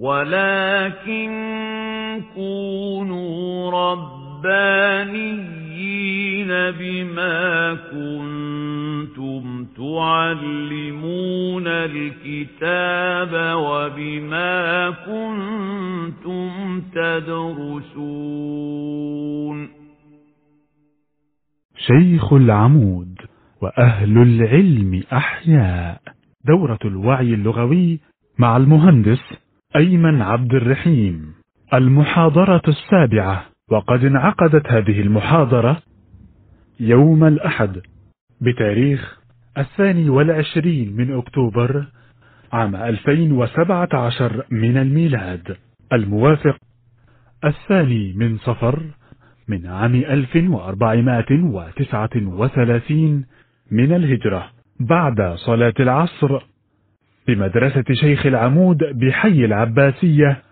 ولكن كونوا ربانيين بما كنتم تعلمون الكتاب وبما كنتم تدرسون. شيخ العمود وأهل العلم أحياء، دورة الوعي اللغوي مع المهندس أيمن عبد الرحيم، المحاضرة السابعة، وقد انعقدت هذه المحاضرة يوم الأحد بتاريخ 22 أكتوبر 2017 من الميلاد، الموافق 2 صفر 1439 من الهجرة، بعد صلاة العصر، بمدرسة شيخ العمود بحي العباسية،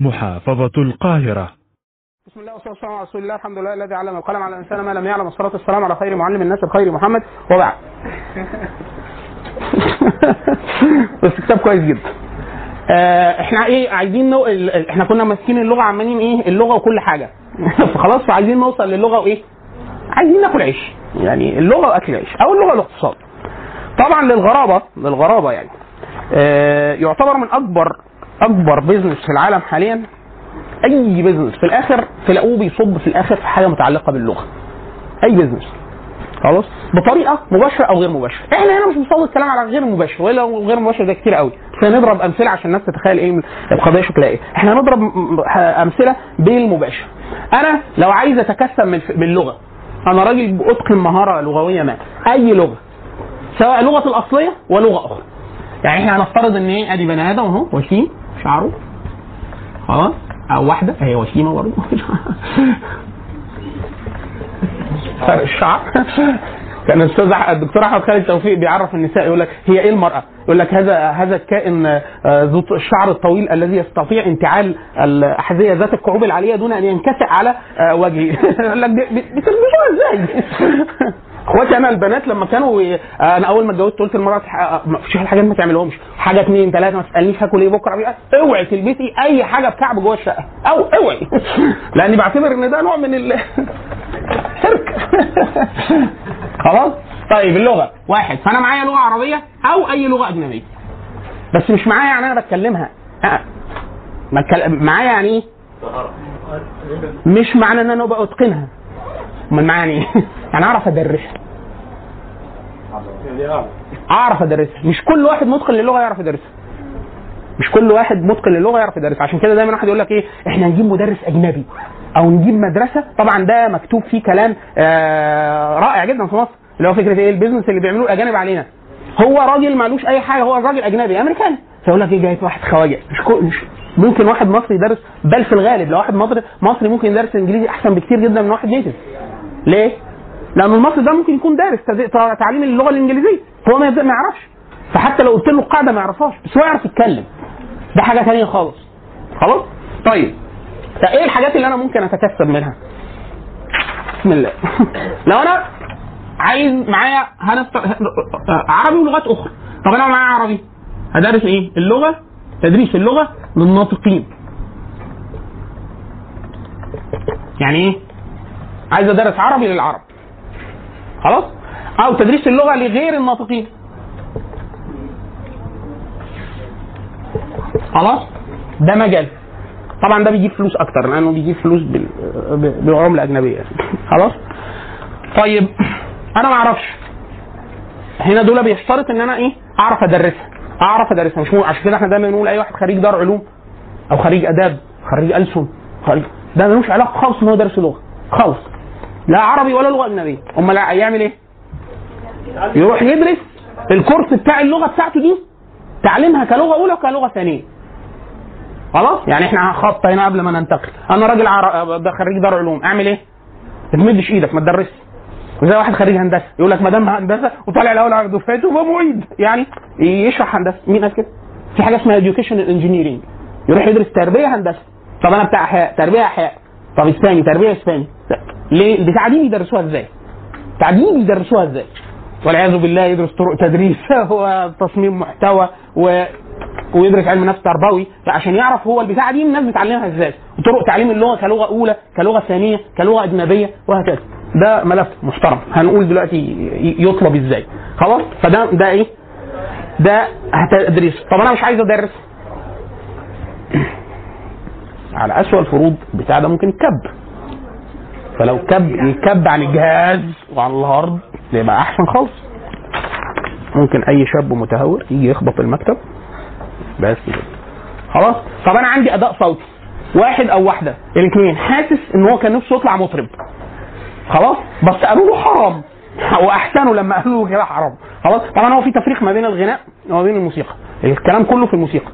محافظة القاهرة. بسم الله والصلاة والسلام على رسول الله، الحمد لله الذي علم القلم على الإنسان ما لم يعلم، والصلاة والسلام على خير معلم الناس الخير محمد. وبعد بس كتاب كويس جدا. احنا عايزين احنا كنا ماسكين اللغة، عمالين اللغة وكل حاجة خلاص، عايزين نوصل للغة وايه، عايزين ناكل عيش، يعني اللغة واكل عيش، او اللغة الاقتصاد طبعا للغرابة يعني. يعتبر من اكبر بيزنس في العالم حاليا، اي بيزنس في الاخر تلاقوه بيصب في الاخر في حاجة متعلقة باللغة، اي بيزنس خلاص، بطريقة مباشرة او غير مباشرة. احنا هنا مش بنصدق الكلام على غير مباشر، ولا غير مباشر ده كتير قوي، فنضرب امثله عشان الناس تتخيل القضيه شكلها ايه. احنا هنضرب امثله بالمباشر. انا لو عايز اتكسب من اللغه، انا راجل اتقن مهاره لغويه ما، اي لغه، سواء لغه الاصليه ولغه اخرى. يعني احنا هنفترض ان ادي بني ادم اهو وسيم شعره خلاص، او واحده هي وسيمه برضه فرق الشعر. كان الاستاذ الدكتور احمد خالد التوفيق بيعرف النساء، يقول لك هي ايه المراه، يقول لك هذا الكائن ذو الشعر الطويل الذي يستطيع انتعال الاحذيه ذات الكعوب العاليه دون ان ينكسر على وجهه. يقول لك بترجموها ازاي؟ اخواتي انا البنات لما كانوا انا اول ما اتجوزت قلت لمراتي شوف الحاجات ما تعملهمش، حاجه 2 3، ما تسالنيش هاكل ايه بكره، اوعي تلبسي اي حاجه بكعب جوه الشقه، او اوعي، لاني بعتبر ان ده نوع من الشرك. خلاص طيب اللغه واحد، فانا معايا لغه عربيه او اي لغه اجنبيه، بس مش معايا يعني انا بتكلمها، معايا يعني ايه؟ مش معنى ان انا بقى اتقنها، من معني يعني اعرف ادرسها، اعرف ادرسها. مش كل واحد متقن للغه يعرف يدرسها، مش كل واحد متقن للغه يعرف يدرسها. عشان كده دايما واحد يقول لك احنا نجيب مدرس اجنبي او نجيب مدرسه. طبعا ده مكتوب فيه كلام رائع جدا في مصر، اللي هو فكره البيزنس اللي بيعملوه الاجانب علينا. هو راجل مالوش اي حاجه، هو راجل اجنبي امريكاني، فيقول لك جايت واحد خواجه. مش ممكن واحد مصري يدرس، بل في الغالب لو واحد مصري ممكن يدرس انجليزي احسن بكتير جدا من واحد نيتف. ليه؟ لأن المصري ده ممكن يكون دارس تعليم اللغة الإنجليزية، هو ما يعرفش، فحتى لو قلت له القاعدة ما يعرفهاش، بس هو يعرف يتكلم، ده حاجة ثانية خالص. خلاص؟ طيب إيه الحاجات اللي أنا ممكن أتكسب منها؟ بسم الله. لو أنا عايز معايا عربي ولغات أخرى، طب أنا معايا عربي هدرس إيه؟ اللغة، تدريس اللغة للناطقين. يعني إيه؟ عايز ادرس عربي للعرب خلاص، او تدريس اللغه لغير الناطقين خلاص، ده مجال طبعا ده بيجيب فلوس اكتر، لانه بيجيب فلوس بالعمله الاجنبيه خلاص. طيب انا ما اعرفش، هنا دول بيشترط ان انا اعرف ادرسها، اعرف ادرسها، مش عشان كده احنا دايما بنقول اي واحد خريج دار علوم او خريج اداب خريج ألسن خريج، ده ملوش علاقه خالص ان هو درس لغه خالص، لا عربي ولا لغه اجنبيه. امال هيعمل ايه؟ يروح يدرس الكورس بتاع اللغه بتاعته دي، تعلمها كلغه اولى وكلغه ثانيه خلاص. يعني احنا خطه هنا قبل ما ننتقل، انا راجل خريج دار علوم اعمل ايه؟ ما تمدش ايدك ما تدرسش، زي واحد خريج هندسه يقول لك ما دام هندسه وطالع الاول على دفعته وبقى معيد، يعني يشرح هندسه، مين قال كده؟ في حاجه اسمها educational engineering، يروح يدرس تربيه هندسه، طب انا بتاع احياء تربيه احياء، طب اسباني تربيه اسباني، ليه البتاع دي بيدرسوها ازاي؟ تعليم بيدرسوها ازاي؟ والعياذ بالله يدرس طرق تدريس وتصميم محتوى و ويدرس علم نفس تربوي عشان يعرف هو البتاعه دي الناس بتعلمها ازاي، وطرق تعليم اللغه كلغه اولى كلغه ثانيه كلغه اجنبيه وهكذا. ده ملف محترم هنقول دلوقتي يطلب ازاي، خلاص. فده ايه ده هتدرس. طب انا مش عايز ادرس على اسوأ الفروض بتاع ده، ممكن كب. فلو كب يكب عن الجهاز وعن الهارد يبقى احسن خالص. ممكن اي شاب متهور يجي يخبط المكتب بس كده خلاص. طب انا عندي اداء صوتي واحد او واحده الاثنين، حاسس ان هو كان نفسه يطلع مطرب خلاص، بس قالوا له حرام واحسنوا لما قالوا له حرام خلاص. طبعا هو في تفريق ما بين الغناء وما بين الموسيقى، الكلام كله في الموسيقى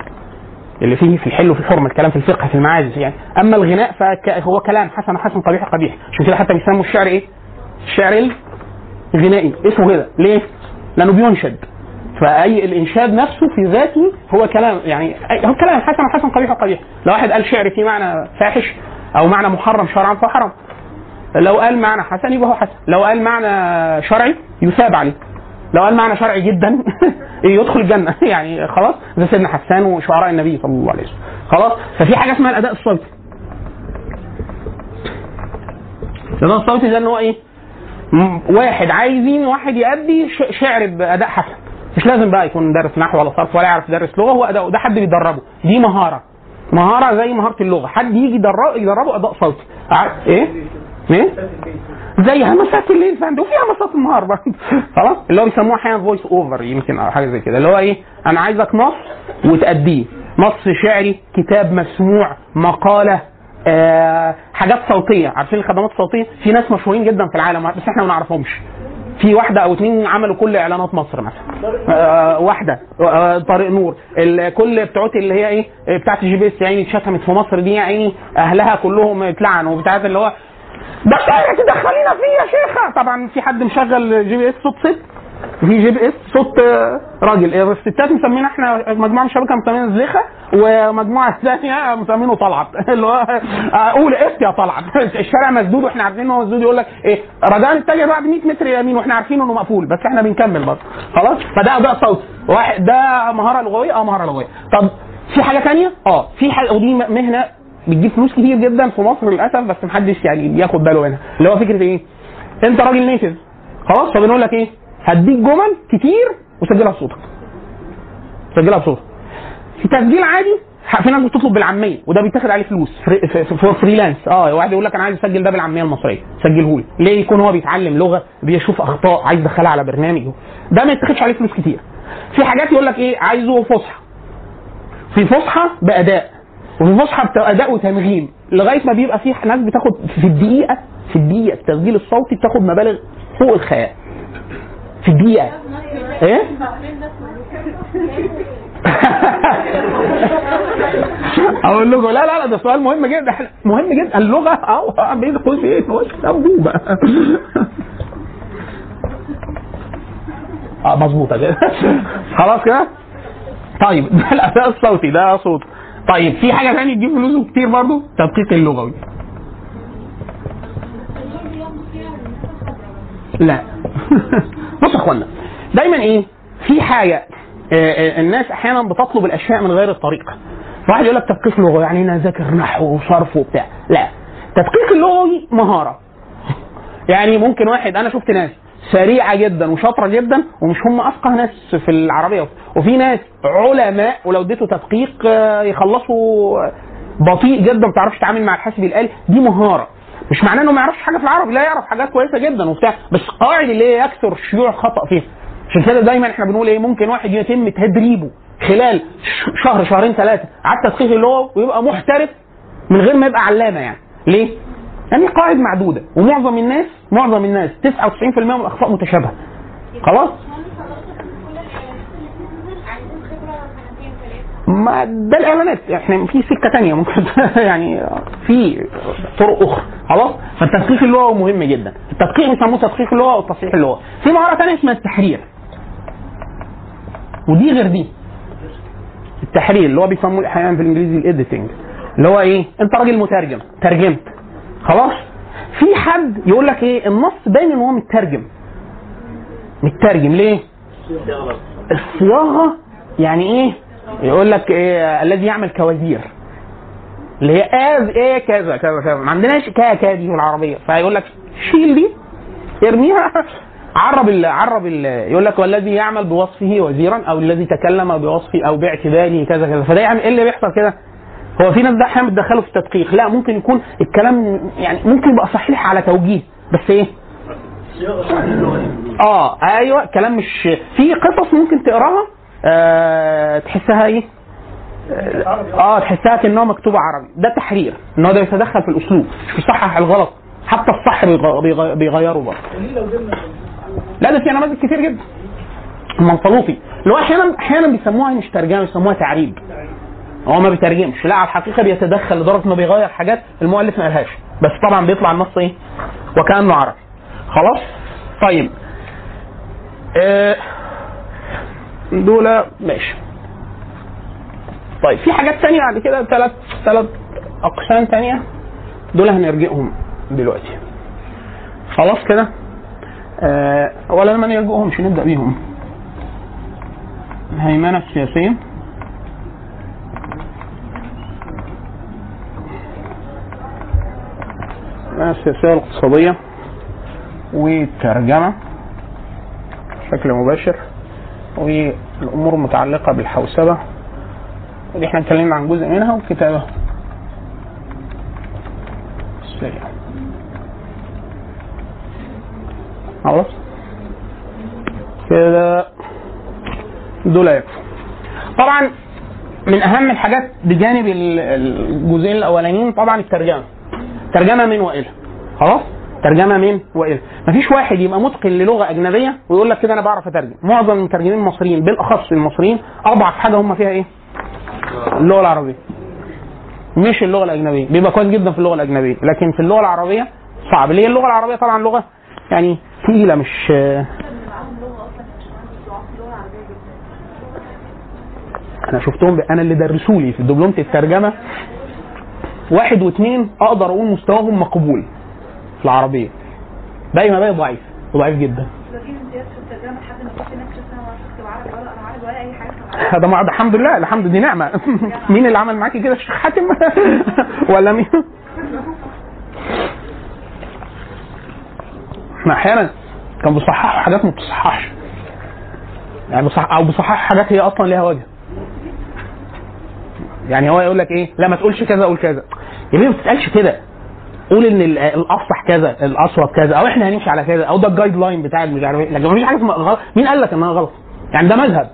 اللي فيه في الحل وفي الحرمه، الكلام في الفقه في المعازف يعني. اما الغناء فهو كلام حسن قبيح قبيح، عشان كده حتى بيسموا الشعر ايه، الشعر الغنائي اسمه كده ليه، لانه بينشد. فاي الانشاد نفسه في ذاته هو كلام، يعني هو كلام حسن قبيح قبيح. لو واحد قال شعر فيه معنى فاحش او معنى محرم شرعا فحرام، لو قال معنى حسن يبقى هو حسن، لو قال معنى شرعي يثاب عليه، لو قال معنى شرعي جدا يدخل الجنه يعني خلاص، زي سيدنا حسان وشعراء النبي صلى الله عليه وسلم خلاص. ففي حاجه اسمها الاداء الصوتي. الاداء الصوتي ده ان هو ايه، واحد عايزين واحد يؤدي شعر باداء حسن، مش لازم بقى يكون درس نحو ولا صرف ولا يعرف درس لغه، هو اداء ده حد بيدربه، دي مهاره زي مهاره اللغه، حد يجي يدربه اداء صوتي ايه زي همسات الليل عنده، وفي همسات النهار برضه خلاص اللي هو بيسموها احيانا فويس اوفر يمكن او حاجه زي كده، اللي هو ايه انا عايزك نص وتاديه، نص شعري، كتاب مسموع، مقاله، حاجات صوتيه. عارفين الخدمات الصوتيه في ناس مشهورين جدا في العالم بس احنا ما نعرفهمش، في واحده او اتنين عملوا كل اعلانات مصر مثلا، واحده طارق نور، كل بتوعات اللي هي ايه بتاعت الجي بي اس يعني اتشتمت في مصر دي يعني اهلها كلهم اتلعنوا وبتاعت اللي هو دخلينا فيه يا شيخة. طبعا في حد مشغل جي بي اس صوت ست، في جي بي اس صوت راجل، الستات مسمينا احنا مجموعة شبكة مسمينا زليخة، ومجموعة ثانية مسمينه طلعت اللي هو اقول ايه يا طلعت، الشارع مسدود واحنا عارفين انه مسدود، يقول لك ايه رجاء اتجه بعد 100 متر يمين واحنا عارفين انه مقفول بس احنا بنكمل برضه خلاص. فده اداء صوت واحد، ده مهارة لغوية مهارة لغوية. طب في حاجة ثانية في حاجة، ودي مهنة بتجيب فلوس كتير جدا في مصر للاسف بس محدش يعني بياخد باله منها، اللي هو فكره ايه، انت راجل نيتف خلاص، فبنقول لك ايه هديك جمل كتير وسجلها بصوتك، سجلها بصوتك في تسجيل عادي. في ناس بتطلب بالعاميه وده بيتاخد عليه فلوس في فريلانس، واحد يقول لك انا عايز اسجل ده بالعاميه المصريه سجله لي، ليه؟ يكون هو بيتعلم لغه، بيشوف اخطاء عايز يدخلها على برنامجه، ده ما يتاخدش عليه فلوس كتير. في حاجات يقول لك ايه عايزه فصحى، في فصحى باداء وفي فصحى اداء وتنغيم، لغايه ما بيبقى في ناس بتاخد في الدقيقه التسجيل الصوتي بتاخد مبالغ فوق الخيال في الدقيقه ايه اقول لكم لا ده سؤال مهم جدا، مهم جدا اللغه بيدخل في ايه مظبوطه مظبوطه كده خلاص كده. طيب ده الاداء الصوتي، ده صوت. طيب في حاجه ثانيه تجيب فلوس كتير برضو، التدقيق اللغوي. لا بص يا اخوانا دايما ايه في حاجه الناس احيانا بتطلب الاشياء من غير الطريقه، واحد يقول لك تدقيق لغوي يعني انا اذاكر نحو وصرف وبتاع، لا التدقيق اللغوي مهاره. يعني ممكن واحد، انا شفت ناس سريعه جدا وشاطره جدا ومش هم افقه ناس في العربيه، وفي ناس علماء ولو اديته تدقيق يخلصوا بطيء جدا، ما تعرفش تتعامل مع الحاسب الالي. دي مهاره، مش معناه انه ما يعرفش حاجه في العربي، لا يعرف حاجات كويسه جدا وبتاع، بس قاعد اللي يكثر الشيوع خطا فيها. عشان كده دايما احنا بنقول ايه ممكن واحد يتم تدريبه خلال شهر شهرين ثلاثه على التدقيق اللي هو ويبقى محترف من غير ما يبقى علامه. يعني ليه؟ يعني قاعد معدوده، ومعظم الناس 99% من الاخطاء متشابهه خلاص. ما ده الاعلانات، احنا في سكه تانية ممكن يعني في طرق اخرى خلاص. فالتدقيق اللي هو مهم جدا، التدقيق بيسموه تدقيق اللي هو والتصحيح اللي هو. في مهاره ثانيه اسمها التحرير، ودي غير دي. التحرير اللي هو بيسموه احيانا في الانجليزي الاديتنج، اللي هو ايه انت راجل مترجم ترجمت خلاص، في حد يقول لك ايه النص باين ان هو مترجم ليه؟ الصياغه يعني ايه يقول لك إيه الذي يعمل كوازير اللي هي از ايه كذا كذا كذا، ما عندناش كا دي بالعربيه، فيقول لك شيل دي ارميها، عرب يقول لك والذي يعمل بوصفه وزيرا، او الذي تكلم بوصفه او باعتباره كذا كذا. فده يعني ايه اللي بيحصل كده؟ هو في ناس ده احيانا بتدخله في التدقيق، لا ممكن يكون الكلام يعني ممكن يبقى صحيح على توجيه بس ايه ايوه كلام مش في قصص ممكن تقراها تحسها ايه تحسها ان هو مكتوب عربي. ده تحرير، ان هو ده يتدخل في الاسلوب، مش يصحح الغلط، حتى الصح بيغيره برضه. لا ده في نماذج كتير جدا. المنفلوطي اللي هو احيانا بيسموها مش ترجمه، بيسموها تعريب. هو ما بيترجمش، لا على الحقيقه بيتدخل لدرجه انه بيغير حاجات المؤلف ما قالهاش، بس طبعا بيطلع النص ايه وكانه عربي. خلاص طيب دول ماشي. طيب في حاجات تانية بعد كده، ثلاث أقسام تانية دول هنرجئهم دلوقتي. خلاص كده ولا ما نرجئهم، مش نبدأ بيهم. الهيمنة السياسية، الاقتصادية والترجمة بشكل مباشر، والأمور المتعلقة بالحوسبة اللي احنا اتكلمنا عن جزء منها، والكتابة السريعة. خلاص كده دول يكفوا. طبعا من اهم الحاجات بجانب الجزئين الاولانيين طبعا الترجمة، ترجمة من وإلى. خلاص ترجمة من وإلى، مفيش واحد يبقى متقن للغة أجنبية ويقول لك كده أنا بعرف أترجم. معظم المترجمين المصريين بالأخص المصريين أضعف حاجة هم فيها إيه؟ اللغة العربية، مش اللغة الأجنبية. بيبقى كويس جدا في اللغة الأجنبية لكن في اللغة العربية صعب. ليه؟ اللغة العربية طبعا لغة يعني ثقيلة، مش أنا شفتهم أنا اللي درسولي في الدبلومة الترجمة 1 و2 أقدر أقول مستواهم مقبول في العربية، باقي ما باقي ضعيف وضعيف جدا. هذا ما الحمد لله، الحمد لله نعمة. مين اللي عمل معاكي كده؟ الشيخ حاتم ولا مين؟ احنا احيانا كان بصحح حاجات ما بتصححش يعني، او بصحح حاجات هي اصلا ليها وجه. يعني هو يقول لك ايه، لا ما تقولش كذا قول كذا، يعني ما تتقالش كده، قول ان الافصح كذا الاصوب كذا، او احنا هنمشي على كذا، او ده الجايد لاين بتاع المجرمين. لكن مفيش حاجه اسمها غلط. مين قال لك ان انا غلط؟ يعني ده مذهب،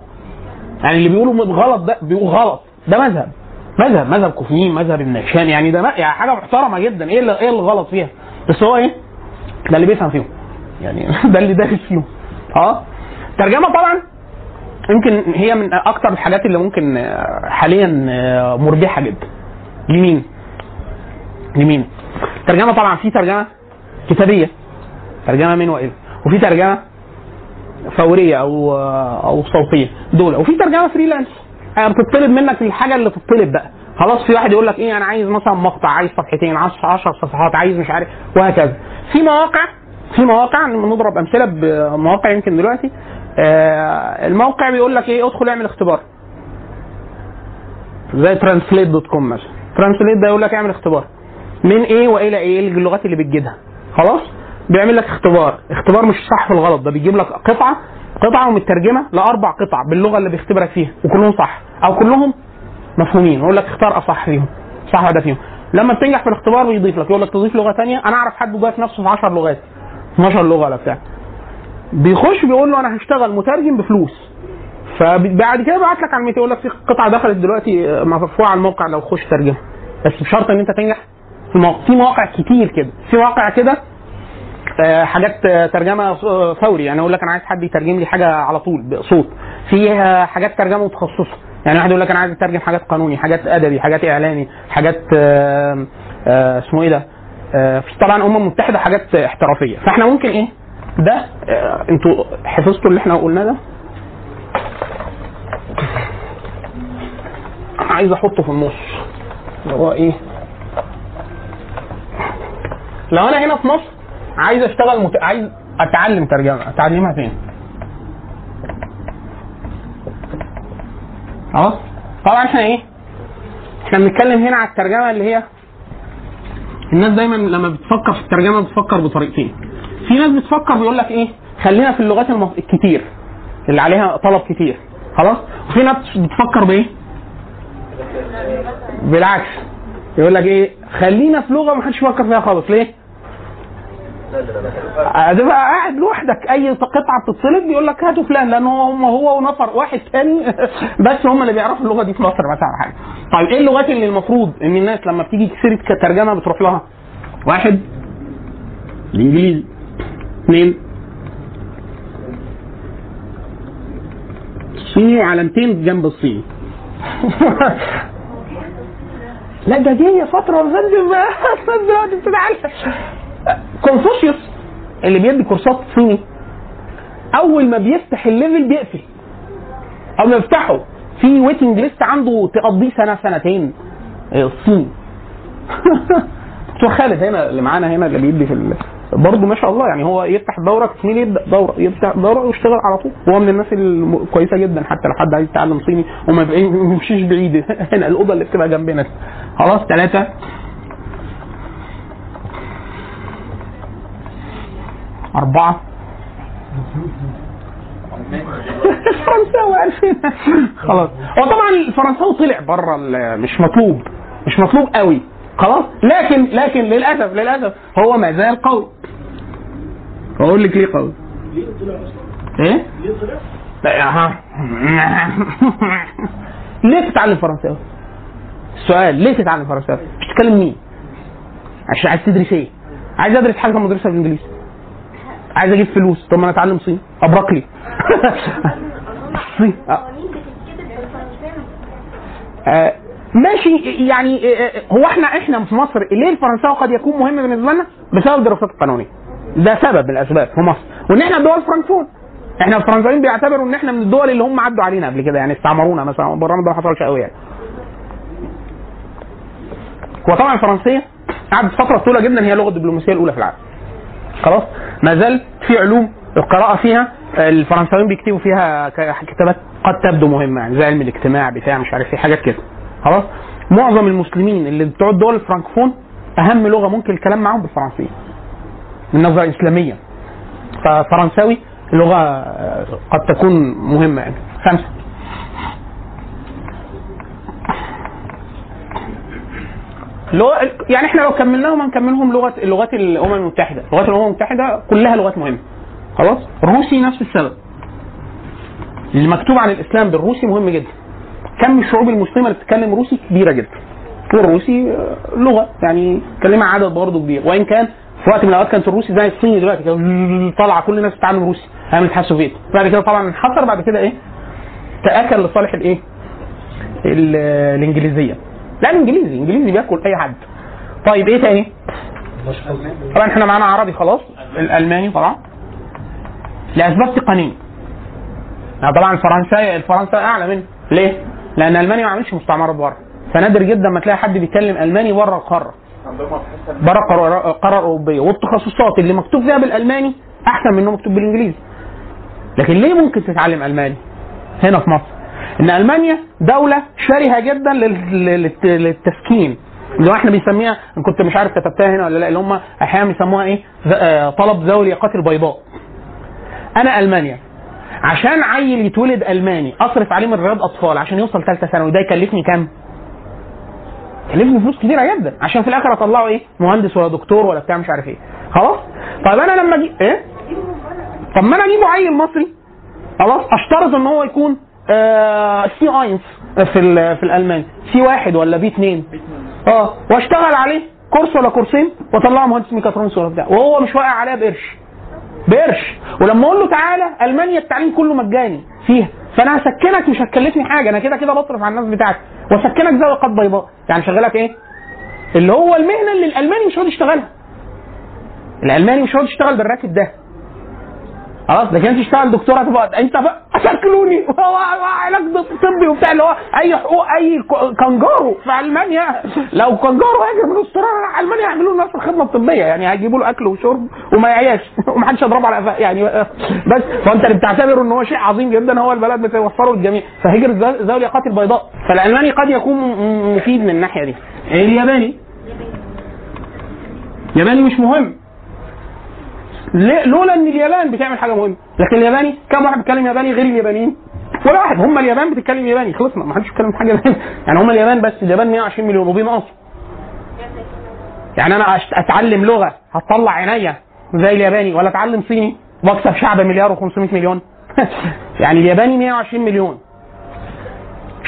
يعني اللي بيقولوا غلط ده بيقول غلط، ده مذهب كوفيين، مذهب النشان، يعني ده يعني حاجه محترمه جدا. ايه الغلط فيها؟ بس هو ايه ده اللي بيفهم فيهم، يعني ده اللي داخل فيهم. ترجمه طبعا يمكن هي من اكتر الحاجات اللي ممكن حاليا مربحه جدا. لمين ترجمه؟ طبعا في ترجمه كتابيه، ترجمه من وإلى، وفي ترجمه فوريه او صوتيه دول، وفي ترجمه فريلانس يعني بتطلب منك الحاجه اللي تطلب بقى. خلاص في واحد يقول لك ايه انا عايز مثلا مقطع، عايز صفحتين، 10 صفحات، عايز مش عارف وهكذا. في مواقع نضرب امثله بمواقع يمكن دلوقتي. الموقع بيقول لك ايه، ادخل اعمل اختبار زي translate.com مثلا. translate ده يقول لك اعمل اختبار من ايه والى ايه، اللغات اللي بتجدها. خلاص بيعمل لك اختبار مش صح والغلط، ده بيجيب لك قطعه ومترجمه ل4 قطع باللغه اللي بيختبرك فيها، وكلهم صح او كلهم مفهومين. يقول لك اختار اصح فيهم، صح ده فيهم. لما بتنجح في الاختبار بيضيف لك، يقول لك تضيف لغه ثانيه. انا اعرف حد جاي في نفسه في 10 لغات، 12 لغه ولا بتاع، بيخش بيقول له انا هشتغل مترجم بفلوس. فبعد كده بعت لك على الميت، يقول لك في قطعه دخلت دلوقتي مرفوعه على الموقع لو خش ترجمه، بس بشرط ان انت تنجح في مواقع كتير كده. في مواقع كده حاجات ترجمه فوري، يعني اقول لك انا عايز حد يترجم لي حاجه على طول بصوت. فيها حاجات ترجمه متخصصه، يعني واحد يقول لك انا عايز اترجم حاجات قانوني، حاجات ادبي، حاجات اعلامي، حاجات اسمه ايه ده، طبعا الامم المتحده، حاجات احترافيه. فاحنا ممكن ايه ده، انتوا حفظتوا اللي احنا قلناه ده؟ عايز احطه في النص اللي هو ايه، لو انا هنا في مصر عايز اشتغل عايز اتعلم ترجمه، اتعلمها فين؟ طبعا احنا ايه احنا بنتكلم هنا على الترجمه اللي هي الناس دايما لما بتفكر في الترجمه بتفكر بطريقتين. في ناس بتفكر بيقول لك ايه خلينا في اللغات الكتير اللي عليها طلب كتير خلاص، وفي ناس بتفكر بايه بالعكس يقول لك ايه خلينا في لغه ما حدش يفكر فيها خالص. ليه؟ هتبقى قاعد لوحدك اي قطعه بتتصلب بيقول لك هاتوا فلان، لان هو ونفر واحد تاني بس هم اللي بيعرفوا اللغه دي في مصر مثلا حاجه. طيب ايه اللغات اللي المفروض ان الناس لما بتيجي سيره كترجمه بتروح لها؟ واحد الانجليزي، اثنين الصيني، علامتين جنب الصيني. لا ده جايه فتره وزنزم بقى دلوقتي بتتعلم. كونفوشيوس اللي بيدي كورسات صيني اول ما بيفتح الليفل بيقفل، اول ما يفتحه في ويتنج ليست عنده تقضيه سنه سنتين الصين. دكتور خالد هنا اللي معانا هنا اللي بيدي في برضه ما شاء الله، يعني هو يفتح دوره تكميلي دوره يفتح دوره ويشتغل على طول، وهو من الناس الكويسه جدا حتى لو حد عايز يتعلم صيني وما يمشيش بعيد هنا الاوضه اللي بتبقى جنبنا. خلاص ثلاثه أربعة فرنساوي عارفين خلاص. وطبعا الفرنساوي طلع بره مش مطلوب قوي خلاص، لكن للأسف هو ما زال قوي. أقول لك ليه قوي؟ ليه طلع أصلا؟ إيه؟ ليه طلع؟ ليه تتعلم فرنساوي؟ السؤال ليه تتعلم فرنساوي؟ بتتكلم مين؟ عشان عايز تدرس إيه؟ عايز أدرس حاجة مدرسة بالإنجليزي، عايز اجيب فلوس، طب ما انا اتعلم صيني ابرقلي صيني ماشي. يعني هو احنا في مصر ليه الفرنساوي قد يكون مهم بالنسبه لنا؟ بسبب الدراسات القانونيه، ده سبب من الاسباب في مصر، وان احنا دول فرنسون، احنا الفرنساويين بيعتبروا ان احنا من الدول اللي هم عدوا علينا قبل كده، يعني استعمرونا مثلا برامج ده ما حصلش قوي يعني. وطبعا الفرنسيه قعدت فتره طويله جدا هي اللغه الدبلوماسيه الاولى في العالم خلاص، ما زال في علوم القراءه فيها الفرنساويين بيكتبوا فيها كتابات قد تبدو مهمه يعني زي علم الاجتماع بتاع مش عارف ايه حاجات كده خلاص. معظم المسلمين اللي بتوع الدول الفرنكفون اهم لغه ممكن الكلام معاهم بالفرنسيه من النظره الاسلاميه، فالفرنساوي لغه قد تكون مهمه يعني. خمسه يعني احنا لو كملناهم هنكملهم لغات الامم المتحده. لغات الامم المتحده كلها لغات مهمه خلاص. الروسي نفس السبب، اللي مكتوب عن الاسلام بالروسي مهم جدا، كم الشعوب المسلمه اللي بتتكلم روسي كبيره جدا، والروسي لغه يعني كلمه عدد برضه كبير، وان كان في وقت من الاوقات كانت الروسي زي الصيني دلوقتي كانت طالعه كل الناس بتتعلم روسي عملت حسوفيت، بعد كده طبعا انحصر، بعد كده ايه تاكل لصالح الايه الانجليزيه، لا الانجليزي بياكل اي حد. طيب ايه تاني؟ طبعا احنا معانا عربي خلاص، الالماني طبعا لاسباب تقنيه، طبعا الفرنساوي اعلى منه. ليه؟ لان المانيا ما عملتش مستعمرات بره، فنادر جدا ما تلاقي حد بيتكلم الماني بره القاره، بره القاره الاوروبيه، والتخصصات اللي مكتوب فيها بالالماني احسن من انه مكتوب بالانجليزي. لكن ليه ممكن تتعلم الماني هنا في مصر؟ ان المانيا دوله شرهه جدا للتسكين اللي احنا بنسميها، ان كنت مش عارف كتبتها هنا ولا لا، اللي هم احيانا بيسموها ايه طلب ذوي الياقات البيضاء. انا المانيا عشان عيل يتولد الماني اصرف عليه مليارات اطفال عشان يوصل ثالثه ثانوي، ده يكلفني كام؟ يكلفني فلوس كتيره جدا عشان في الاخر اطلعه ايه مهندس ولا دكتور ولا بتاع مش عارف ايه خلاص. طيب انا لما اجي ايه، طب ما انا اجيبه عيل مصري خلاص اشترط ان هو يكون سي اينس في الالماني سي واحد ولا بي اتنين واشتغل عليه كورس ولا كورسين واطلعه مهندس ميكاترونكس ولا بتاع، وهو مش واقع عليها بقرش. ولما اقول له تعالى المانيا التعليم كله مجاني فيها، فانا هسكنك مش هتكلفني حاجه، انا كده كده بصرف على الناس بتاعتي واسكنك زي قد بيضاء، يعني شغلك ايه اللي هو المهنه اللي الالماني مش هيقدر يشتغلها. الالماني مش هيقدر يشتغل بالراتب ده خلاص، لكن انت تشتغل دكتوره تبقى انت بقى شكلوني وعلاج طبي وبتاع اللي هو اي حقوق اي كنجارو في المانيا. لو كنجارو هاجر من استراليا المانيا يعملوا له نفس الخدمه الطبيه، يعني هيجيبوا له اكل وشرب وما يعياش ومحدش يضربه على قفاه يعني. بس فانت اللي بتعتبره ان هو شيء عظيم جدا، هو البلد بتوفره للجميع، فهجر ذوي القات البيضاء. فالالماني قد يكون مفيد من الناحيه دي. الياباني ياباني مش مهم، لولا ان اليابان بتعمل حاجه مهمه. لكن الياباني كم واحد بيتكلم ياباني غير اليابانيين؟ ولا واحد. هم اليابان بتتكلم ياباني، خلصنا ما حدش بيتكلم حاجه ثانيه يعني. هم اليابان بس، اليابان 120 مليون وبيهم اصلا يعني. انا اتعلم لغه هتطلع عينيا زي الياباني، ولا اتعلم صيني واكسب شعب مليار و500 مليون يعني الياباني 120 مليون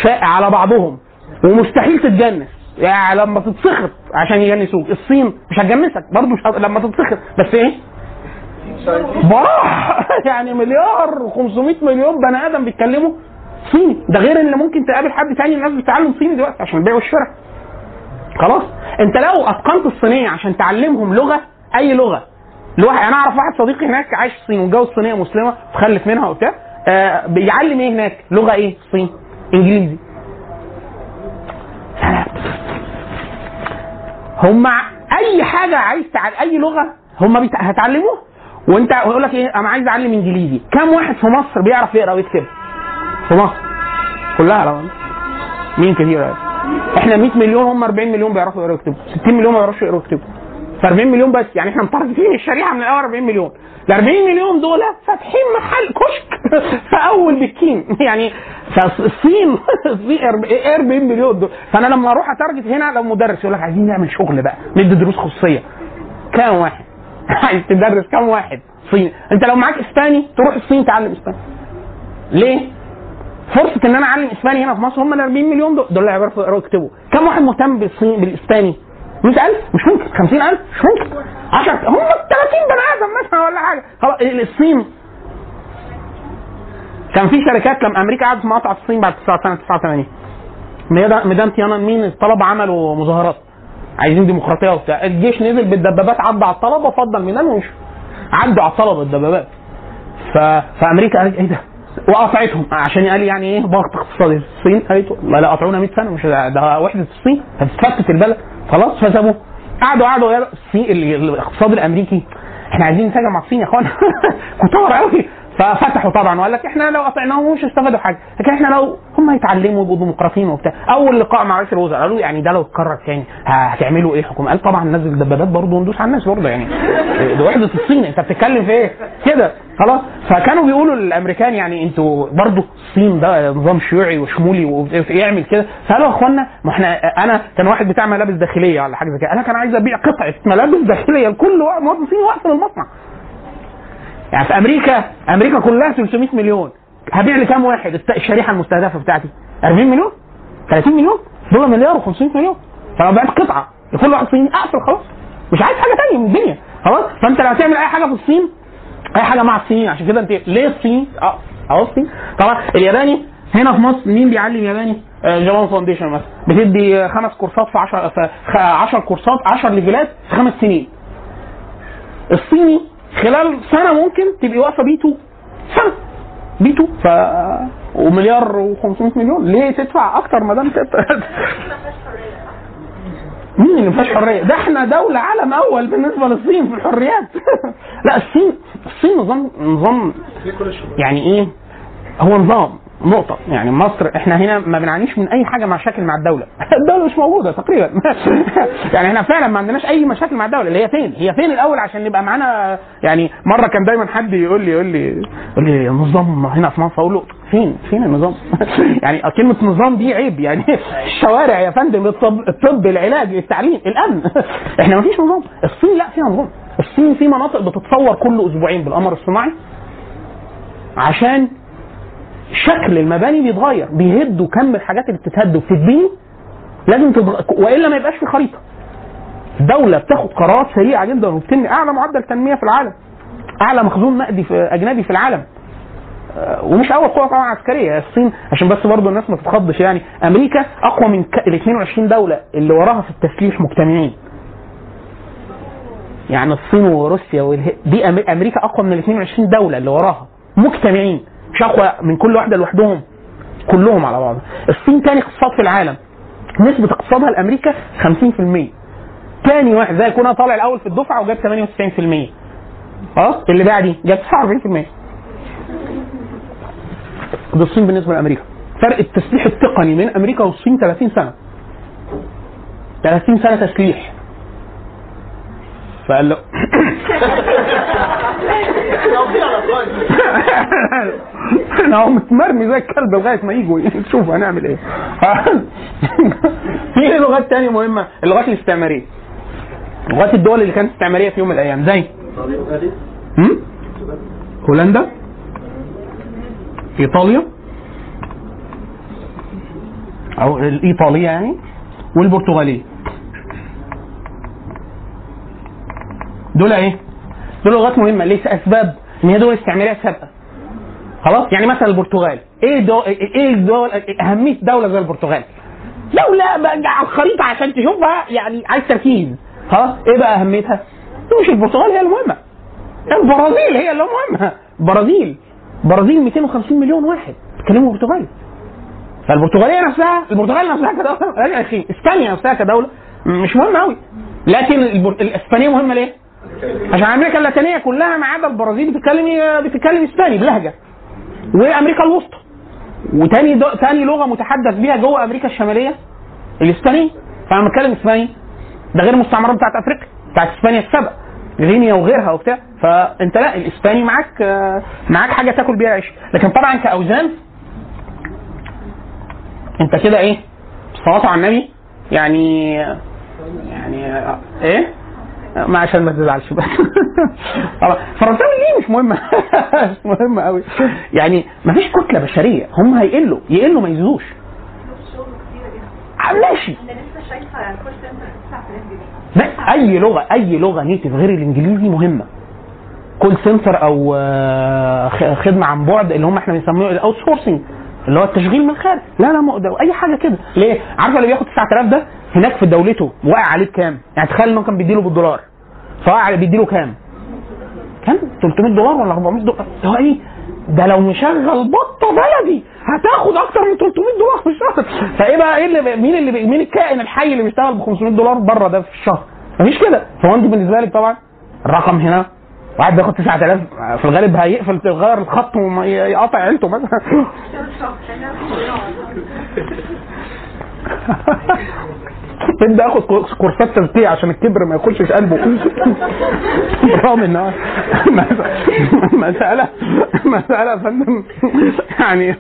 شائع على بعضهم ومستحيل تتجنس يعني. لما تتسخط عشان يجنسوك، الصين مش هتجنسك برضه لما تتسخط، بس ايه براح يعني مليار و500 مليون بني ادم بيتكلموا صيني. ده غير ان ممكن تقابل حد ثاني الناس بتتعلم صيني دلوقتي عشان البيع والشراء. خلاص انت لو اتقنت الصينيه عشان تعلمهم لغه، اي لغه. الواحد انا اعرف واحد صديقي هناك عايش في الصين واتجوز صينيه مسلمه وخلف منها وبتاع، بيعلم ايه هناك؟ لغه ايه؟ صيني، انجليزي. هم اي حاجه عايز اي لغه هم هتعلموها. وانت هيقول لك ايه؟ انا عايز اعلم انجليزي. كم واحد في مصر بيعرف يقرا ويكتب؟ في مصر كلها لو مين كتير يعني. احنا 100 مليون، هم 40 مليون بيعرفوا يقروا ويكتبوا، 60 مليون ما بيعرفوش يقروا ويكتبوا، ف 40 مليون بس يعني. احنا متارجتين الشريحه من الاول 40 مليون. ال 40 مليون دول فاتحين محل كشك في اول بكين يعني. فالصين 40 مليون دول. فانا لما اروح اتارجت هنا لو مدرس يقول لك عايزين نعمل شغل بقى ندي دروس خصوصيه، كام واحد عايز تدرس؟ كم واحد صيني؟ انت لو معاك اسباني تروح الصين تعلم اسباني. ليه؟ فرصه ان انا اعلم اسباني هنا في مصر هم ال 40 مليون دول اللي هيعرفوا يقراوا ويكتبوا. كم واحد مهتم بالصين بالاسباني؟ 100000 مش ممكن، 50000 مش ممكن، 10 هم 30 بني ادم مثلا ولا حاجه. الصين كان في شركات لما امريكا قعدت مقاطعه الصين بعد سنه 89 ميدان تيانانمين، الطلبه عملوا مظاهرات عايزين ديمقراطيه وبتاع، الجيش نزل بالدبابات عدى على الطلبه، فضل ميدان ومشوا، عدوا على الطلبه الدبابات. فامريكا ايه ده؟ وقطعتهم عشان قال يعني ايه ضغط اقتصادي في الصين. قالت لا قطعونا 100 سنه مش ده وحده الصين هتتفتت البلد. خلاص فسابوه، قعدوا الاقتصاد الامريكي احنا عايزين نساجع مع الصين يا اخوانا كتار قوي. ففتحوا طبعا وقال لك احنا لو قطعناهم مش هيستفادوا حاجه، لكن احنا لو هم هيتعلموا يبقوا ديمقراطيين وبتاع. اول لقاء مع رئيس الوزراء قالوا يعني ده لو اتكرر تاني هتعملوا ايه الحكومه؟ قال طبعا ننزل دبابات برضه وندوس على الناس برضه يعني، ده وحده الصين انت بتتكلم في ايه كده؟ خلاص. فكانوا بيقولوا للامريكان يعني انتوا برضه الصين ده نظام شيوعي وشمولي ويعمل كده. فقالوا يا اخوانا ما احنا، انا كان واحد بتاع ملابس داخليه ولا حاجه زي كده، انا كان عايز ابيع قطعه ملابس داخليه لكل مواطن صيني واقف في المصنع يعني. في امريكا كلها 300 مليون، هبيع لكام واحد الشريحه المستهدفه بتاعتي؟ 40 مليون، 30 مليون، دول مليار و500 مليون. فلو بعت قطعه لكل واحد صيني اقفل خلاص، مش عايز حاجه ثانيه من الدنيا خلاص. فانت لو هتعمل اي حاجه في الصين، اي حاجه مع الصين، عشان كده انت ليه الصين الصين طبعا. الياباني هنا في مصر مين بيعلم ياباني؟ جابان فاونديشن مثلا بتدي 5 كورسات في 10 كورسات 10 ليفلات في 5 سنين. الصيني خلال سنه ممكن تبقي واقفه بيتو سنه بيتو ومليار و500 مليون. ليه تدفع اكتر ما دام مين اللي مفيش حريه؟ ده احنا دوله عالم اول بالنسبه للصين في الحريات لا الصين نظام يعني ايه؟ هو نظام نقطه يعني. مصر احنا هنا ما بنعانيش من اي حاجه مع شكل مع الدوله الدوله مش موجوده تقريبا يعني احنا فعلا ما عندناش اي مشاكل مع الدوله. اللي هي فين الاول عشان نبقى معانا يعني. مره كان دايما حد يقول لي النظام هنا في مصر، اقول له فين النظام يعني كلمه نظام دي عيب يعني الشوارع يا فندم، الطب، العلاج، التعليم، الامن احنا ما فيش نظام. الصين لا فيها نظام. الصين في مناطق بتتصور كل اسبوعين بالقمر الصناعي عشان شكل المباني بيتغير، بيهدوا كم الحاجات اللي بتتهد وبتتبني لازم والا ما يبقاش في خريطه. الدوله بتاخد قرارات سريعه جدا وبتنمي اعلى معدل تنميه في العالم، اعلى مخزون نقدي اجنبي في العالم، ومش اول قوه طبعا عسكريه الصين عشان بس برضو الناس ما تتخضش يعني. امريكا اقوى من ال 22 دوله اللي وراها في التسليح مجتمعين يعني. الصين وروسيا دي امريكا اقوى من ال 22 دوله اللي وراها مجتمعين. شقوة من كل واحدة لوحدهم كلهم على بعض. الصين تاني اقتصاد في العالم، نسبة اقتصادها لأمريكا 50%، تاني واحد زي يكون طالع الأول في الدفعة وجاب 98%، اللي بعدي جاب 49%، ده الصين بالنسبة لأمريكا. فرق التسليح التقني من أمريكا والصين 30 سنة تسليح. فقال له انا هو متمرمي زي الكلب لغايه ما يجوا نشوف هنعمل ايه. في لغات تانية مهمه، اللغات الاستعماريه، لغات الدول اللي كانت استعماريه في يوم من الايام زي هولندا، ايطاليا او الايطاليه يعني، والبرتغاليه. دول ايه؟ دول لغات مهمه ليس اسباب ان هي دول استعماريه سابقه. خلاص يعني مثلا البرتغال، ايه دول اهميه دوله زي البرتغال؟ دوله على الخريطه عشان تشوفها يعني عايز تركيز. ايه بقى اهميتها؟ مش البرتغال هي المهمه، البرازيل هي اللي مهمه. البرازيل 250 مليون واحد بيتكلموا برتغالي، فالبرتغاليه نفسها، البرتغال نفسها كدوله يا اخي، اسبانيا نفسها كدوله مش مهمه قوي، لكن الاسبانيه مهمه ليه؟ عشان امريكا اللاتينيه كلها ما عدا البرازيل بتتكلم اسباني بلهجه، وامريكا الوسطى، وتاني لغه متحدث بيها جوه امريكا الشماليه الاسباني. فانا بتكلم اسباني، ده غير المستعمرات بتاعت افريقيا بتاعت اسبانيا السابقه، غينيا وغيرها وبتاع. فانت لا، الاسباني معاك حاجه تاكل بيها عيش. لكن طبعا كاوزان انت كده ايه، صلاه على النبي يعني ايه، ما عشان ما تزعلش بقى. فرنساوي ليه مش مهمه؟ مش مهمه قوي يعني، ما فيش كتله بشريه، هم هيقلوا ما يزيدوش. ماشي، انا لسه شايفه على الكورس سنتر. اي لغه نيتف غير الانجليزي مهمه. كول سنتر او خدمه عن بعد اللي هم احنا بنسميه الاوت سورسنج، اللي هو التشغيل من الخارج. لا اي حاجه كده. ليه؟ عارفه اللي بياخد 9000 ده هناك في دولته وقع عليه كام؟ يعني تخيل انه كان بيديله بالدولار، فوقع بيديله كام؟ $300 ولا $400. هو ايه ده؟ لو مشغل بطه بلدي هتاخد اكتر من $300 في الشهر. فايه بقى، ايه اللي مين الكائن الحي اللي بيشتغل ب $500 بره ده في الشهر؟ مفيش كده. فهو انت بالنسبه لك طبعا الرقم هنا، واحد بياخد 9000 في الغالب هيقفل يغير الخط ويقطع عيلته مثلا. بدي اخد كورسات تسبيع عشان الكبر ما يخشش قلبه. برغم انها مسألة فندم يعني،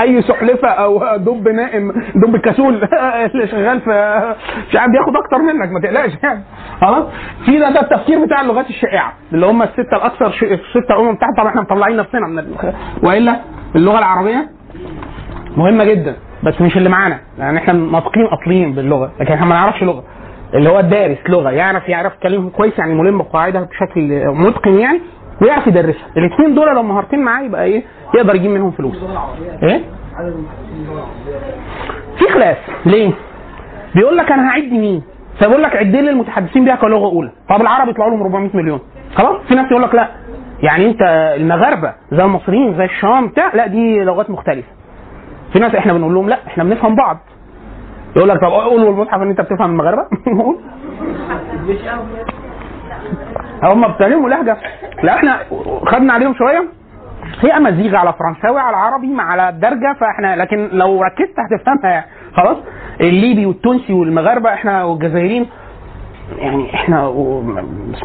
اي سحلفه او دب نائم، دب كسول اللي شغال في مش عارف بياخد اكتر منك، ما تقلقش يعني. خلاص في ده التفكير بتاع اللغات الشائعه اللي هم السته الاكثر، السته الامم بتاعتها. طبعا احنا مطلعين نفسنا من والا اللغه العربيه مهمه جدا، بس مش اللي معانا يعني. احنا ناطقين اطلين باللغه، لكن احنا ما نعرفش لغه. اللي هو الدارس لغه يعرف يتكلم كويس يعني، ملم بقواعدها بشكل متقن يعني، ويعرف يدرسها. الاثنين دول لو مهارتين معاه يبقى ايه، يقدر يجيب منهم فلوس. ايه في خلاف ليه؟ بيقول لك انا هعد مين، فبيقول لك عد لي المتحدثين بيها كلغه اولى. طب العربي يطلعوا لهم 400 مليون. خلاص في ناس يقول لك لا، يعني انت المغاربه زي المصريين زي الشام بتاع، لا دي لغات مختلفه. في ناس احنا بنقول لهم لا احنا بنفهم بعض. يقول لك طب قول والمصحف ان انت بتفهم المغاربه. مش قوي، هم بيتكلموا لهجه. لا احنا خدنا عليهم شويه، هي مزيغه على فرنساوي على عربي مع على الدرجه. فاحنا لكن لو ركزت هتفهمها. خلاص الليبي والتونسي والمغاربه احنا والجزائريين يعني احنا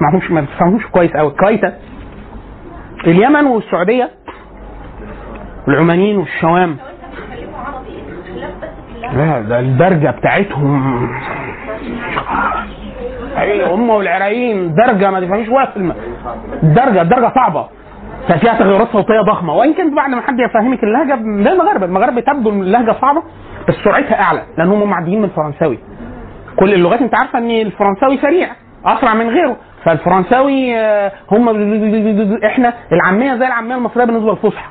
ما بنفهموش كويس قوي. كايتا اليمن والسعوديه والعمانيين والشوام، لا ده الدرجة بتاعتهم هم والعراقيين درجة ما تفهميش ولا كلمة. الدرجة صعبة، فيها تغيرات صوتية ضخمة. وإن كانت بعد ما حد يفهمك اللهجة ده المغاربة تبدو اللهجة صعبة بس سرعتها أعلى، لأنهم معديين من الفرنساوي. كل اللغات أنت عارفة إن الفرنساوي سريع أسرع من غيره، فالفرنساوي هم إحنا العامية زي العامية المصرية بالنسبة للفصحى.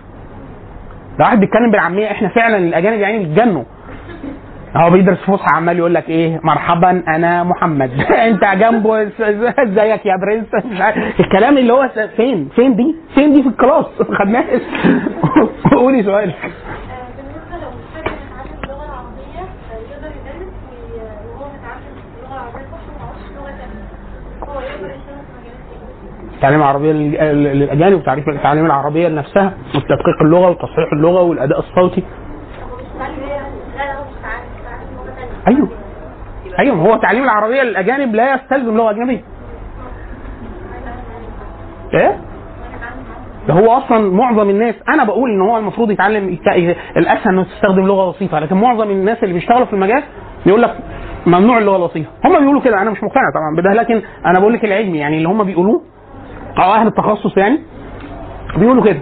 لو واحد بيتكلم بالعامية إحنا فعلا الأجانب يعني بيتجنوا. هو بيدرس فصحى عمال يقول لك ايه مرحبا انا محمد انت جنبه ازيك يا برنس الكلام اللي هو فين دي في الكلاس خدناه. قولي سؤالك. التعليم العربية للأجانب وتعريف التعليم العربية نفسها وتدقيق اللغة وتصحيح اللغة والأداء الصوتي. أيوه هو التعليم العربية للأجانب لا يستلزم لغة أجنبية. إيه؟ ده هو أصلا معظم الناس، أنا بقول إن هو المفروض يتعلم الأسهل إنه تستخدم لغة لطيفة، لكن معظم الناس اللي بيشتغلوا في المجال يقول لك ممنوع اللغة اللطيفة. هم بيقولوا كده، أنا مش مقتنع طبعا بده، لكن أنا بقول لك العلمي يعني اللي هم بيقولوه أو أهل التخصص يعني بيقولوا كده.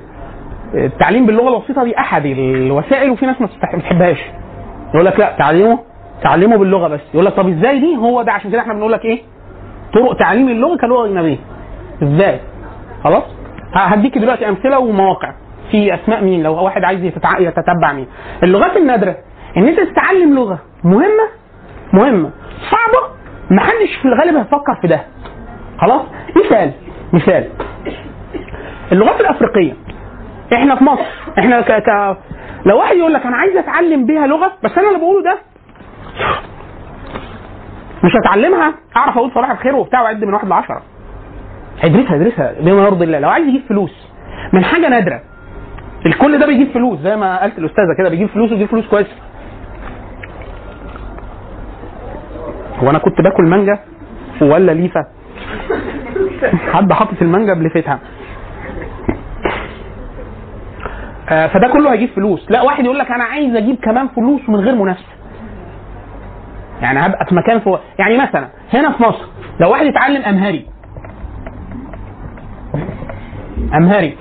التعليم باللغة الوسيطة دي أحد الوسائل، وفي ناس ما بتحبهاش، يقول لك لا تعلمه باللغة بس. يقول لك طب إزاي دي؟ هو ده عشان كده إحنا بنقول لك إيه طرق تعليم اللغة كلغة أجنبية إزاي. خلاص هديك دلوقتي أمثلة ومواقع في أسماء مين لو واحد عايز يتتبع مين. اللغات النادرة إن أنت تتعلم لغة مهمة صعبة محدش في الغالب هيفكر في ده. خلاص مثال اللغات الافريقيه. احنا في مصر احنا لو واحد يقول لك انا عايز اتعلم بيها لغه، بس انا اللي بقوله ده مش هتعلمها، اعرف اقول صباح الخير وبتاع وعد من 1 ل10، هيدرسها بما يرضي الله. لو عايز يجيب فلوس من حاجه نادره، الكل ده بيجيب فلوس زي ما قالت الاستاذه كده، بيجيب فلوس ويجيب فلوس كويس. هو انا كنت باكل مانجا ولا ليفه؟ حد حاطط المانجا بلفتها. فده كله هيجيب فلوس. لا واحد يقول لك انا عايز اجيب كمان فلوس من غير منافسه، يعني هبقى في مكان فوق. يعني مثلا هنا في مصر لو واحد يتعلم امهاري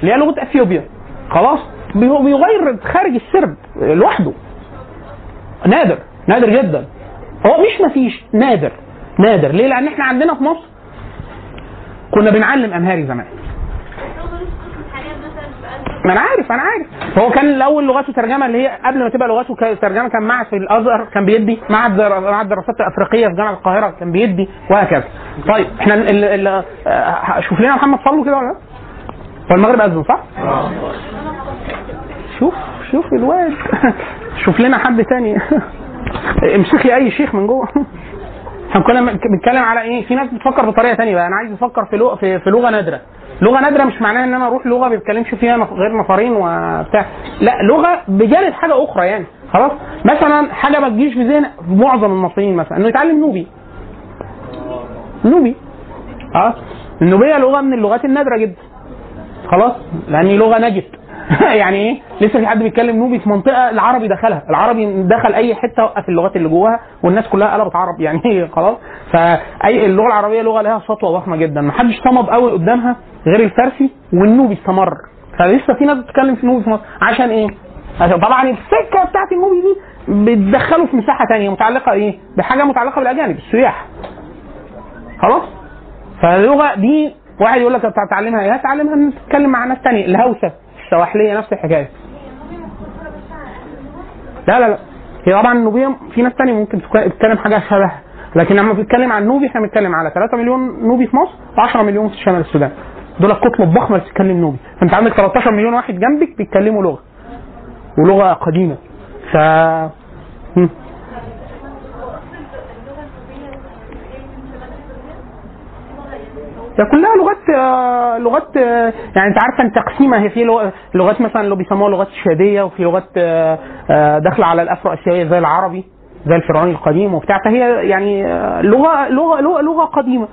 اللي هي لغه اثيوبيا، خلاص بيغير خارج السرب لوحده. نادر جدا، هو مش مفيش، نادر. ليه؟ لان احنا عندنا في مصر كنا بنعلم امهاري زمان. ما انا عارف هو كان الاول لغاته ترجمه، اللي هي قبل ما تبقى لغاته ترجمه كان معهد في الازهر كان بيدي، معهد الدراسات الافريقيه في جامعه القاهره كان بيدي، وهكذا. طيب احنا شوف لنا محمد صلوا كده ولا لا؟ هو المغرب اذن صح؟ شوف الواد شوف لنا حد تاني امسك لي اي شيخ من جوه. احنا بنتكلم على ايه؟ في ناس بتفكر بطريقه ثانيه بقى، انا عايز افكر في لغه نادره. مش معناها ان انا اروح لغه ما بيتكلمش فيها غير نفرين وبتاع، لا، لغه بجانب حاجه اخرى يعني. خلاص مثلا حاجه ما تجيش في ذهن معظم المصريين مثلا انه يتعلم نوبي. النوبيه لغه من اللغات النادره جدا، خلاص، لان لغه نجت. يعني ايه؟ لسه في حد بيتكلم نوبي في منطقه العربي دخلها، العربي دخل اي حته وقف اللغات اللي جواها والناس كلها قلبت عرب يعني. خلاص، فاي اللغه العربيه لغه لها سطوه ضخمه جدا، ما حدش صمد قوي قدامها غير الفارسي، والنوبي استمر. فلسه في ناس بتتكلم في نوبي في مصر. عشان ايه؟ عشان طبعا السكه بتاعت النوبي دي بتدخله في مساحه ثانيه متعلقه ايه؟ بحاجه متعلقه بالاجانب، السياح. خلاص، فاللغه دي واحد يقول لك هتتعلمها ايه؟ هتتعلمها تتكلم مع ناس ثانيه. الهوسه السواحلية نفس الحكاية. لا هي طبعا النوبية في ناس تانية ممكن تتكلم حاجة شبه، لكن لما بنتكلم عن نوبي احنا بنتكلم على 3 مليون نوبي في مصر و10 مليون في شمال السودان. دول الكتلة الضخمة اللي بتتكلم نوبي. فانت عندك 13 مليون واحد جنبك بيتكلموا لغة، ولغة قديمة. ده كلها لغات يعني انت عارفه تقسيمها. هي في لغات مثلا اللي بيسموها لغات شاديه، وفي لغات داخله على الافرو اسيويه زي العربي زي الفرعوني القديم وبتاع. فهي يعني لغه قديمه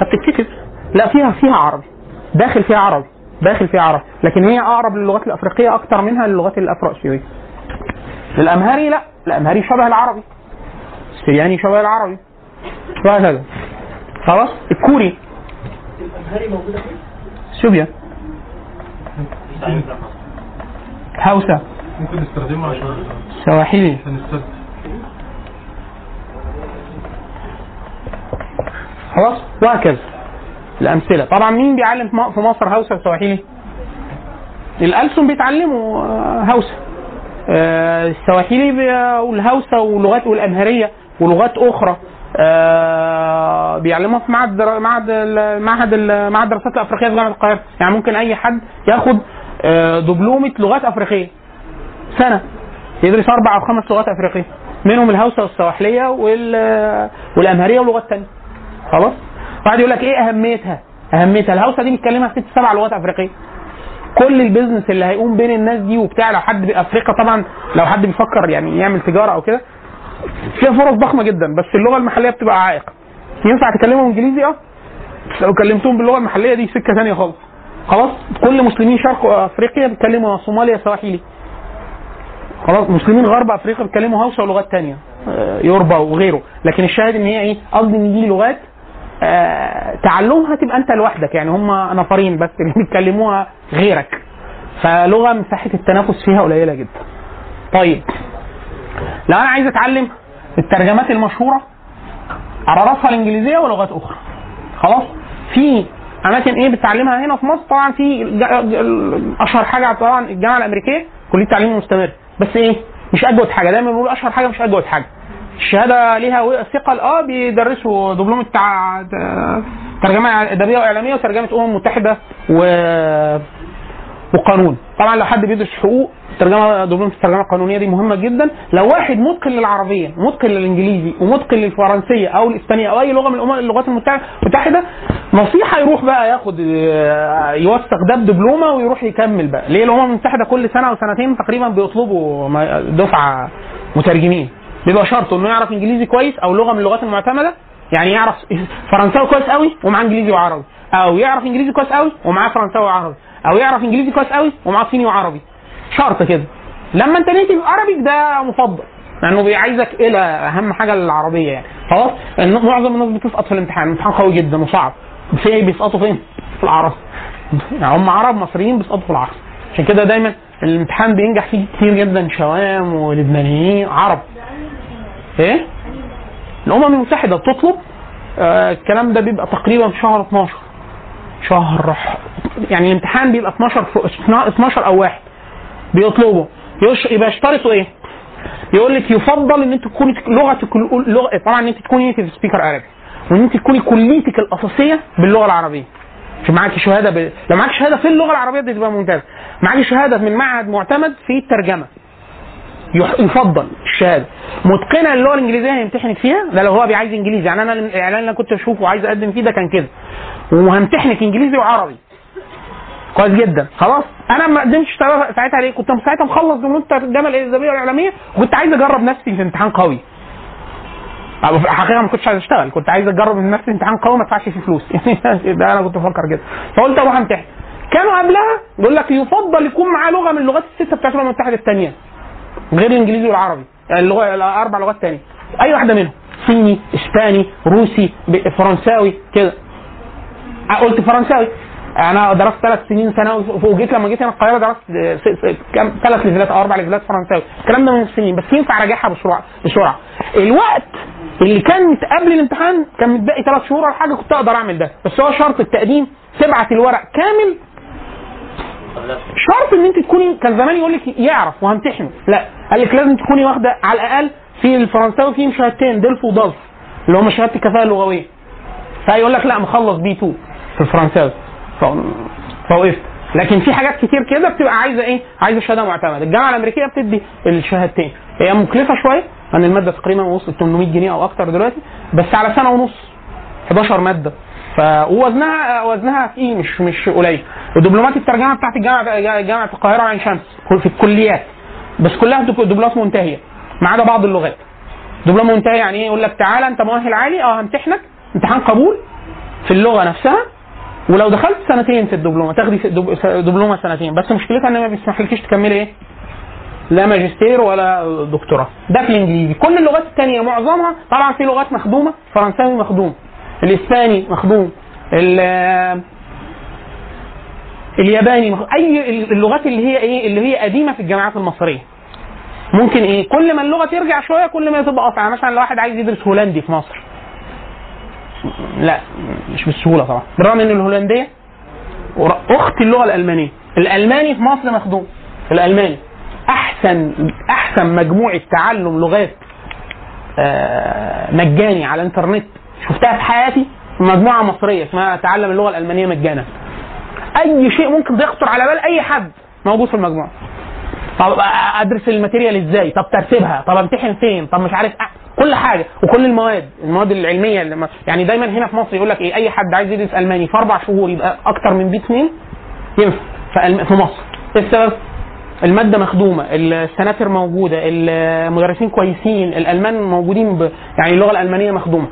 هتتكتب. لا، فيها عربي داخل فيها عربي، لكن هي اقرب للغات الافريقيه اكتر منها للغات الافرو اسيويه. الامهاري لا، الامهاري شبه العربي، السرياني شبه العربي، وهكذا. خلاص، الكوري الامهاري موجوده فين؟ اثيوبيا. هاوسا ممكن نستخدمها عشان سواحلي. خلاص، وهكذا الامثله. طبعا مين بيعلم في مصر هاوسا وسواحلي؟ الألسن بيتعلموا هاوسا، السواحيلي والهوسة ولغات والأمهرية ولغات أخرى بيعلموها في معهد الدراسات الأفريقية في جامعة القاهرة. يعني ممكن أي حد ياخد دبلومة لغات أفريقية سنة يدرس 4 أو 5 لغات أفريقية منهم الهوسة والسواحلية والأمهرية ولغات تانية. خلاص؟ بعد يقول لك إيه أهميتها؟ أهميتها الهوسة دي بتكلمها 6-7 لغات أفريقية. كل البيزنس اللي هيقوم بين الناس دي وبتاع، لو حد بأفريقيا طبعا، لو حد بيفكر يعني يعمل تجارة أو كده فيها فرص ضخمة جدا، بس اللغة المحلية بتبقى عائق. ينفع تكلمهم إنجليزي؟ لو كلمتهم باللغة المحلية دي سكة ثانية خالص. خلاص؟ كل مسلمين شرق أفريقيا بيتكلموا صوماليا سواحيلي. خلاص؟ مسلمين غرب أفريقيا بيتكلموا هوسة ولغات تانية يوربا وغيره. لكن الشاهد إن هي إيه؟ قصدي إن دي لغات تعلمها تبقى أنت لوحدك، يعني هم نفرين بس اللي بيتكلموها غيرك، فلغة مساحة التنافس فيها قليلة جدا. طيب لو أنا عايز أتعلم الترجمات المشهورة أعرفها الإنجليزية ولغات أخرى، خلاص؟ في أماكن إيه بتعلمها هنا في مصر؟ طبعا في أشهر حاجة طبعا الجامعة الأمريكية كلية التعليم المستمر، بس إيه مش أجود حاجة، دايما بنقول أشهر حاجة مش أجود حاجة. الشهادة ليها ثقل، بيدرسوا دبلوم ترجمة أدبية وإعلامية وترجمة متحدة وقانون. طبعا لو حد بيدرس حقوق دبلوم الترجمة القانونية دي مهمة جدا. لو واحد متقن للعربية متقن للإنجليزي ومتقن للفرنسية أو الإسبانية أو أي لغة من اللغات المتحدة، نصيحة يروح بقى ياخد يوثق ده بدبلومة ويروح يكمل بقى. ليه؟ الأمم المتحدة كل سنة أو سنتين تقريبا بيطلبوا دفعة مترجمين، بيبقى شرطه انه يعرف انجليزي كويس او لغه من اللغات المعتمده، يعني يعرف فرنساوي كويس قوي ومعاه انجليزي وعربي، او يعرف انجليزي كويس قوي ومعاه فرنساوي وعربي، او يعرف انجليزي كويس قوي ومعاه صيني وعربي. شرط كده. لما انت نيتف عربي ده مفضل لانه بيعايزك الى اهم حاجه العربيه، يعني خلاص. معظم الناس بتسقط في الامتحان قوي جدا وصعب، بس ايه بيسقطوا فين؟ في العرب. يعني هم عرب مصريين بيسقطوا في العرب، عشان كده دايما الامتحان بينجح فيه كتير جدا شوام ولبنانيين عرب. ايه؟ الامم المتحده بتطلب الكلام ده، بيبقى تقريبا في شهر 12 يعني الامتحان بيبقى 12 او 1 بيطلبوا يبقى اشترطوا ايه؟ يقول لك يفضل ان انت تكوني لغه طبعا ان انت تكوني سبيكر عربي، وان انت تكوني كليتك الاساسيه باللغه العربيه، معاك شهاده لو معاك شهاده في اللغه العربيه دي تبقى ممتازه، معاك شهاده من معهد معتمد في الترجمه يفضل الشهاده، متقنه اللغه الانجليزيه هيمتحنك فيها، ده لو هو عايز انجليزي. يعني انا الاعلان اللي كنت بشوفه وعايز اقدم فيه ده كان كده، وهمتحنك انجليزي وعربي كويس جدا. خلاص انا ما قدمتش ساعتها ليه؟ كنت ساعتها مخلص دبلومه الزبير العلميه، وكنت عايز اجرب نفسي في امتحان قوي. حقيقة ما كنتش عايز اشتغل، كنت عايز اجرب نفسي امتحان قوي ما ادفعش فيه فلوس ده انا كنت بفكر كده، فقلت اروح امتحن. كانوا قبلها بيقول لك يفضل يكون معاه لغه من اللغات ال6 بتاعت الامم المتحده الثانيه غير الانجليزي والعربي، اللغه ال4 لغات تانية اي واحده منهم، صيني اسباني روسي فرنساوي كده. قلت فرنساوي، انا درست 3 سنين ثانوي وجيت لما جيت هنا القاهره درست كام 3 ليفلات أو 4 ليفلات فرنساوي، الكلام ده من السنين، بس ينفع اراجعها بسرعه. الوقت اللي كان قبل الامتحان كان متبقي 3 شهور ولا حاجه، كنت اقدر اعمل ده، بس هو شرط التقديم تبعت الورق كامل، شرط ان انت تكوني، كان زمان يقول لك يعرف وهمتحنه، لا قال لك لازم تكوني واخده على الاقل في الفرنساوي في شهادتين دلف وضلف اللي هم شهاده الكفاءه اللغويه، فيقول لك لا مخلص بي 2 في الفرنساوي فوقفت. لكن في حاجات كتير كده بتبقى عايزه ايه؟ عايزه شهاده معتمده. الجامعه الامريكيه بتدي الشهادتين، هي مكلفه شويه ان الماده تقريبا وصلت 800 جنيه او اكتر دلوقتي، بس على 1.5 سنة 11 ماده، فوزنها في ايه؟ مش قليل. ودبلومات الترجمه بتاعت جامعه القاهره وعين شمس في الكليات، بس كلها دبلومات منتهيه ما عدا بعض اللغات. دبلومه منتهيه يعني ايه؟ يقول لك تعالى انت مؤهل عالي، همتحنك امتحان قبول في اللغه نفسها، ولو دخلت 2 سنين في الدبلومه تاخدي دبلومه 2 سنين، بس مشكلتها ان ما بيسمحلكيش تكملي ايه؟ لا ماجستير ولا دكتوراه. ده في الانجليزي. كل اللغات الثانيه معظمها طبعا في لغات مخدومه، فرنساوي مخدوم، الاسباني مخدوم، الياباني مخدوم. اي اللغات اللي هي ايه؟ اللي هي قديمه في الجامعات المصريه ممكن ايه؟ كل ما اللغه ترجع شويه كل ما تبقى قطعه. مثلا لو واحد عايز يدرس هولندي في مصر، لا مش بالسهوله طبعا، بالرغم ان الهولنديه اخت اللغه الالمانيه. الالماني في مصر مخدوم، الالماني كان احسن مجموعه تعلم لغات مجاني على الانترنت شفتها في حياتي مجموعه مصريه اسمها تعلم اللغه الالمانيه مجانا. اي شيء ممكن يخطر على بال اي حد موجود في المجموعه. طب ادرس الماتيريال ازاي؟ طب ترتيبها؟ طب امتحن فين؟ طب مش عارف كل حاجه. وكل المواد العلميه اللي يعني دايما هنا في مصر يقول لك ايه، اي حد عايز يدرس الماني في 4 شهور يبقى اكتر من B2 ينفع في مصر. السبب الماده مخدومه، السناتر موجوده، المدرسين كويسين، الالمان موجودين يعني اللغه الالمانيه مخدومه.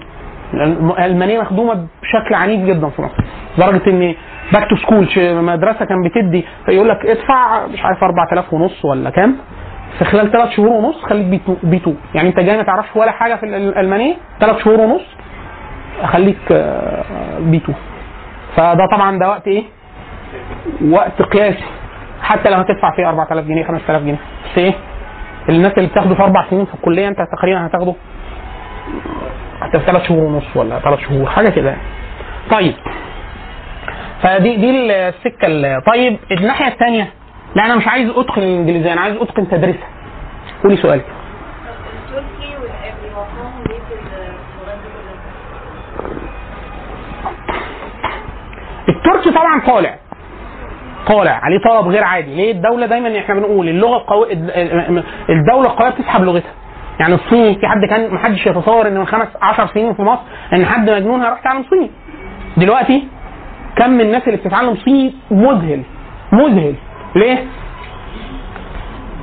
الالمانيه مخدومه بشكل عنيف جدا في مصر، لدرجه ان باك تو سكول مدرسه كان بتدي فيقول لك ادفع مش عارف 4500 ولا كام في خلال 3 شهور ونص خليك B2. يعني انت جاي ما تعرفش ولا حاجه في الالمانيه 3 شهور ونص اخليك B2. فده طبعا ده وقت ايه، وقت قياسي حتى لو هتدفع فيه 4000 جنيه 5000 جنيه بس. ايه الناس اللي بتاخده في 4 سنين في الكليه انت تقريبا هتاخده حتى في 3 شهور ونص ولا 3 شهور حاجه كده. طيب فدي السكه. طيب الناحيه الثانيه، لا انا مش عايز اتقن الانجليزيه، انا عايز اتقن تدريسها. قولي سؤالك. التركي والعربي وفاهم ايه في اللغات دي كلها؟ التركي طبعا طالع عليه طلب غير عادي. ليه؟ الدوله دايما احنا بنقول اللغه القويه، الدوله القويه بتسحب لغتها. يعني الصيني في حد كان محدش يتصور ان من 15 سنين في مصر ان حد مجنون هيروح يتعلم صيني. دلوقتي كم الناس اللي بتتعلم صيني مذهل. ليه؟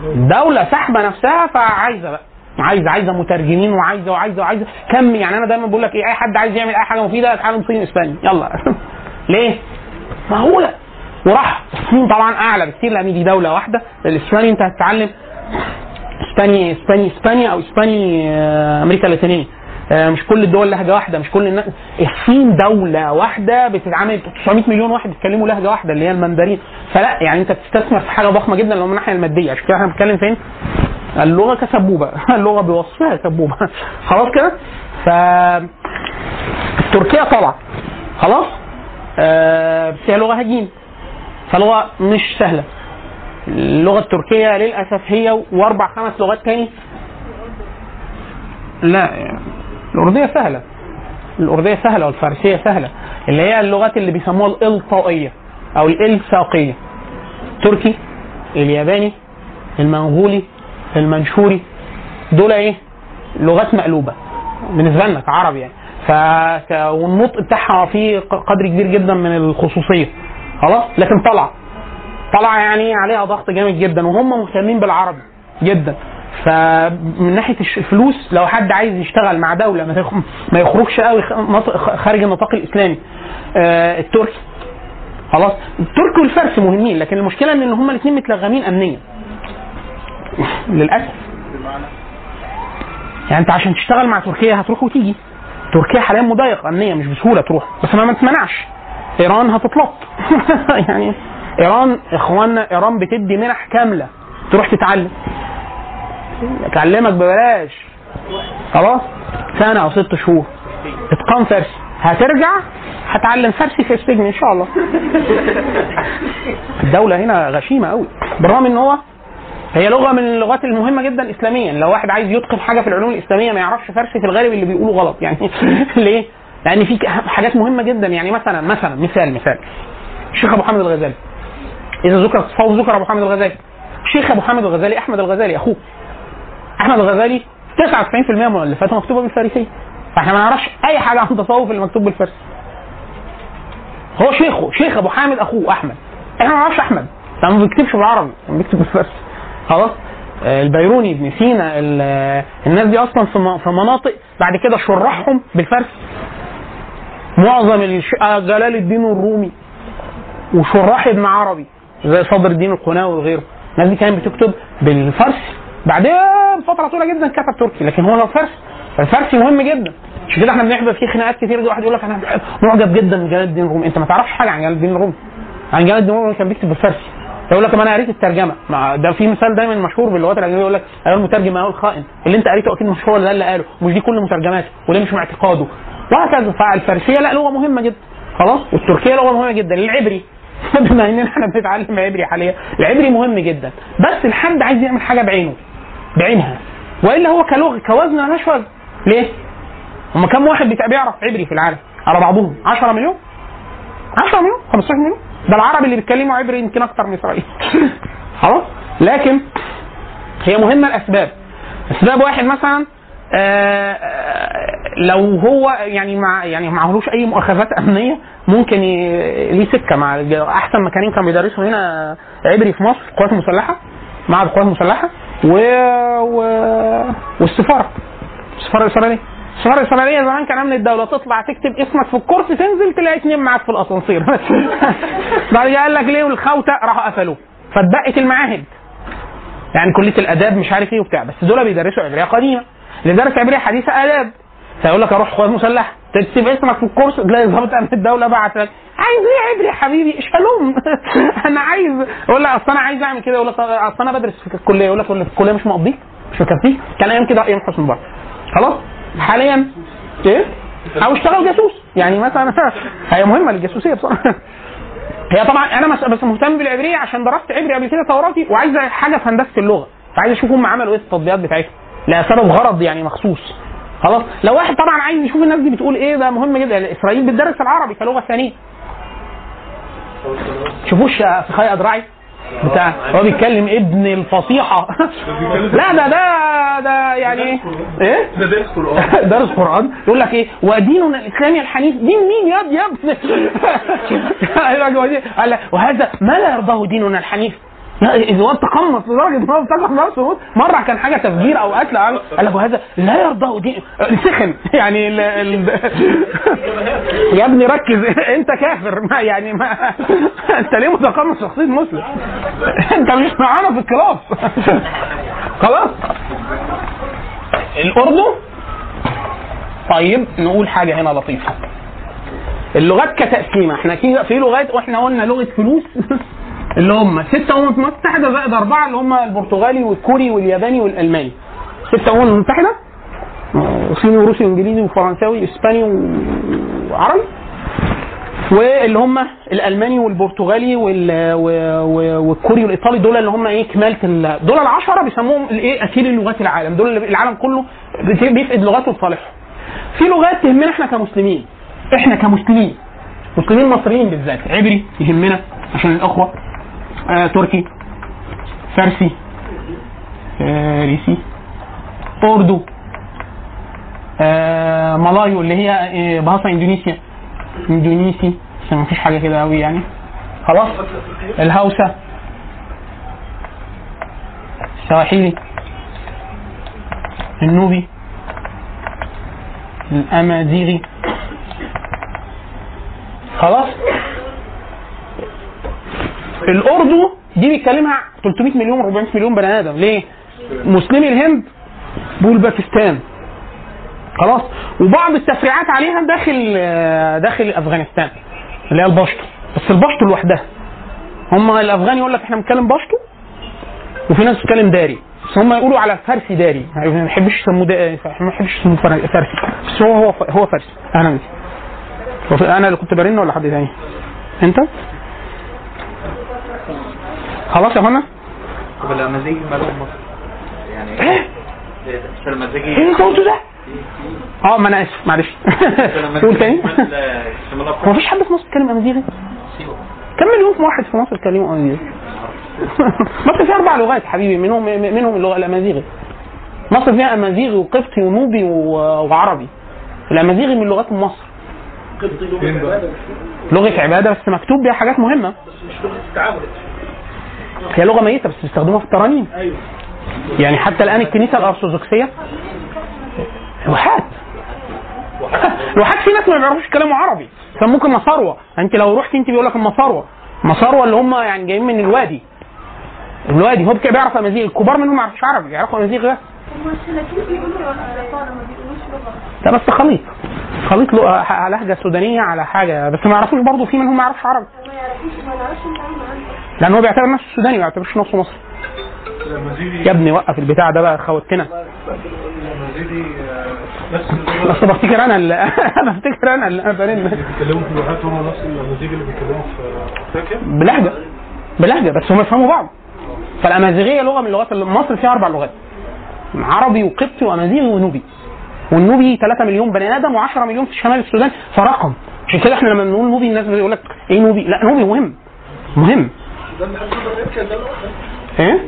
الدولة سحبة نفسها فعايزة بقى، عايزة مترجمين وعايزة كم. يعني أنا دايما بقول لك إيه، أي حد عايز يعمل أي حاجة مفيدة اتعلم صيني إسباني يلا. ليه؟ مهولة وراح. الصين طبعا أعلى بكتير لأن دي دولة واحدة. الإسباني أنت هتتعلم إسباني أو إسباني أمريكا اللاتينية، مش كل الدول لهجه واحده، مش كل الناس. الصين دوله واحده بتتعامل 900 مليون واحد بيتكلموا لهجه واحده اللي هي المندرين. فلا يعني انت بتستثمر في حاجه ضخمه جدا لو من الناحيه الماديه. عشان كده احنا بنتكلم فين؟ اللغه كسبوبه، اللغه بوصفها كسبوبه. خلاص كده. ف تركيا طبعا خلاص بس هي لغه هجين، فلغه مش سهله. اللغه التركيه للاسف هي 4-5 لغات تاني. لا يعني الأردية سهلة والفارسية سهلة، اللي هي اللغات اللي بيسموها الإلطائية أو الإلصاقية. تركي، الياباني، المنغولي، المنشوري، دول إيه؟ لغات مقلوبة بالنسبة لنا كعرب يعني. والنطق بتاعها فيه قدر كبير جدا من الخصوصية خلاص. لكن طلع يعني عليها ضغط جامد جدا، وهم مهتمين بالعربي جدا. فمن ناحيه الفلوس لو حد عايز يشتغل مع دوله ما يخرجش قوي خارج النطاق الاسلامي التركي خلاص. التركي والفارسي مهمين، لكن المشكله ان هم الاثنين متلغمين امنيا للاسف. يعني انت عشان تشتغل مع تركيا هتروح وتيجي. تركيا حاليا مضايق امنيا، مش بسهوله تروح، بس ما تمنعش ايران هتطلق. يعني ايران اخواننا، ايران بتدي منح كامله تروح تتعلم، اكلمك ببلاش خلاص 1 أو 6 شهور اتقان فارسي. هترجع هتعلم فارسي في السجن ان شاء الله. الدوله هنا غشيمه قوي، بالرغم ان هي لغه من اللغات المهمه جدا اسلاميا. لو واحد عايز يتقن حاجه في العلوم الاسلاميه ما يعرفش فارسي في الغالب اللي بيقوله غلط يعني. ليه؟ لان في حاجات مهمه جدا. يعني مثلا مثال الشيخ ابو محمد الغزالي، اذا ذكر ابو محمد الغزالي، الشيخ ابو محمد الغزالي احمد الغزالي اخوه. احمد الغزالي 99% من مؤلفاته مكتوبه بالفارسيه، فاحنا ما نعرفش اي حاجه عن التصوف اللي مكتوب بالفارسي. هو شيخه، شيخ ابو حامد اخوه احمد، احنا ما نعرفش احمد لانه ما بيكتبش بالعربي، كان بيكتب بالفارسي خلاص. البيروني، ابن سينا، الناس دي اصلا في مناطق بعد كده شرحهم بالفارسي. معظم جلال الدين الرومي وشراح ابن عربي زي صدر الدين القونوي وغيره، الناس دي كانت بتكتب بالفارسي، بعدين فتره طويله جدا كتب تركي. لكن هو لو فارسي، فالفارسي مهم جدا. مش كده احنا بنحب في خناقات كتير، واحد يقول لك انا معجب جدا بجلال الدين الرومي، انت ما تعرفش حاجه عن جلال الدين الرومي. عن جلال الدين الرومي كان بيكتب بالفارسي، يقول لك انا قريت الترجمه. ده في مثال دايما مشهور باللغات الاجنبيه، يقول لك انا المترجم اهو الخائن، اللي انت قريته اكيد مش هو اللي قاله، مش دي كل مترجماته وده مش مع اعتقاده وهكذا. فالفارسيه لا لغه مهمه جدا خلاص، والتركيه لغه مهمه جدا. العبري بما اننا احنا بنتعلم عبري حاليا. العبري مهم جدا بس الحد عايز يعمل حاجه بعينه بعينها، والا هو كلغه كوزن ملهاش وزن. ليه؟ هم كم واحد بيعرف عبري في العالم على بعضهم؟ 10 مليون 10 مليون 15 مليون. ده العرب اللي بيتكلموا عبري يمكن اكتر من اسرائيل خلاص. لكن هي مهمه الاسباب. اسباب واحد مثلا لو هو يعني معهوش اي مؤاخذات امنيه ممكن ليه سكه مع احسن مكانين كانوا بيدرسوا هنا عبري في مصر، القوات المسلحه، معهد القوات المسلحه والسفاره الاسرائيليه. السفاره الاسرائيليه زمان كان امن الدوله تطلع تكتب اسمك في الكرسي تنزل تلاقي اتنين معاك في الاسانسير بعد قال لك ليه والخوته راحوا قفلوه، فاتبقت المعاهد يعني كليه الاداب مش عارف ايه وبتاع، بس دول بيدرسوا عبريه قديمه. لدرجه عبريه حديثه اداب هيقول لك اروح قوات مسلحه تكتب اسمك في الكورس تلاقي ضابط امن الدوله بعت لك عايز ايه عبري يا حبيبي شالوم انا عايز اقول له اصل انا عايز اعمل كده، يقول لك اصل انا بدرس في الكليه، يقول لك الكليه مش مقضيك مش مكفيك. كان ايام كده ايام حسن مبارك خلاص. حاليا ايه او اشتغل جاسوس يعني مثلا، هي مهمه للجاسوسيه بصراحه. هي طبعا انا بس مهتم بالعبريه عشان درست عبري قبل كده توراتي، وعايز حاجه في هندسه اللغه فعايز اشوف هم عملوا ايه في التطبيقات بتاعتهم لسبب غرض يعني مخصوص خلاص. لو واحد طبعا عايز يشوف الناس دي بتقول ايه ده مهم جدا. اسرائيل بتدرس العربي كلغه ثانيه، شوفوش سخاي ادراعي بتاع هو بيتكلم ابن الفصيحه لا ده يعني ايه ده درس قران درس قران. يقول لك ايه وديننا الاسلامي الحنيف. دين مين يا ابني؟ قال وهذا ما لا يرضاه ديننا الحنيف. إذا هو تقمص لدرجة إن هو تقمص نفسه مرة كان حاجة تفجير أو قتل، قال له هذا لا يرضاه دين سخن يعني يا ابني ركز أنت كافر ما أنت ليه متقمص شخصية مسلم؟ أنت مش معانا في الكلاس خلاص. الأردن طيب نقول حاجة هنا لطيفة. اللغات كتقسيمة إحنا في لغات، وإحنا قلنا لغة فلوس اللي هم 6 أمم متحدة زائد 4 اللي هم البرتغالي والكوري والياباني والألماني. 6 أمم متحدة، صيني وروسي وإنجليزي وفرنساوي وإسباني وعربي، واللي هم الألماني والبرتغالي والكوري والإيطالي. دول اللي هم إيه كمالة دول ال10 بيسموهم الإيه أكيل اللغات العالم. دول اللي العالم كله بيفقد لغاته لصالحهم. في لغات تهمنا إحنا كمسلمين، إحنا كمسلمين مسلمين مصريين بالذات، عبري يهمنا عشان الأخوة، تركي، فارسي، ريسي، أردو، مالايو اللي هي بهاصة إندونيسيا، إندونيسي بس مفيش حاجة كده أوي يعني خلاص، الهوسة، السواحيلي، النوبي، الأمازيغي خلاص. الأردو دي بيتكلمها 300 مليون 400 مليون بني آدم. ليه؟ مسلمي الهند والباكستان خلاص، وبعض التفريعات عليها داخل أفغانستان اللي هي الباشتو، بس الباشتو لوحدها. هم الأفغان يقول لك احنا بنتكلم باشتو، وفي ناس بتتكلم داري، بس هم يقولوا على فارسي داري، يعني ما بيحبوش يسموه داري، ما بيحبوش يسموه فارسي، بس هو فارسي. أنا اللي كنت برن ولا حد تاني؟ أنت؟ خلاص يا هنا؟ طب الأمازيغي مالهم مصر؟ يعني إيه؟ مش الأمازيغي إيه اللي أنت قلته ده؟ ما أنا آسف معلش قول تاني؟ هو مفيش حد في مصر بيتكلم أمازيغي؟ كم مليون واحد في مصر بيتكلموا أمازيغي؟ مصر فيها 4 لغات حبيبي، منهم اللغة الأمازيغي. مصر فيها أمازيغي وقبطي ونوبي وعربي. الأمازيغي من لغات مصر. لغة عبادة بس مكتوب بيها حاجات مهمة، بس مش لغة التعامل، هي لغة ميتة بس بيستخدموها في الترانيم. أيوة. يعني حتى الآن الكنيسة الأرثوذكسية لوحات في ناس ما بيعرفوش كلامه عربي، فممكن مصاروة. أنت لو رحت أنت بيقول لك مصاروة اللي هم يعني جايين من الوادي هو كده بيعرف أمازيغ. الكبار منهم ما يعرفوش عربي، يعرفوا أمازيغ بس. لا بس خليط على لهجة سودانية على حاجة، بس ما يعرفوش برضه. في منهم ما يعرفش عربي، لأن هو بيعتبر نفسه سوداني ما يعتبرش نفسه مصري. يا ابني وقف البتاع ده بقى، خوتنا. بس بفتكر انا اللي انا بفتكر انا اللي بنين بيتكلموا في لغات هم نفس الامازيغ اللي بيتكلموا في افريقيا بلهجه بس هم يفهموا بعض. فالامازيغيه لغه من لغات مصر، فيها 4 لغات، عربي وقبطي وامازيغي ونوبي، والنوبي 3 مليون بني ادم و10 مليون في شمال السودان، فرقم. عشان كده احنا لما بنقول نوبي الناس بيقول لك ايه نوبي؟ لا نوبي مهم. ايه؟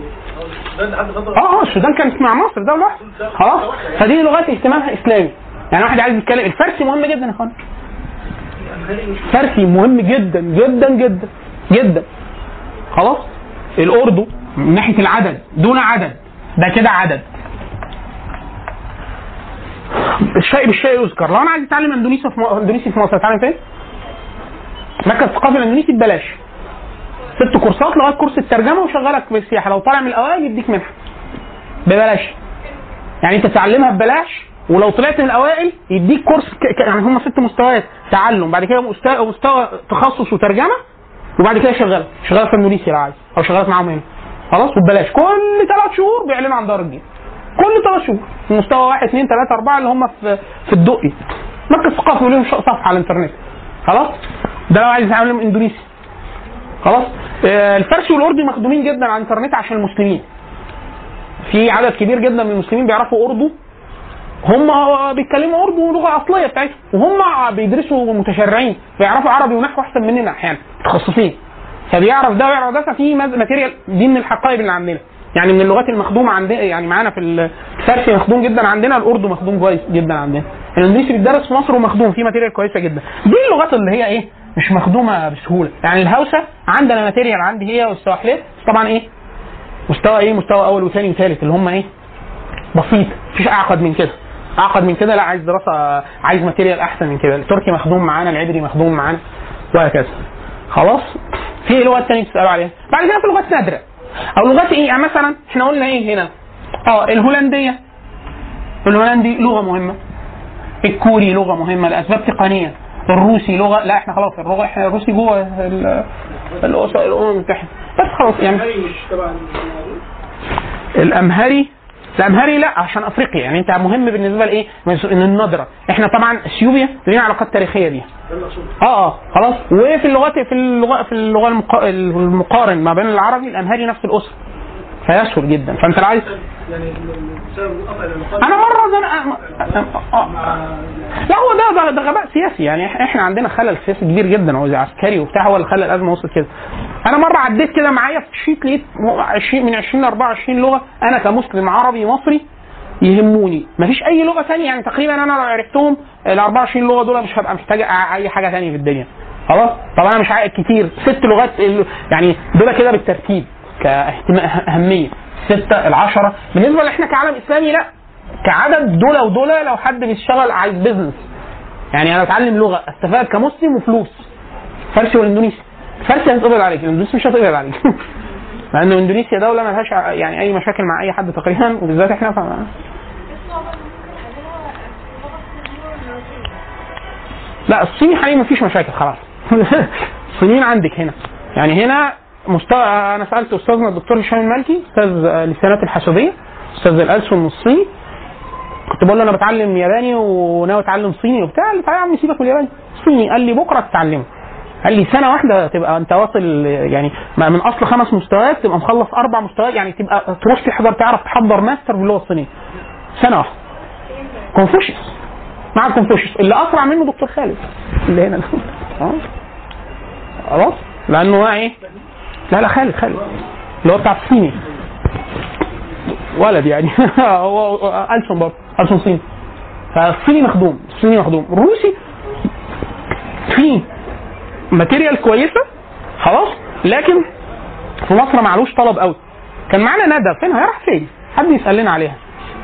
السودان كانت مع مصر ده لوحده خلاص. فدي لغات اهتمامها اسلامي، يعني واحد عايز يتكلم الفارسي مهم جدا يا خالد، الفارسي مهم جدا جدا جدا جدا خلاص. الاردو من ناحيه العدد دون عدد، ده كده عدد. الشيء بالشيء يذكر. لو انا عايز اتعلم اندونيسي في مصر اتعلم فين؟ مركز ثقافي الاندونيسي ببلاش، 6 كورسات لغايه كورس الترجمه وشغلك بالسياحه، لو طالع من الاوائل يديك منحه ببلاش، يعني انت تعلمها ببلاش، ولو طلعت من الاوائل يديك كورس يعني هم 6 مستويات تعلم، بعد كده مستوى تخصص وترجمه، وبعد كده شغاله في اندونيسيا لو عايز، او شغاله معاهم هنا خلاص وببلاش. كل 3 شهور بيعلنوا عن دار الدين، كل 3 شهور مستوى 1 2 3 4 اللي هم في الدقي مركز ثقافي ولهم صفحه على الانترنت خلاص. ده لو عايز اتعلم اندونيسي خلاص. الفارسي والاردي مخدومين جدا على الانترنت عشان المسلمين، في عدد كبير جدا من المسلمين بيعرفوا اردو، هم بيتكلموا اردو لغه اصليه بتاعتهم، وهم بيدرسوا متشرعين بيعرفوا عربي ونحو احسن مننا احيانا متخصصين، فبيعرف ده ويعرف ده، ففي ماتيريال دي من الحقائب اللي عندنا، يعني من اللغات المخدومه عندنا، يعني معانا في الفارسي مخدوم جدا عندنا، الاردو مخدوم كويس جدا عندنا، الاندونيسي بيدرس في مصر ومخدوم، في ماتيريال كويسه جدا. دي اللغات اللي هي ايه مش مخدومه بسهوله، يعني الهوسه عندنا ماتيريال عندي هي والسواحليه طبعا ايه مستوى ايه مستوى اول وثاني وثالث اللي هم ايه بسيط، مفيش اعقد من كده لا، عايز دراسه، عايز ماتيريال احسن من كده. التركي مخدوم معانا، العبري مخدوم معانا، وهكذا خلاص. في لغات ثانيه بتسالوا عليها بعد كده، في لغات نادره او لغات ايه، يعني مثلا احنا قلنا ايه هنا الهولنديه، الهولندي لغه مهمه، الكوري لغه مهمه لاسباب تقنيه، الروسي لغه، لا احنا خلاص الروسي جوه الامم المتحده بس خلاص، يعني الامهري لا عشان افريقيا، يعني انت مهم بالنسبه لايه ان النضره، احنا طبعا اثيوبيا لينا علاقات تاريخيه بيها خلاص. وفي اللغات في اللغه المقارن ما بين العربي الامهري نفس الاسره، فيسهل جدا. فانت عايز يعني انا مره لا هو ده غباء سياسي، يعني احنا عندنا خلل سياسي كبير جدا وزي عسكري وبتاع، هو اللي خلى الازمه وصلت كده. انا مره عديت كده معايا في شيت لقيت 20 من 20 ل 24 لغه، انا كمسلم عربي مصري يهموني، مفيش اي لغه ثانيه، يعني تقريبا انا لو عرفتهم ال 24 لغه دول مش هبقى محتاج اي حاجه ثانيه في الدنيا خلاص. طبعا انا مش عايز كتير، 6 لغات يعني دول كده بالترتيب كأهمية، 6 ال10 بالنسبة لإحنا كعالم إسلامي، لا كعدد دولة ودولة. لو حد بيشتغل عايز بيزنس، يعني أنا أتعلم لغة أستفاد كمسلم وفلوس، فارسي والإندونيسي. فارسي هتقبل عليك، الإندونيسي مش هتقبل عليك لأن إندونيسيا دولة ملهاش يعني أي مشاكل مع أي حد تقريبا، وبالذات إحنا لا الصين حاليا مفيش مشاكل خلاص الصينيين عندك هنا، يعني هنا مستوى. انا سالت استاذنا الدكتور هشام المالكي استاذ لسانات الحاسوبيه استاذ الالسن الصيني، كنت بقول له انا بتعلم ياباني وناوي اتعلم صيني وبتاع، قال لي تعالى يا عم سيبك من الياباني صيني، قال لي بكره تتعلمه، قال لي سنه واحده تبقى انت واصل، يعني من اصل 5 مستويات تبقى مخلص 4 مستويات، يعني تبقى تروح تعرف تحضر ماستر باللغه الصينيه سنه واحده. كونفوشيوس مع كونفوشيوس اللي اسرع منه دكتور خالد اللي هنا خلاص لانه هو ايه لا خالد اللي هو بتاع الصيني ولد، يعني هو ألسن برضه ألسن صيني، فالصيني مخدوم، الصيني مخدوم، الروسي فيه ماتيريال كويسة خلاص، لكن في مصر معلوش طلب قوي. كان معانا ندى، فين هي راح فين؟ حد يسألنا عليها.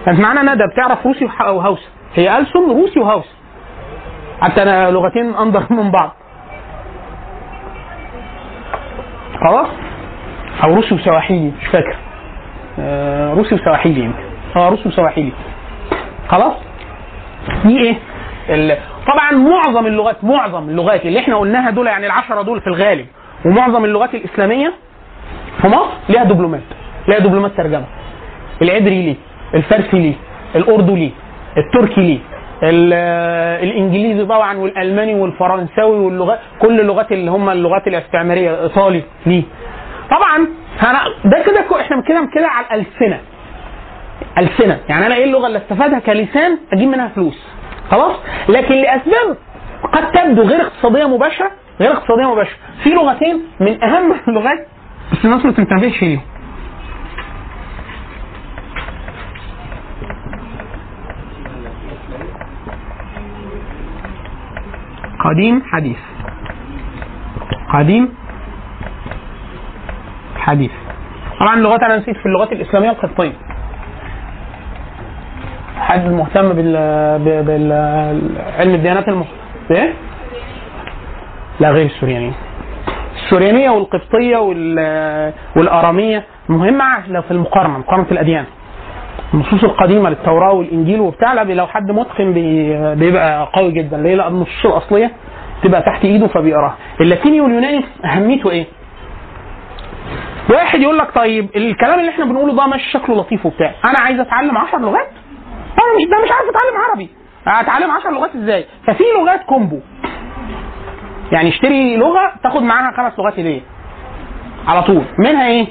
كانت معانا ندى بتعرف روسي وهوسة، هي ألسن روسي وهوسة، حتى أنا لغتين أندر من بعض خلاص، او روسي وسواحيلي مش فاكر، روسي وسواحيلي يمكن روسي وسواحيلي خلاص. دي ايه طبعا معظم اللغات اللي احنا قلناها دول، يعني 10 دول في الغالب، ومعظم اللغات الاسلاميه في مصر ليها دبلومات ترجمه، العبري ليه، الفارسي ليه، الاردو ليه، التركي ليه، الانجليزي طبعا والالماني والفرنساوي واللغات، كل اللغات اللي هم اللغات الاستعماريه، الايطالي ليه طبعا. ده كده احنا كده على الالسنه، السنه يعني انا ايه اللغه اللي استفادها كلسان اجيب منها فلوس خلاص. لكن لاسباب قد تبدو غير اقتصاديه مباشره، غير اقتصاديه مباشره، في لغتين من اهم اللغات بس الناس ما بتنتبهش ليهم، قديم حديث. قديم حديث طبعا اللغات، انا نسيت في اللغات الاسلاميه القبطيه، حد مهتم بالعلم الديانات ايه؟ لا غير السوريانية، السوريانية والقبطية والأرامية مهمة لو في المقارنة، مقارنة الأديان، النصوص القديمة للتوراة والإنجيل وبتاع، لو حد متقن بيبقى قوي جدا. ليه؟ لأن النصوص الأصلية تبقى تحت إيده فبيقراها. اللاتيني واليوناني أهميته إيه؟ واحد يقول لك طيب الكلام اللي إحنا بنقوله ده مش شكله لطيف وبتاع، أنا عايز أتعلم 10 لغات، أنا مش عارف أتعلم عربي، هتعلم 10 لغات إزاي؟ ففي لغات كومبو، يعني اشتري لغة تاخد معاها 5 لغات ليه على طول، منها ايه؟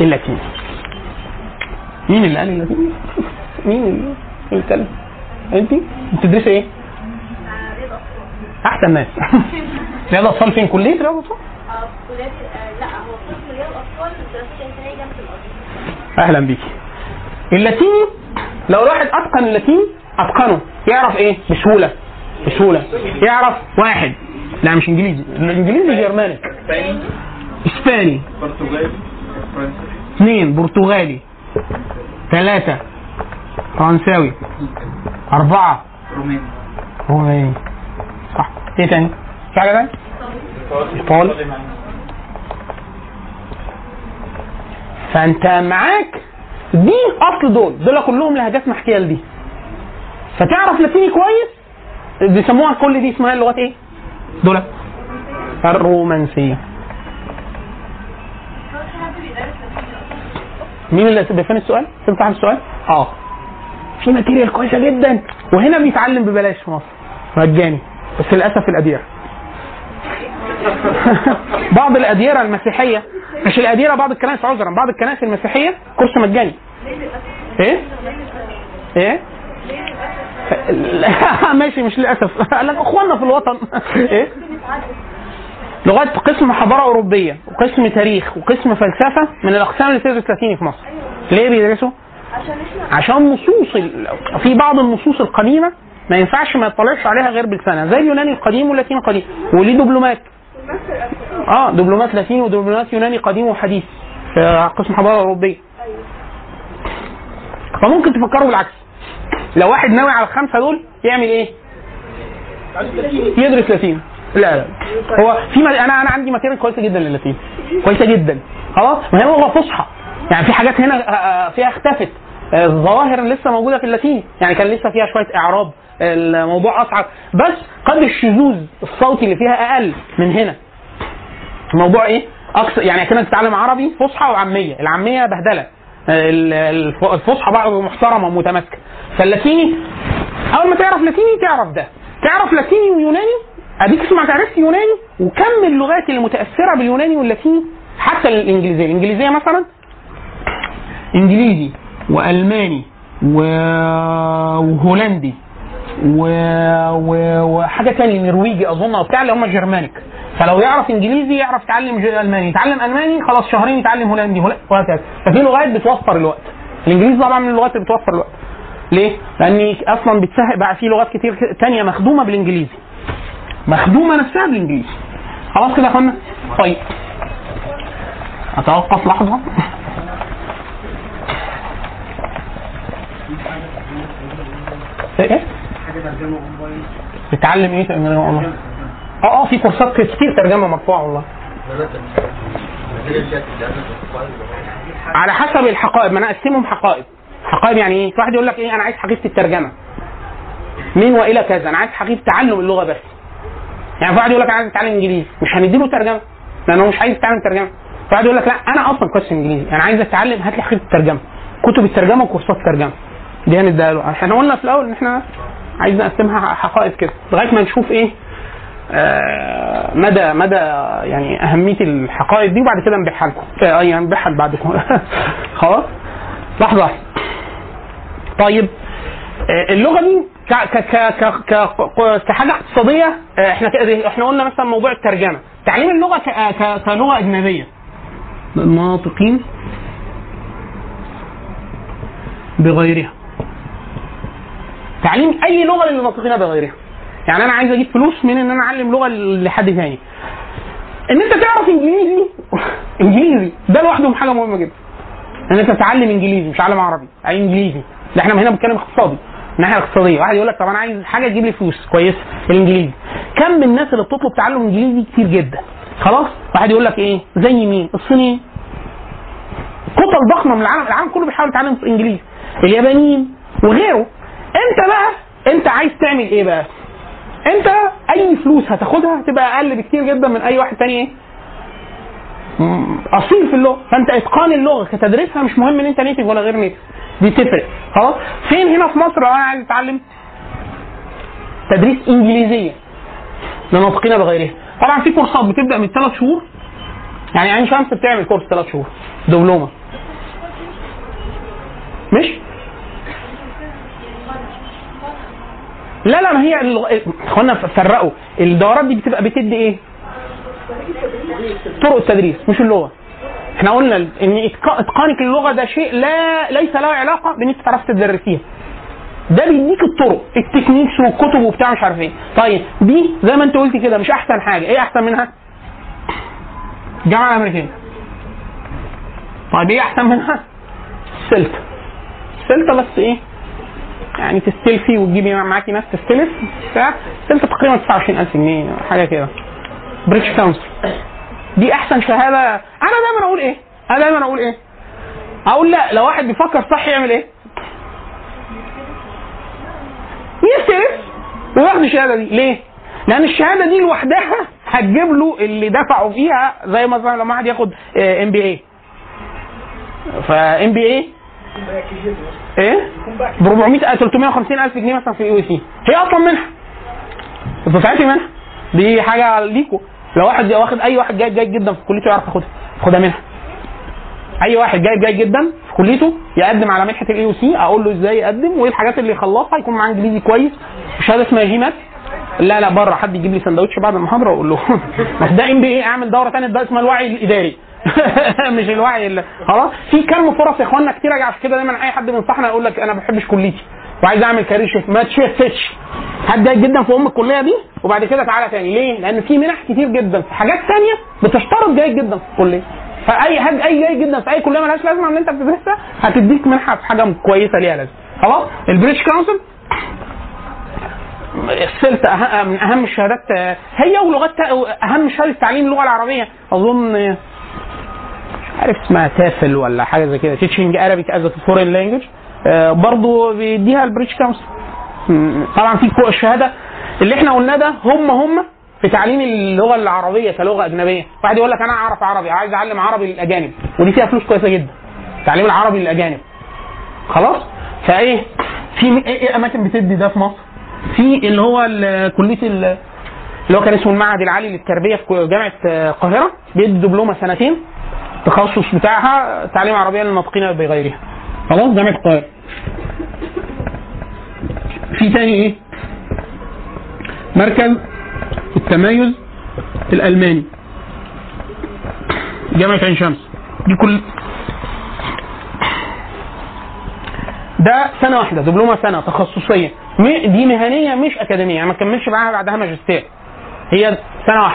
اللاتيني. مين اللي قال اللاتيني؟ مين اللي قال؟ انتي بتدرس ايه؟ احسن ناس رياض اطفال. فين كلية رياض اطفال؟ لا هو قسم رياض اطفال دراسات انسانية جنب القاهرة. اهلا بيكي. اللاتيني لو الواحد اتقن اللاتيني، اتقنه يعرف ايه بسهولة، بسهولة يعرف واحد، لا مش انجليزي، الانجليزي جرماني، اسباني، برتغالي، 2 برتغالي، 3 فرنساوي، 4 روماني، صح. ايه تاني؟ في حاجه تاني؟ ايطالي. فانت معاك دي اصل دول كلهم لهجات محكيه لدي، فتعرف لاتيني كويس، بيسموها كل دي اسمها اللغات ايه؟ دول الرومانسية. مين اللي بيفهم السؤال؟ بتفهم السؤال؟ في ماتيريال كويسة جدا، وهنا بيتعلم ببلاش في مصر مجاني، بس للأسف الأديرة بعض الأديرة المسيحية، مش الأديرة، بعض الكنائس، عذرا، بعض الكنائس المسيحية كورس مجاني. ايه ماشي، مش للاسف، قال لك اخواننا في الوطن ايه لغات، قسم حضاره اوروبيه وقسم تاريخ وقسم فلسفه، من الاقسام اللي بتدرس لاتيني في مصر. ليه بيدرسوا؟ عشان نصوص في بعض النصوص القديمه ما ينفعش ما يطلعش عليها غير بلسانها، زي اليوناني القديم واللاتيني القديم، وليه دبلومات، دبلومات لاتيني ودبلومات يوناني قديم وحديث في قسم حضاره اوروبيه. فممكن تفكروا بالعكس، لو واحد ناوي على ال5 دول يعمل ايه؟ يدرس لاتين. لا هو في انا عندي ماتيريال كويسه جدا لللاتين، كويسه جدا خلاص، ما هي لغه فصحى، يعني في حاجات هنا فيها اختفت، الظواهر لسه موجوده في اللاتين، يعني كان لسه فيها شويه اعراب، الموضوع اصعب، بس قد الشذوذ الصوتي اللي فيها اقل من هنا. الموضوع ايه؟ اكثر، يعني كانك بتتعلم عربي فصحى وعاميه، العاميه بهدله، الفصحى بقى محترمه متماسكه. فاللاتيني اول ما تعرف لاتيني تعرف ده، تعرف لاتيني ويوناني، اديك اسمع تعرف يوناني، وكم اللغات اللي متاثره باليوناني واللاتيني حتى الانجليزيه. الانجليزيه مثلا انجليزي والماني وهولندي وحاجه ثانيه نرويجي اظن او بتاع، اللي هم جرمانيك. فلو يعرف انجليزي يعرف يتعلم الماني، يتعلم الماني خلاص شهرين يتعلم هولندي وهكذا. ففي لغات بتوفر الوقت، الانجليزي طبعا من اللغات اللي بتوفر الوقت. ليه؟ لان اصلا بتسهل بقى، في لغات كتير تانية مخدومه بالانجليزي، مخدومه نفسها بالانجليزي. خلاص كده يا اخوانا؟ طيب اتوقف لحظه. ايه؟ بتعلم ايه ترجمه اونلاين؟ في كورسات كتير ترجمه مدفوعه والله، على حسب الحقائب، ما انا اقسمهم حقائب. حقائب يعني ايه؟ واحد يقول لك ايه، انا عايز حقيقه الترجمه من والى كذا، انا عايز حقيقه تعلم اللغه بس. يعني واحد يقول لك انا عايز اتعلم انجليزي، مش هنديله ترجمه لانه مش عايز يتعلم ترجمه. واحد يقول لك لا انا اصلا كويس انجليزي، انا عايز اتعلم، هات لي حقيقه الترجمه، كتب الترجمه وكورسات الترجمه دي هنديها له. احنا قلنا في الاول ان احنا عايز نقسمها حقائق كده لغايه ما نشوف ايه مدى يعني اهميه الحقائق دي، وبعد كده نبيعها لكم يعني نبيعها بعدكم خلاص لحظه. طيب اللغه دي كحاجه اقتصاديه، احنا قلنا مثلا موضوع الترجمه، تعليم اللغه كلغه اجنبيه مناطقين بغيرها، تعليم اي لغه للمناطقين بغيرها. يعني انا عايز اجيب فلوس من ان انا اعلم لغه لحد ثاني. ان انت تعرف انجليزي انجليزي ده لوحده حاجه مهمه جدا، ان انت تتعلم انجليزي مش عالم عربي اي انجليزي، ده احنا هنا بنتكلم اقتصادي، ناحيه اقتصاديه. واحد يقول لك طب انا عايز حاجه تجيب لي فلوس كويسه بالانجليزي. كم من الناس اللي بتطلب تعلم انجليزي كتير جدا خلاص. واحد يقول لك ايه زي مين؟ الصينيين، كتل ضخمه من العالم كله بيحاول يتعلم انجليزي، اليابانيين وغيره. انت بقى انت عايز تعمل ايه بقى؟ انت اي فلوس هتاخدها هتبقى اقل بكتير جدا من اي واحد تاني اصيل في اللغه. فانت اتقان اللغه كتدريسها مش مهم ان انت نيتف ولا غير نيتف، دي تفرق خلاص. فين هنا في مصر لو انا عايز اتعلم تدريس انجليزيه لناطقين بغيرها، طبعا في كورسات بتبدا من 3 شهور، يعني عين شمس بتعمل كورس 3 شهور دبلومه، مش لا ما هي اخوانا فرقوا الدورات دي بتبقى بتدي ايه؟ طرق التدريس مش اللغه. احنا قلنا ان اتقانك اللغه ده شيء ليس له علاقه بان انت تعرف تدرسيها، ده بيديك الطرق التكنيكس والكتب وبتاع مش عارف ايه. طيب دي زي ما انت قلت كده مش احسن حاجه، ايه احسن منها؟ الجامعه الامريكيه. طيب ايه احسن منها؟ السلطه بس ايه يعني تستلفي وتجيبي معاكي ناس تستلف بتاع السلطه تقريبا 29000 جنيه حاجه كده بريتش كونسل. دي احسن شهاده. انا دايما اقول ايه اقول لا، لو واحد بيفكر صح يعمل ايه؟ يستلف وياخد الشهاده دي. ليه؟ لان الشهاده دي لوحدها هتجيب له اللي دفعوا فيها، زي مثلا لما واحد ياخد MBA، فام بي ايه ب 400 350,000 جنيه مثلا في الUC، هي اصلا منها دفعتي منها، دي حاجه ليكوا. لو واحد واخد اي واحد جيد جدا في كليته يعرف ياخدها منها. اي واحد جيد جدا في كليته يقدم على منحه الUC، اقول له ازاي يقدم وايه الحاجات اللي يخلصها، يكون معاه انجليزي كويس، شهاده اسمها جيمات. لا بره حد يجيب لي سندوتش بعد المحاضره واقول له ده MBA، اعمل دوره ثانيه ده اسمها الوعي الاداري مش الوعي اللي خلاص. في كم فرص يا اخوانا كتير اجي عشان كده دايما اي حد بينصحنا يقول لك انا ما بحبش كليتي وعايز اعمل كارير، ما تشفتش حد جدا في ام الكليه دي وبعد كده تعالى تاني. ليه؟ لان في منح كتير جدا في حاجات ثانيه بتشترط جيد جدا في الكليه، فاي حد اي جيد جدا في اي كليه مالهاش لازمه ان انت بتدرسها هتديك منحه في حاجه كويسه ليها لازمه خلاص. البريتش كونسل السلطه من اهم الشهادات هي، ولغات اهم شهاده تعليم اللغه العربيه اظن عارف اسمها تافل ولا حاجه زي كده، تيتشنج عربي از فورين لانجوج، برضو بيديها البريتش كونسل. طبعا في الشهاده اللي احنا قلنا ده هم في تعليم اللغه العربيه كلغه اجنبيه. واحد يقول لك انا اعرف عربي، عايز اعلم عربي للاجانب، ودي فيها فلوس كويسه جدا تعليم العربي للاجانب خلاص. فايه في ايه اماكن بتدي ده في مصر؟ في اللي هو كليه اللي هو كان اسمه المعهد العالي للتربيه في جامعه القاهره، بيدي دبلومه 2 سنين التخصص بتاعها تعليم عربيه للناطقين بغيرها خلاص جامعه القاهره. في تاني ايه؟ مركز التميز الالماني جامعه عين شمس، دي كل ده 1 سنة دبلومه 1 سنة تخصصيه، دي مهنيه مش اكاديميه، يعني ما كملش معاها بعدها ماجستير، هي 1 سنة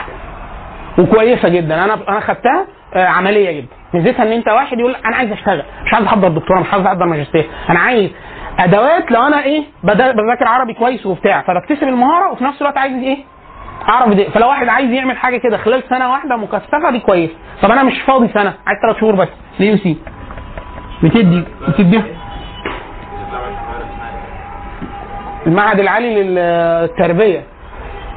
وكويسه جدا. انا خدتها عمليه جدا، ميزتها ان انت واحد يقول انا عايز اشتغل، مش عايز احضر دكتوراه، مش عايز احضر ماجستير، انا عايز ادوات لو انا ايه بذاكر عربي كويس وبتاع، فبكتسب المهاره وفي نفس الوقت عايز ايه اعرف ده. فلو واحد عايز يعمل حاجه كده خلال 1 سنة مكثفه دي كويس. طب انا مش فاضي 1 سنة، عايز 3 شهور بس، ليه سي بتدي المعهد العالي للتربيه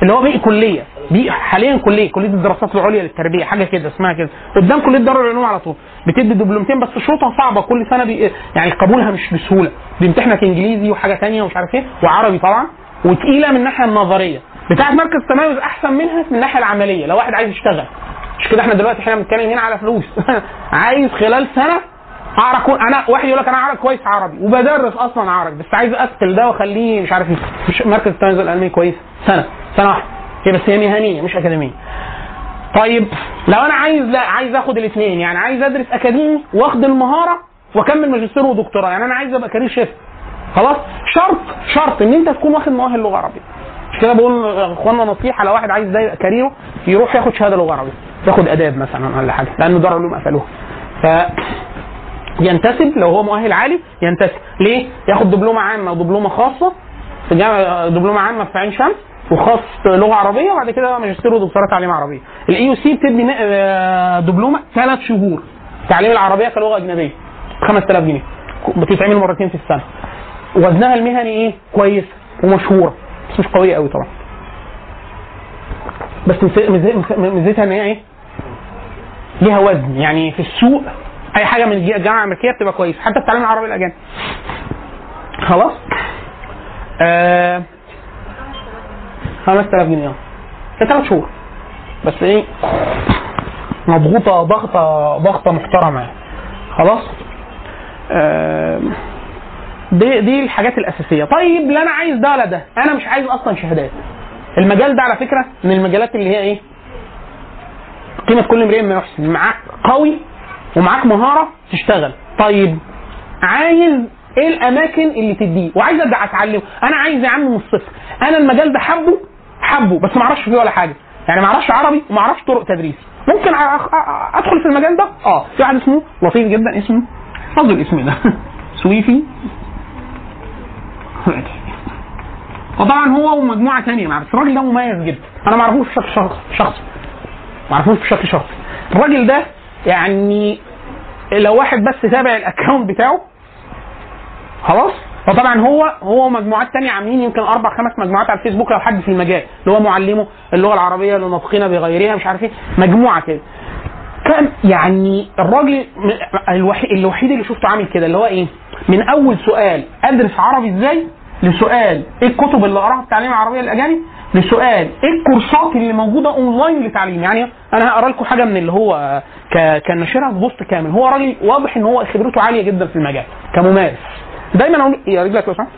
اللي هو بيئه كليه، دي حاليا كليه الدراسات العليا للتربيه حاجه كده اسمها كده، قدام كليه دار العلوم على طول، بتدي دبلومتين بس شروطها صعبه كل سنه يعني قبولها مش بسهوله، بيمتحنك انجليزي وحاجه ثانيه ومش عارف ايه وعربي طبعا وتقيله من الناحيه النظريه. بتاعه مركز التميز احسن منها من الناحيه العمليه. لو واحد عايز يشتغل، مش كده احنا دلوقتي احنا بنتكلم هنا على فلوس عايز خلال سنه اعرف، انا واحد يقول لك انا عارف كويس عربي وبدرس اصلا عربي، بس عايز اثقل ده واخليه مش عارف مش مركز التميز العلمي كويس سنه واحده هي، بس هي مهنيه مش اكاديميه. طيب لو انا عايز، لا عايز اخد الاثنين، يعني عايز ادرس اكاديمي واخد المهاره واكمل ماجستير ودكتوراه، يعني انا عايز ابقى كارير شيف خلاص، شرط ان انت تكون واخد مؤهل لغه عربيه. مش كده بقول اخواننا نصيحه، لو واحد عايز ده كاريره يروح ياخد شهاده لغه عربيه، ياخد اداب مثلا ولا حاجه، لانه دار العلوم قفلوها. ينتسب لو هو مؤهل عالي، ينتسب ليه؟ ياخد دبلومه عامه ودبلومه خاصه في جامعه، دبلومه عامه في عين شمس وخاص لغه عربيه، وبعد كده ماجستير ودكتوراه تعليم عربيه. الاي يو سي بتدي دبلومه 3 شهور تعليم العربيه كلغه اجنبيه 5000 جنيه بتتعمل مرتين في السنه، وزنها المهني ايه؟ كويس ومشهوره بس مش قويه قوي طبعا، بس ميزتها ان هي ايه؟ ليها وزن، يعني في السوق اي حاجه من الجامعه الامريكيه بتبقى كويس، حتى التعليم العربي الاجانب خلاص. 5000 جنيه في 3 شهور بس، ايه مضغوطه ضغطه محترمه يعني. خلاص دي الحاجات الاساسيه. طيب لا انا عايز ده ولا ده، انا مش عايز اصلا شهادات. المجال ده على فكره من المجالات اللي هي ايه؟ قيمه كل امرئ ما يحسن. معاك قوي ومعاك مهاره تشتغل. طيب عايز ايه الاماكن اللي تديه؟ وعايز ابدا اتعلمه. انا عايز يا عم من الصفر، انا المجال ده حبه بس ما اعرفش فيه ولا حاجه، يعني ما اعرفش عربي وما اعرفش طرق تدريس، ممكن ادخل في المجال ده. في واحد اسمه لطيف جدا، اسمه حفظوا الاسم ده سويفي، وطبعا هو ومجموعه ثانيه معرفش. الراجل ده مميز جدا، انا ما اعرفوش بشكل شخصي، الراجل ده يعني لو واحد بس تابع الاكونت بتاعه خلاص. وطبعا هو مجموعات تانية عاملين يمكن 4-5 مجموعات على الفيسبوك، لو حد في المجال اللي هو معلمه اللغه العربيه اللي ناطقينها بغيرها مش عارف ايه، مجموعه كده. يعني الراجل الوحيد اللي شفته عامل كده، اللي هو ايه، من اول سؤال ادرس عربي ازاي، لسؤال ايه الكتب اللي اقراها في التعليم العربي الاجانب، لسؤال ايه الكورسات اللي موجوده اونلاين للتعليم. يعني انا هقرا لكم حاجه من اللي هو كان نشرها في بوست كامل. هو راجل واضح ان هو خبرته عاليه جدا في المجال كممارس. دايما اقول يا رجلك لو سمحت،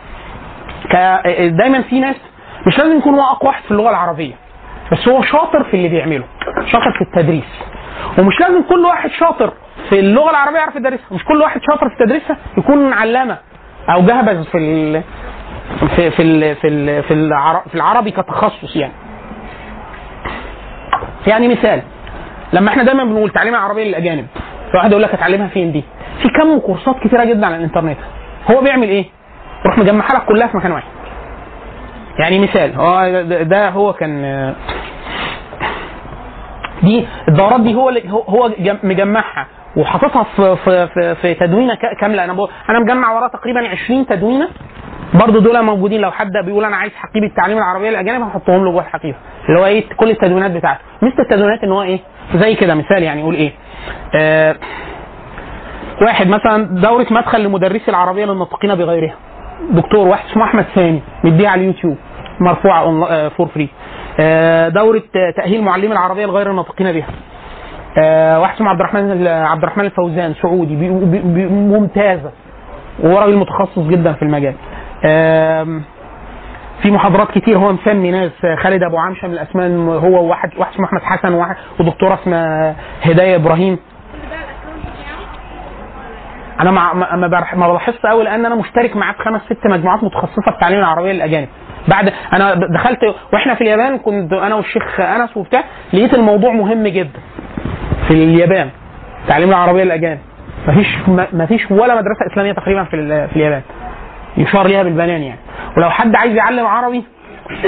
دايما في ناس مش لازم يكون هو اقوى واحد في اللغه العربيه، بس هو شاطر في اللي بيعمله، شاطر في التدريس. ومش لازم كل واحد شاطر في اللغه العربيه يعرف يدرسها، مش كل واحد شاطر في تدريسها يكون علامه او جهبذ في ال في في في في العربي كتخصص. يعني مثال، لما احنا دايما بنقول تعليم العربيه للاجانب، فواحد يقول لك اتعلمها فين دي، في كم كورسات كتيره جدا على الانترنت. هو بيعمل ايه؟ يروح مجمعها لك كلها في مكان واحد. يعني مثال، ده هو كان دي الدورات دي هو مجمعها وحاططها في تدوينه كامله. انا مجمع وراه تقريبا 20 تدوينه برضو، دول موجودين لو حد بيقول انا عايز حقيبه التعليم العربيه الاجانب هحطهم له جوه الحقيبه، اللي هو ايه كل التدوينات بتاعته. مثل التدوينات ان هو ايه زي كده مثال، يعني يقول ايه واحد مثلا دوره مدخل لمدرسي العربيه للناطقين بغيرها، دكتور واحد اسمه احمد سامي مديها على اليوتيوب مرفوعه فور فري. دوره تاهيل معلمي العربيه لغير الناطقين بها، واحد اسمه عبد الرحمن الفوزان سعودي ممتازه وراجل متخصص جدا في المجال. في محاضرات كتير هو مسمي ناس، خالد أبو عمشة من الأسمان، هو واحد اسمه أحمد حسن، ودكتورة اسمها هدايا إبراهيم. أنا ما بلاحظش أوي، لأن أنا مشترك معاه في 5-6 مجموعات متخصصة في التعليم العربي للأجانب. بعد أنا دخلت وإحنا في اليابان، كنت أنا والشيخ أنس وبتاع، لقيت الموضوع مهم جدا في اليابان التعليم العربي للأجانب. مفيش ولا مدرسة إسلامية تقريبا في اليابان يشار ليها بالبنان يعني. ولو حد عايز يعلم عربي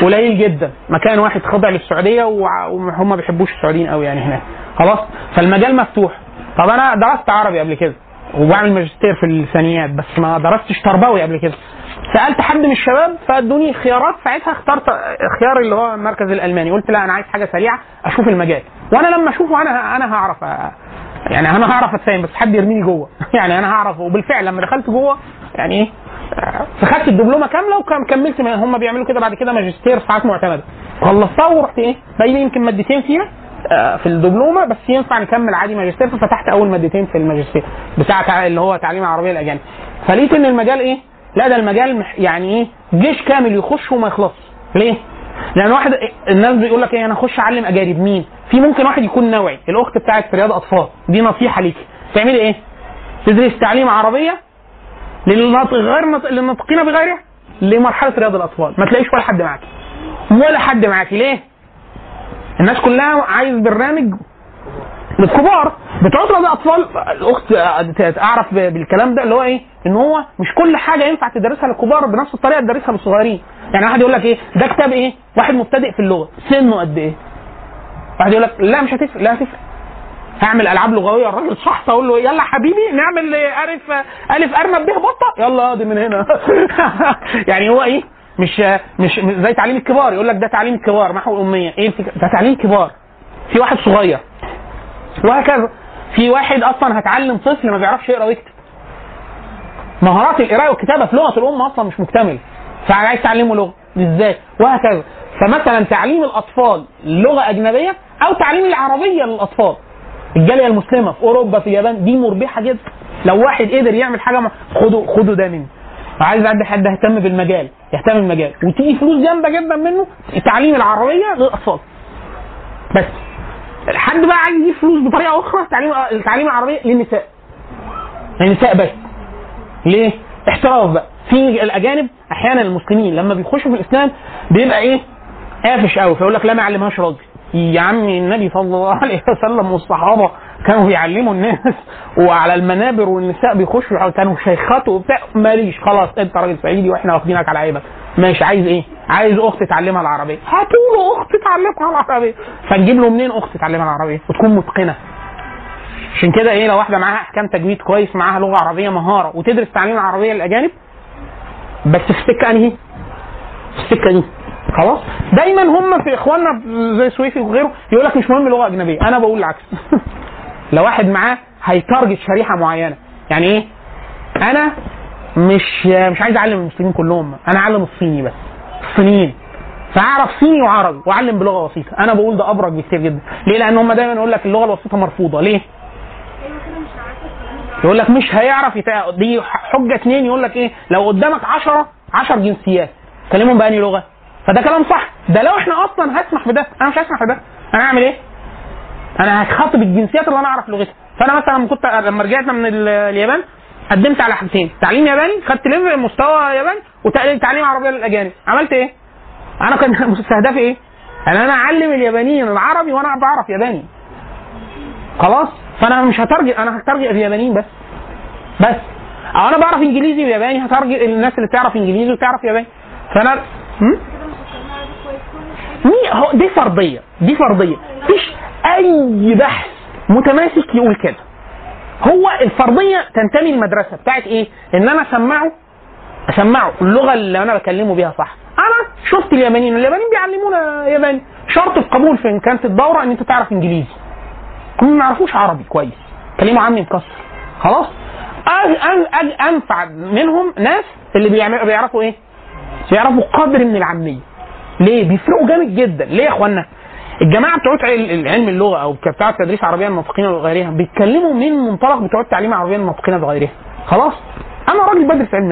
قليل جدا، مكان واحد خاضع للسعوديه وهم ما بيحبوش السعوديين قوي يعني هناك خلاص. فالمجال مفتوح. طب انا درست عربي قبل كده وبعمل ماجستير في اللسانيات، بس ما درستش تربوي قبل كده. سالت حد من الشباب فادوني خيارات، ساعتها اخترت خيار اللي هو المركز الالماني. قلت لا انا عايز حاجه سريعه اشوف المجال، وانا لما اشوفه انا هعرف، يعني انا هعرف اتفاهم، بس حد يرميني جوه يعني انا هعرف. وبالفعل لما دخلت جوه يعني ايه فخدت الدبلومه كامله وكملت. هم بيعملوا كده بعد كده ماجستير ساعات معتمده، خلصتها ورحت ايه باين يمكن مادتين فيها في الدبلومه بس ينفع نكمل عادي ماجستير، ففتحت اول مادتين في الماجستير بتاع اللي هو تعليم العربيه الاجانب. فلقيت ان المجال ايه، لا ده المجال يعني ايه جيش كامل يخش وما يخلصش. ليه؟ لان واحد الناس بيقول لك ايه انا اخش اعلم اجانب، مين في ممكن واحد يكون نوعي. الاخت بتاعت في رياض اطفال دي نصيحه ليك، تعملي ايه؟ تدرس تعليم عربيه للناطقين بغيرها لمرحله رياض الاطفال، ما تلاقيش ولا حد معاكي ولا حد معاكي. ليه؟ الناس كلها عايز برنامج للكبار، بتعطل الاطفال. الاخت تعرف بالكلام ده اللي هو ايه، ان هو مش كل حاجه ينفع تدرسها للكبار بنفس الطريقه تدرسها للصغيرين. يعني واحد يقول لك ايه ده كتاب ايه، واحد مبتدئ في اللغه سنه قد ايه، واحد يقول لك لا مش هتفرق، لا هتفرق، هعمل العاب لغويه. الراجل صح اقول له يلا حبيبي نعمل الف ارنب به بطه، يلا دي من هنا. يعني هو ايه، مش زي تعليم الكبار، يقول لك ده تعليم الكبار محو الاميه، ايه ده تعليم كبار في واحد صغير وهكذا. في واحد اصلا هتعلم طفل ما بيعرفش يقرا ويكتب، مهارات القراءه والكتابه في لغه الام اصلا مش مكتمل، فعايز تعلمه لغه ازاي وهكذا. فمثلا تعليم الاطفال لغه اجنبيه او تعليم العربيه للاطفال الجاليه المسلمه في اوروبا في اليابان دي مربحه جدا. لو واحد قدر يعمل حاجه خدوا ده منه. عايز عند حد يهتم بالمجال، يهتم بالمجال وتيجي فلوس جامده جدا منه التعليم العربيه للاطفال بس. الحد بقى عايز يجيب فلوس بطريقه اخرى، التعليم العربي للنساء، للنساء بس. ليه؟ احتراف بقى. في الاجانب احيانا المسلمين لما بيخشوا في الاسلام بيبقى ايه قافش قوي، فيقول لك لا ما علمهاش راجل. يا عم النبي صلى الله عليه وسلم والصحابه كانوا بيعلموا الناس وعلى المنابر والنساء بيخشوا، كانوا شيخات وبتاع. ماليش خلاص انت راجل صعيدي واحنا واخدينك على عيبك، ماشي. عايز ايه؟ عايز اخت تعلمها العربيه، هاتوا له اخت تعلمها العربيه. فنجيب له منين اخت تعلمها العربيه وتكون متقنه؟ عشان كده ايه لو واحده معاها احكام تجويد كويس، معاها لغه عربيه مهاره، وتدرس تعليم العربيه للاجانب بس في السكه انهي السكه دي خلاص. دايما هم في اخواننا زي سويفي وغيره يقول لك مش مهم لغه اجنبيه، انا بقول العكس. لو واحد معاه هيتارجت شريحه معينه، يعني ايه انا مش عايز اعلم المسلمين كلهم، انا اعلم الصيني بس، الصينيين فاعرف صيني وعربي واعلم بلغه وسيطه. انا بقول ده ابرك بكتير جدا. ليه؟ لان هم دايما يقول لك اللغه الوسيطه مرفوضه. ليه؟ يقول لك مش هيعرف دي حجه اتنين. يقول لك ايه لو قدامك 10 جنسيات كلمهم بأني لغه، فده كلام صح. ده لو احنا اصلا هسمح بده، انا مش هسمح بده. انا هعمل ايه؟ انا هخاطب الجنسيات اللي انا اعرف لغتها. فانا مثلا كنت لما رجعنا من اليابان قدمت على حاجتين، تعليم ياباني خدت ليفل مستوى ياباني وتعليم عربيه للاجانب. عملت ايه؟ انا كان هدفي ايه؟ انا اعلم اليابانيين العربي وانا بعرف ياباني خلاص. فانا مش هترجم، انا هترجم اليابانيين بس او انا بعرف انجليزي وياباني، هترجم الناس اللي تعرف انجليزي وتعرف ياباني. فانا دي فرضيه، مفيش اي بحث متماسك يقول كده. هو الفرضيه تنتمي المدرسه بتاعت ايه؟ ان انا اسمعه اللغه اللي انا بكلمه بيها صح. انا شفت اليابانيين بيعلمونا ياباني، شرط القبول في كانت الدوره ان انت تعرف انجليزي، هم ما يعرفوش عربي كويس، كلمه عامي مكسر خلاص. انفع منهم ناس اللي بيعرفوا ايه، بيعرفوا قدر من العاميه. ليه؟ بيفرقوا جامد جدا. ليه يا اخوانا؟ الجماعه بتوع علم اللغه او بتاع تدريس عربيه المنطقين وغيرها بيتكلموا من منطلق بتوع التعليم العربيه المنطقين وغيرها خلاص. انا راجل بدرس علم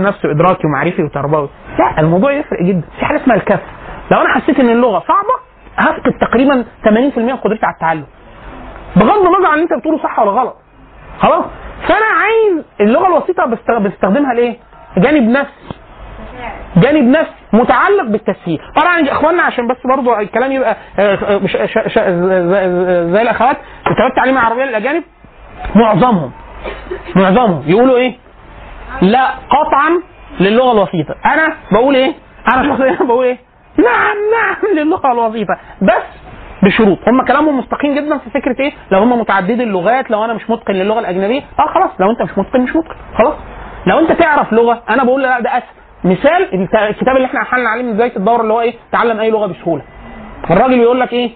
نفس، ادراكي ومعرفي وتربوي، لا الموضوع يفرق جدا. في حاجه اسمها الكف. لو انا حسيت ان اللغه صعبه هفقد تقريبا 80% من قدرتي على التعلم بغض النظر عن اللي انت بتقوله صح ولا غلط خلاص. فانا عايز اللغه الوسيطه بستخدمها ليه؟ جانب نفسي، جانب نفسي متعلق بالتسهيل طبعا يا اخوانا. عشان بس برضو الكلام يبقى زي الاخوات بتوع التعليم العربيه للاجانب، معظمهم يقولوا ايه لا قطعا للغه الوسيطه. انا بقول ايه، انا شخصيا بقول ايه نعم للغه الوسيطه بس بشروط. هم كلامهم مستقيم جدا في فكره ايه، لو هم متعددي اللغات، لو انا مش متقن للغه الاجنبيه خلاص، لو انت مش متقن خلاص. لو انت تعرف لغه انا بقول لا ده اسهل. مثال الكتاب اللي احنا حالنا عليه من بدايه الدوره اللي هو ايه تعلم اي لغه بسهوله. الراجل بيقول لك ايه،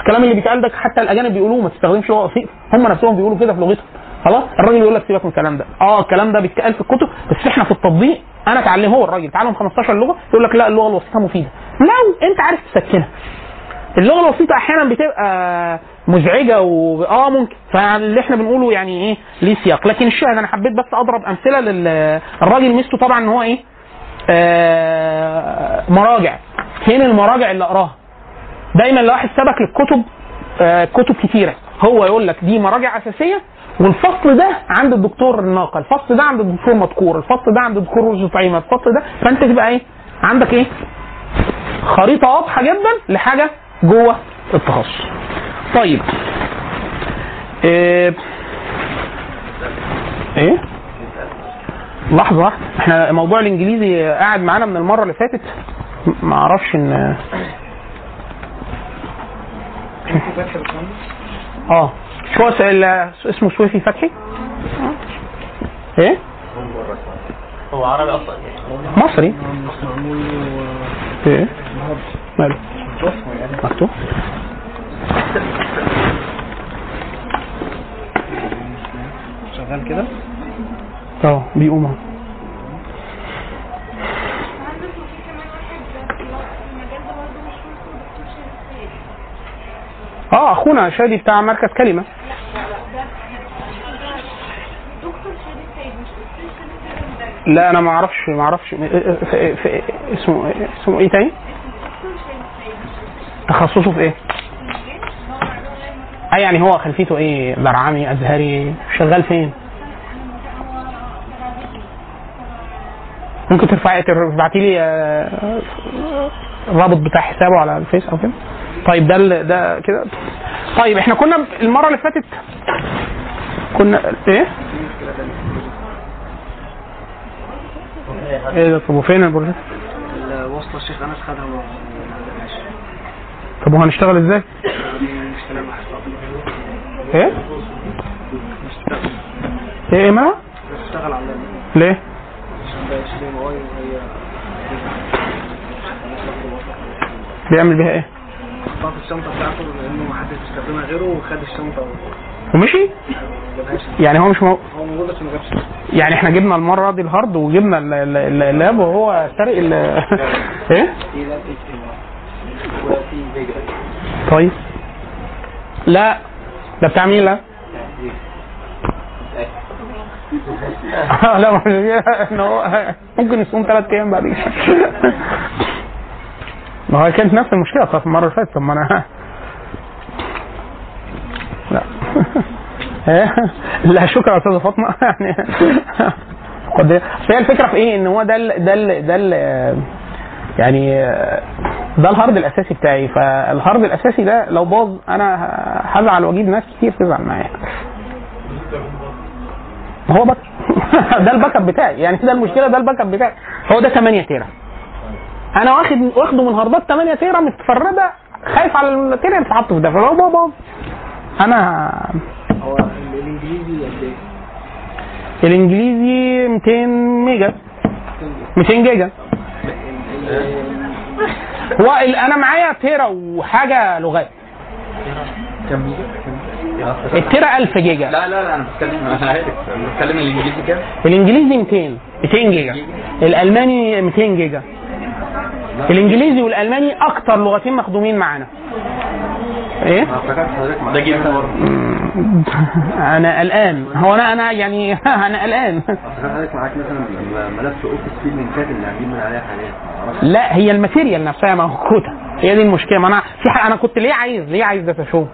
الكلام اللي بيتقال ده حتى الاجانب بيقولوه ما تستخدمش لغه وسيطه، هم نفسهم بيقولوا كده في لغتهم. خلاص الراجل يقول لك سيبك من الكلام ده، الكلام ده بيتقال في الكتب بس احنا في التطبيق انا اتعلمه. هو الراجل تعلم 15 لغه يقول لك لا اللغه الوسيطه مفيده لو انت عارف تسكنها. اللغه الوسيطه احيانا بتبقى مزعجه ممكن، فاللي احنا بنقوله يعني ايه ليه سياق. لكن الشاهد انا حبيت بس اضرب امثله للراجل ميزته طبعا ان هو ايه مراجع. فين المراجع اللي اقراها؟ دايما لو واحد سبك للكتب كتب كتيره هو يقول لك دي مراجع اساسيه، والفصل ده عند الدكتور الناقل، الفصل ده عند الدكتور مذكور، الفصل ده عند الدكتور رشدي طعيمة، الفصل ده، فانت تبقى ايه عندك ايه خريطه واضحه جدا لحاجه جوه التخصص. طيب ايه لحظه، احنا موضوع الانجليزي قاعد معانا من المره اللي فاتت، ما اعرفش ان شو اسمه سويفي فتحي ايه هو عربي اصلا مصري ايه ماله مكتوب شغال كده بيقومها. اخونا شادي بتاع مركز كلمه لا انا ما اعرفش اسمه ايه تاني، تخصصه في ايه، يعني هو خلفيته ايه، برعامي ازهري، شغال فين؟ ممكن تبعتي لي الرابط بتاع حسابه على الفيس او كده. طيب ده كده. طيب احنا كنا المره اللي فاتت كنا ايه طب وفين البروجكت اللي وصل الشيخ أنس خدها؟ طب وهنشتغل ازاي؟ ايه ايه ما نشتغل على ليه بيعمل بها ايه؟ حطها في الشنطه بتاعته لانه ما حدش بيستخدمها غيره وخد الشنطه ومشي. يعني هو مش هو موجود بس ما جابش. يعني احنا جبنا المره دي الهارد وجبنا اللاب وهو سارق ايه طيب لا ده بتاع مين؟ لا لا ممكن يصوم 3 ايام بعدين. ما هو كانت نفس المشكله في المره اللي فاتت. ما انا لا شكرا يا استاذه فاطمه. يعني قد هي الفكره في ايه ان هو ده يعني ده الهارد الاساسي بتاعي، فالهارد الاساسي ده لو باظ انا هزعل واجيب ناس كتير تزعل معايا. هو بقى ده الباك اب بتاعي، يعني ده المشكله، ده الباك اب بتاعي هو ده 8 تيرا، انا واخده من هاردات 8 تيرا متفرده، خايف على التيرا يتعطف ده. فلو بابا انا هو الانجليزي قد ايه؟ الانجليزي 200 جيجا هو انا معايا تيرا وحاجه لغات. التيرا 1000 جيجا. لا انا بتكلم الانجليزي كده. الانجليزي 200 جيجا، الالماني 200 جيجا. الانجليزي والالماني اكتر لغتين مخدومين معانا. ايه ده جيب برضه. انا الان هو انا يعني انا الان حضرتك معاك مثلا ملف اوفيس فيل من كاتب اللي عاملين عليها حاليا. لا هي الماتيريال نفسها موجوده، هي دي المشكله. ما انا في انا كنت ليه عايز ده اشوف.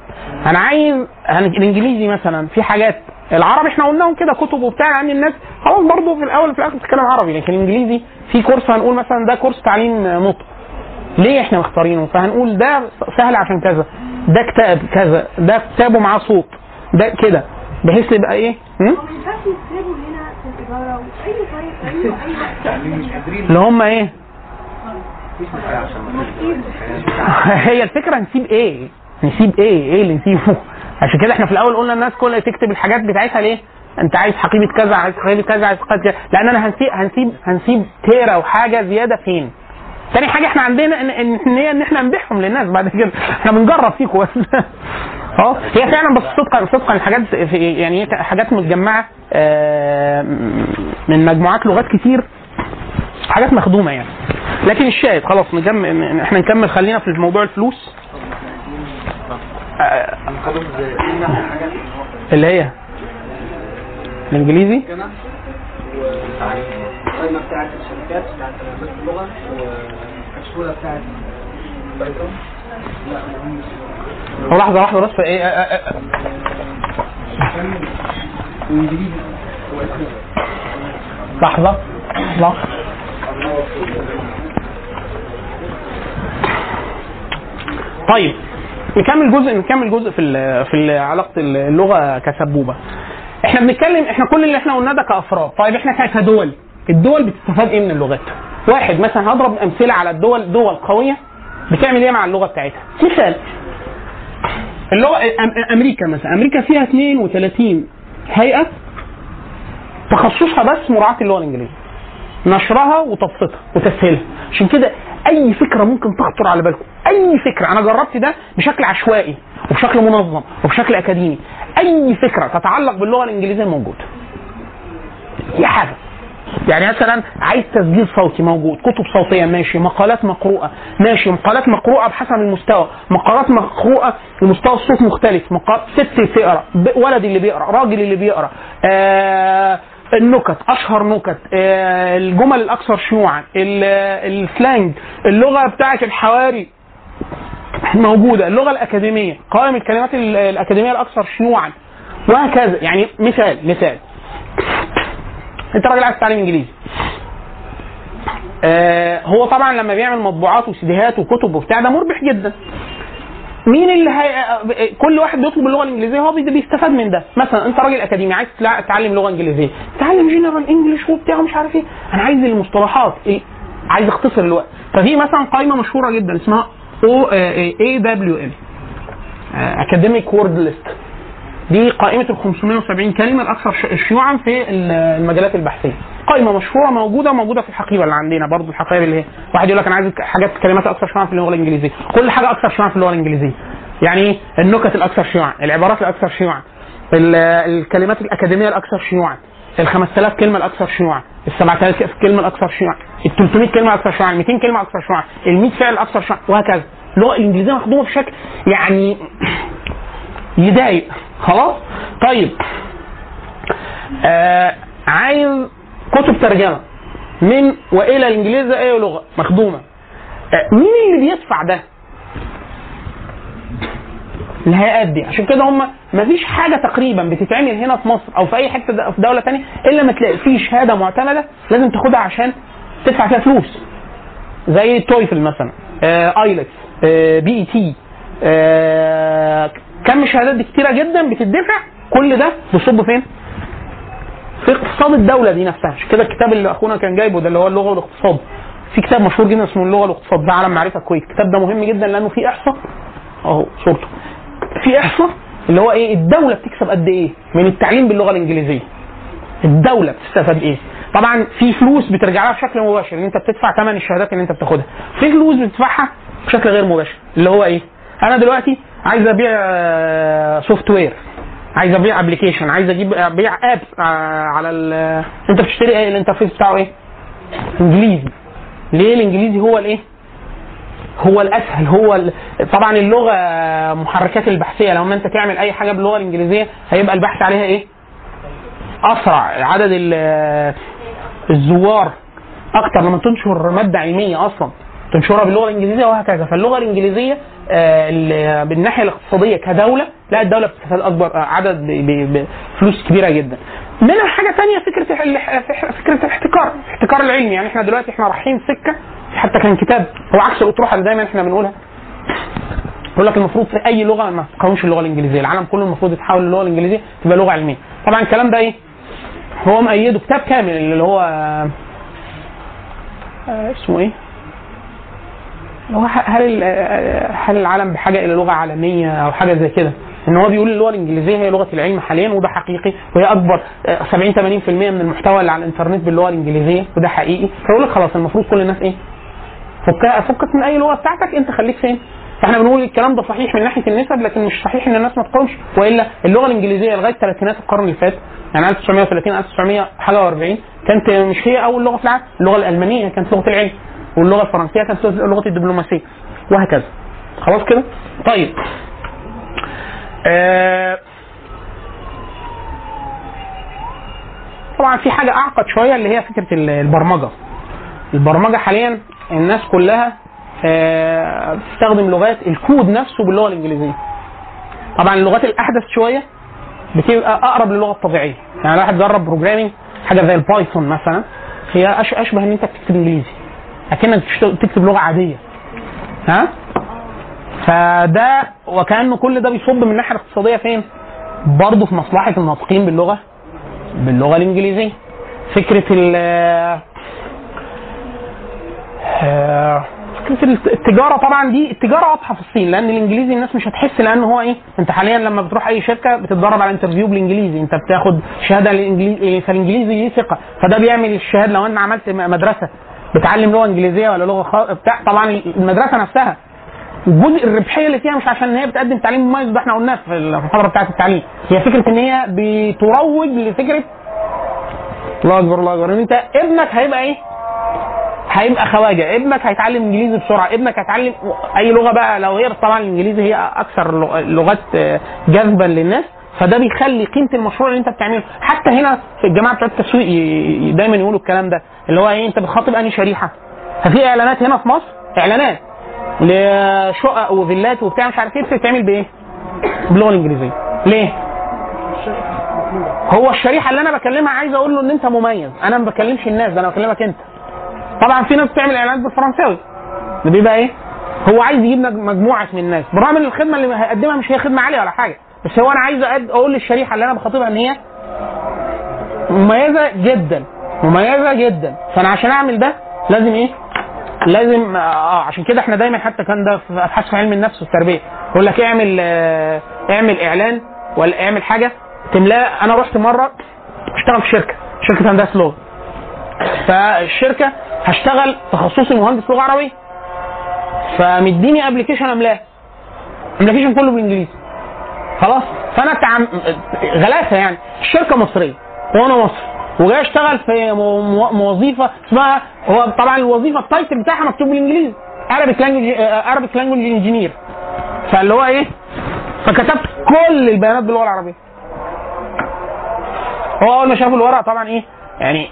انا عايز الانجليزي مثلا في حاجات، العربي احنا قلناهم كده كتب وبتاع عن الناس خلاص برضه في الاول في الاخر بتتكلم عربي. لكن الانجليزي في كورس هنقول مثلا ده كورس تعليم نطق ليه احنا مختارينه، فهنقول ده سهل عشان كذا، ده كتاب كذا، ده كتابه معاه صوت، ده كده، بحيث يبقى ايه اللي هم ايه هي الفكره نسيب ايه اللي نسيبه. عشان كده احنا في الاول قلنا الناس كلها تكتب الحاجات بتاعتها. ليه انت عايز حقيبه كذا، عايز حقيبه كذا، عايز قد، لان انا هنسيب تيرا وحاجه زياده فين؟ تاني حاجه احنا عندنا النيه ان احنا نبيعهم للناس بعد كده، احنا بنجرب فيكم بس. هي فعلا بس صدقا الحاجات يعني حاجات متجمعه من مجموعات لغات كتير، حاجات مخدومه يعني. لكن الشاهد خلاص احنا نكمل، خلينا في موضوع الفلوس اللي هي الانجليزي والقائمه بتاعه الشركات بتاعه اللغه والكشوله بتاعه بايثون. لا لحظه بس ايه الانجليزي لحظه طيب نكمل جزء في علاقه اللغه كسبوبه. احنا بنتكلم، احنا كل اللي احنا قلنا ده كافراد. طيب احنا كدول، الدول بتستفاد ايه من اللغات؟ واحد مثلا هضرب امثله على الدول، دول قويه بتعمل ايه مع اللغه بتاعتها. مثال اللغه امريكا مثلا، امريكا فيها 32 هيئه تخصصها بس مراعاه اللغه الانجليزيه، نشرها وتبسيطها وتسهيلها. عشان كده اي فكره ممكن تخطر على بالكم، اي فكره، انا جربت ده بشكل عشوائي وبشكل منظم وبشكل اكاديمي، اي فكره تتعلق باللغه الانجليزيه موجوده. يا حاجه يعني مثلا عايز تسجيل صوتي موجود، كتب صوتيه ماشي، مقالات مقروءه ماشي، مقالات مقروءه بحسب المستوى، مقالات مقروءه لمستوى الصوت مختلف، ست بتقرا، ولد اللي بيقرا، راجل اللي بيقرا، النكت، اشهر نكت، الجمل الاكثر شيوعا، السلانج، اللغه بتاعه الحواري موجوده، اللغه الاكاديميه، قائمه الكلمات الاكاديميه الاكثر شيوعا، وهكذا. يعني مثال انت راجل عايز تتعلم انجليزي، هو طبعا لما بيعمل مطبوعات وسيديهات وكتب وبتاع ده مربح جدا. مين اللي كل واحد بيطلب اللغه الانجليزيه هو بيستفاد من ده. مثلا انت راجل اكاديمي عايز تتعلم لغه انجليزيه، تعلم جنرال انجلش وبتاع مش عارف ايه، انا عايز المصطلحات، عايز اختصر الوقت. ففي مثلا قائمه مشهوره جدا اسمها AWL Academic Word List، دي قائمه ال 570 كلمه الاكثر شيوعا في المجالات البحثيه، قائمه مشهوره موجوده في الحقيبه اللي عندنا برضو، الحقيبه اللي هي واحد يقول لك انا عايز حاجات كلمات اكثر شيوعا في اللغه الانجليزيه، كل حاجه اكثر شيوعا في اللغه الانجليزيه، يعني النكت الاكثر شيوعا، العبارات الاكثر شيوعا، الكلمات الاكاديميه الاكثر شيوعا، ال 5000 كلمه الاكثر شيوعا، ال 7000 كلمه الاكثر شيوعا، ال 300 كلمه اكثر شيوعا، ال 200 كلمه اكثر شيوعا، ال 100 فعل اكثر شيوعا، وهكذا. اللغه الانجليزيه مخدومه بشكل يعني يضايق. خلاص طيب عايز كتب ترجمه من والى الانجليزي اي لغه مخدومه، مين اللي بيدفع ده؟ الهيئات دي. عشان كده هم مفيش حاجه تقريبا بتتعمل هنا في مصر او في اي حته في دوله تانية الا ما تلاقي فيه شهاده معتمده لازم تاخدها عشان تدفع فيها فلوس، زي تويفل مثلا، ايلتس، بي اي تي، كم شهادات كتيرة جدا بتدفع. كل ده بيصب فين؟ في اقتصاد الدولة دي نفسها. عشان كده الكتاب اللي اخونا كان جايبه ده اللي هو اللغة والاقتصاد، في كتاب مشهور جدا اسمه اللغة والاقتصاد، ده على معرفة كويس. الكتاب ده مهم جدا لانه في احصاء اهو صورته، في احصاء اللي هو ايه الدولة بتكسب قد ايه من التعليم باللغة الانجليزية، الدولة بتستفاد ايه. طبعا في فلوس بترجع لها بشكل مباشر ان انت بتدفع ثمن الشهادات اللي انت بتاخدها، في فلوس بتدفعها بشكل غير مباشر اللي هو ايه، انا دلوقتي عايز ابيع سوفت وير، عايز ابيع ابلكيشن، عايز ابيع اب على انت بتشتري ايه الانترفيس بتاعه ايه؟ انجليزي. ليه الانجليزي هو الايه؟ هو الاسهل، هو طبعا اللغه محركات البحثيه، لو ما انت تعمل اي حاجه باللغه الانجليزيه هيبقى البحث عليها ايه؟ اسرع، عدد الزوار اكتر، لما تنشر ماده علميه اصلا تنشرها باللغه الانجليزيه وهكذا. فاللغه الانجليزيه بالناحيه الاقتصاديه كدوله، لا الدوله بتستفاد اكبر عدد بفلوس كبيره جدا منها. حاجه ثانيه فكره الاحتكار العلمي. يعني احنا دلوقتي رايحين سكه، حتى كان كتاب هو عكس الاطروحه اللي دايما احنا بنقولها، بقول لك المفروض في اي لغه ما تقاومش اللغه الانجليزيه، العالم كله المفروض يتحول اللغه الانجليزيه تبقى لغه علميه. طبعا الكلام ده ايه هو مؤيده كتاب كامل اللي هو اسمه ايه، هل العالم بحاجه الى لغه عالميه او حاجه زي كده، ان هو بيقول اللغه الانجليزيه هي لغه العلم حاليا، وده حقيقي، وهي اكبر 70-80% من المحتوى اللي على الانترنت باللغه الانجليزيه، وده حقيقي. فيقول لك خلاص المفروض كل الناس ايه فكت من اي لغه بتاعتك انت، خليك فين. فاحنا بنقول الكلام ده صحيح من ناحيه النسب، لكن مش صحيح ان الناس ما تقومش، والا اللغه الانجليزيه لغايه ثلاثينات القرن اللي فات، يعني 1930 1940 كانت مش هي اول لغه في العالم. اللغه الالمانيه كانت لغه العلم، واللغه الفرنسيه كانت لغه الدبلوماسيه، وهكذا. خلاص كده. طيب طبعا في حاجه اعقد شويه اللي هي فكره البرمجه. البرمجه حاليا الناس كلها بتستخدم لغات الكود نفسه باللغه الانجليزيه. طبعا اللغات الاحدث شويه بتبقى اقرب للغه الطبيعيه، يعني الواحد جرب بروجرامينج حاجه زي البايثون مثلا، هي اشبه ان انت بتكتب انجليزي لكنك بتكتب لغه عاديه، ها. فده وكأنه كل ده بيصب من الناحيه الاقتصاديه فين؟ برضه في مصلحه الناطقين باللغه الانجليزيه. فكره التجاره طبعا، دي التجاره واضحه في الصين، لان الانجليزي الناس مش هتحس، لان هو ايه، انت حاليا لما بتروح اي شركه بتتدرب على انترفيو بالانجليزي، انت بتاخد شهاده الانجليزي، فالانجليزي ليه ثقه، فده بيعمل الشهاده. لو انا عملت مدرسه بتعلم لغه انجليزيه ولا لغه طبعا المدرسه نفسها الجزء الربحيه اللي فيها مش عشان هي بتقدم تعليم مميز، ده احنا قلناه في المحاضره بتاعه التعليم، هي فكره ان هي بتروج لفكره الله اكبر الله اكبر، ان انت ابنك هيبقى ايه، هيبقى خواجه، ابنك هيتعلم انجليزي بسرعه، ابنك هيتعلم اي لغه بقى لو هي، طبعا الانجليزي هي اكثر اللغات جذبا للناس، فده بيخلي قيمه المشروع اللي انت بتعمله. حتى هنا في الجماعه بتاعه التسويق دايما يقولوا الكلام ده، اللي هو ايه، انت بتخاطب انهي شريحه. ففي اعلانات هنا في مصر، اعلانات لشقق وفيلات وبتاع مش عارف ايه، بتتعمل بايه؟ باللغه الانجليزيه. ليه؟ هو الشريحه اللي انا بكلمها عايز اقول له ان انت مميز، انا ما بكلمش الناس، ده انا بكلمك انت. طبعا في ناس بتعمل اعلانات بالفرنساوي، ده بيبقى ايه؟ هو عايز يجيب مجموعه من الناس، بالرغم ان الخدمه اللي هيقدمها مش هي خدمه عاليه ولا حاجه، بس هو انا عايز اقول للشريحه اللي انا بخاطبها ان هي مميزه جدا، مميزه جدا. فانا عشان اعمل ده لازم ايه؟ لازم عشان كده احنا دايما حتى كان ده في ابحاث في علم النفس والتربيه، يقول لك اعمل اعمل اعلان ولا اعمل حاجه تملاه. انا رحت مره اشتغل في شركه هندسه لغه، فالشركه هشتغل تخصصي مهندس لغه عربيه، فمديني ابلكيشن املاه، ابلكيشن كله بالانجليزي. خلاص، فانا غلاسه يعني، الشركه مصريه وانا مصري وجاي اشتغل في وظيفه اسمها، هو طبعا الوظيفه التايتل بتاعها مكتوب بالانجليزي Arabic Language Engineer، فاللي هو ايه، فكتبت كل البيانات باللغه العربيه. هو اول ما شافوا الورق طبعا ايه يعني،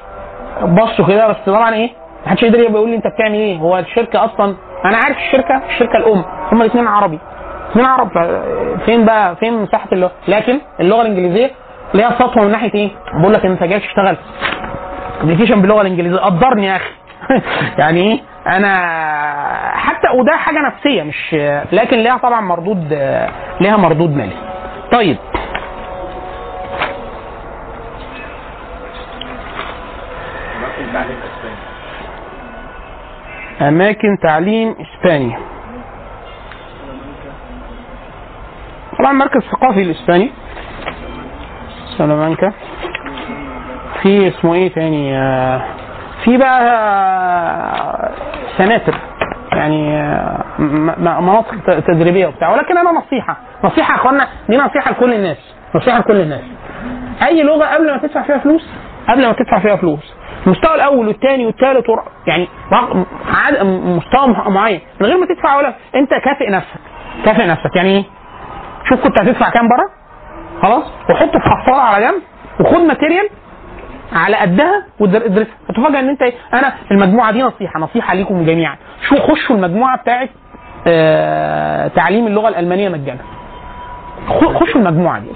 بصوا كده، بس طبعا ايه، محدش يقدر يقول لي انت بتعمل ايه، هو الشركه اصلا انا عارف الشركه الام، هم الاثنين عربي، اثنين عرب، فين بقى فين مساحه اللغه. لكن اللغه الانجليزيه ليها سطوه من ناحيه ايه، بقول لك انت جاي تشتغل ابلكيشن باللغه الانجليزيه، قدرني يا اخي يعني ايه انا حتى، وده حاجه نفسيه مش، لكن ليها طبعا مردود، ليها مردود مالي. طيب اماكن تعليم اسبانيا، طبعا مركز ثقافي الاسباني سلامانكا، في اسمه ايه تاني، في بقى سناتر يعني مناطق تدريبيه وبتاع. ولكن انا نصيحه يا اخوانا، دي نصيحه لكل الناس، اي لغه قبل ما تدفع فيها فلوس المستوى الاول والثاني والثالث يعني مستوى معين من غير ما تدفع، ولا انت كافئ نفسك يعني ايه، شوف كنت هتدفع كام بره خلاص، وحطه في حصاله على جنب، وخد ماتيريال على قدها وادرسها، هتفاجئ ان انت انا المجموعه دي نصيحه ليكم جميعا، خشوا المجموعه بتاعه تعليم اللغه الالمانيه مجانا، خشوا المجموعه دي،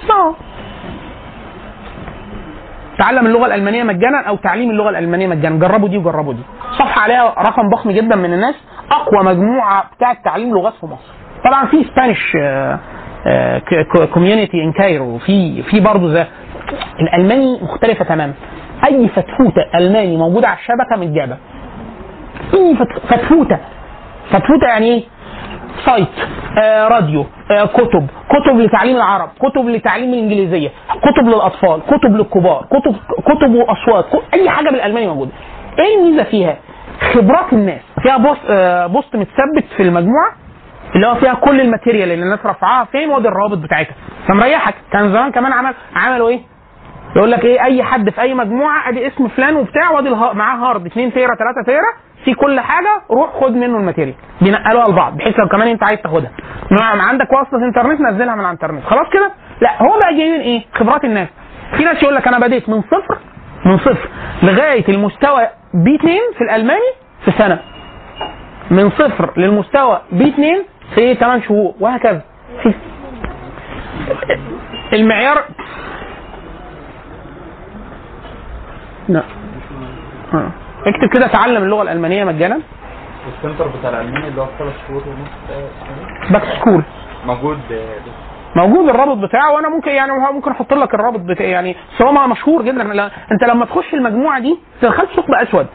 تعلم اللغه الالمانيه مجانا او تعليم اللغه الالمانيه مجانا، جربوا دي، صفحه عليها رقم ضخم جدا من الناس، اقوى مجموعه بتاعه تعليم لغات في مصر. طبعا في اسبانيش كوميونيتي ان كايرو، في برضه زي الالماني مختلفه تماما، اي فتفوته الماني موجوده على الشبكه متجابه، اي فتفوته يعني ايه، سايت، راديو، كتب لتعليم العرب، كتب لتعليم الانجليزيه، كتب للاطفال، كتب للكبار، كتب واصوات، اي حاجه بالالماني موجوده. ايه الميزه فيها؟ خبرات الناس فيها بوست متثبت في المجموعه اللي هو فيها كل الماتيريال اللي الناس رفعها فين وادي الروابط بتاعتها. فمريحك. كان زمان كمان عملوا ايه؟ يقول لك ايه اي حد في اي مجموعه ادي اسم فلان وبتاع وادي معاه هارد 2 تيرا 3 تيرا في كل حاجه، روح خد منه الماتيريال دي نقلوها لبعض بحيث لو كمان انت عايز تاخدها عندك واسطه انترنت نزلها من على الانترنت خلاص كده. لا هو بقى جايين ايه؟ خبرات الناس. في ناس يقول لك انا بديت من صفر لغايه المستوى B2 في الالماني في سنه، من صفر للمستوى B2 في 8 شهور وهكذا. المعيار لا اكتب كده تعلم اللغه الالمانيه مجانا. السنتر بتاع الالماني اللي هو 3 شهور ونص باك سكول موجود الرابط بتاعه، وانا ممكن ممكن احط لك الرابط بتاعه صراحه مشهور جدا. انت لما تخش المجموعه دي تدخل ثقب اسود،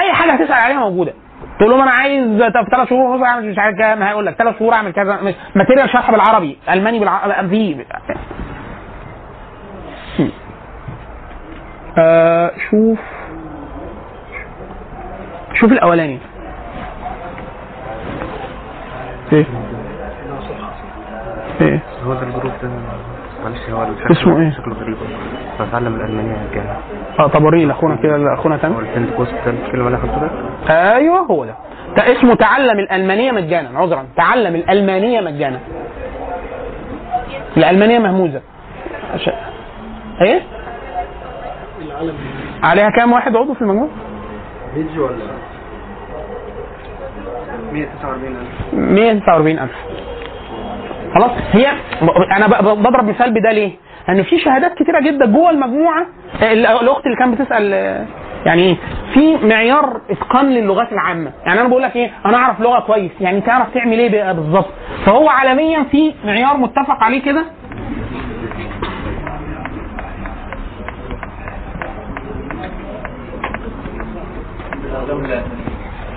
اي حاجه هتسال عليها موجوده. تقول لهم انا عايز 3 شهور ونص اعمل مش عارف كام، هيقول لك 3 شهور اعمل كذا، ماتيريال شرح بالعربي الماني بالعربي. شوف الاولاني ايه هو الجروب ده معلش هو اللي شكله غريب بتعلم الالمانيه كده. طبري لاخونا كده اخونا تاني ايوه هو ده اسمه تعلم الالمانيه مجانا. عذرا تعلم الالمانيه مجانا. الالمانيه مهموزه ايه عليها كام واحد عضو في المجموعه؟ بيج ولا 149,000 خلاص. هي انا بضرب مثال بده ليه؟ ان في شهادات كتيره جدا جوه المجموعه. الاخت اللي كانت بتسال يعني في معيار اتقان للغات العامه، يعني انا بقول لك ايه انا اعرف لغه كويس، يعني تعرف تعمل ايه بالظبط. فهو عالميا في معيار متفق عليه كده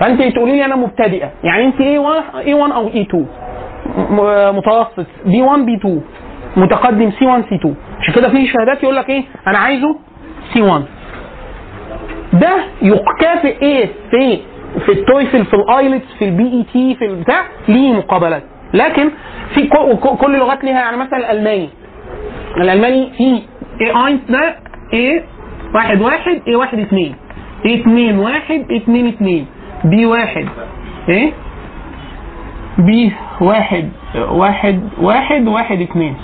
فانت تقولي لي انا مبتدئه، يعني انت A1 او A2، متوسط B1 B2، متقدم C1 C2. عشان كده في شهادات يقول لك ايه انا عايزه C1 ده يكافئ ايه في التويفل في الايلتس في البي اي تي في البتاع ليه مقابلات. لكن في كل لغات ليها، يعني مثلا الالماني فيه A1 ده A11 A12 A21 A22 B1 ايه B1 1 1 1 2.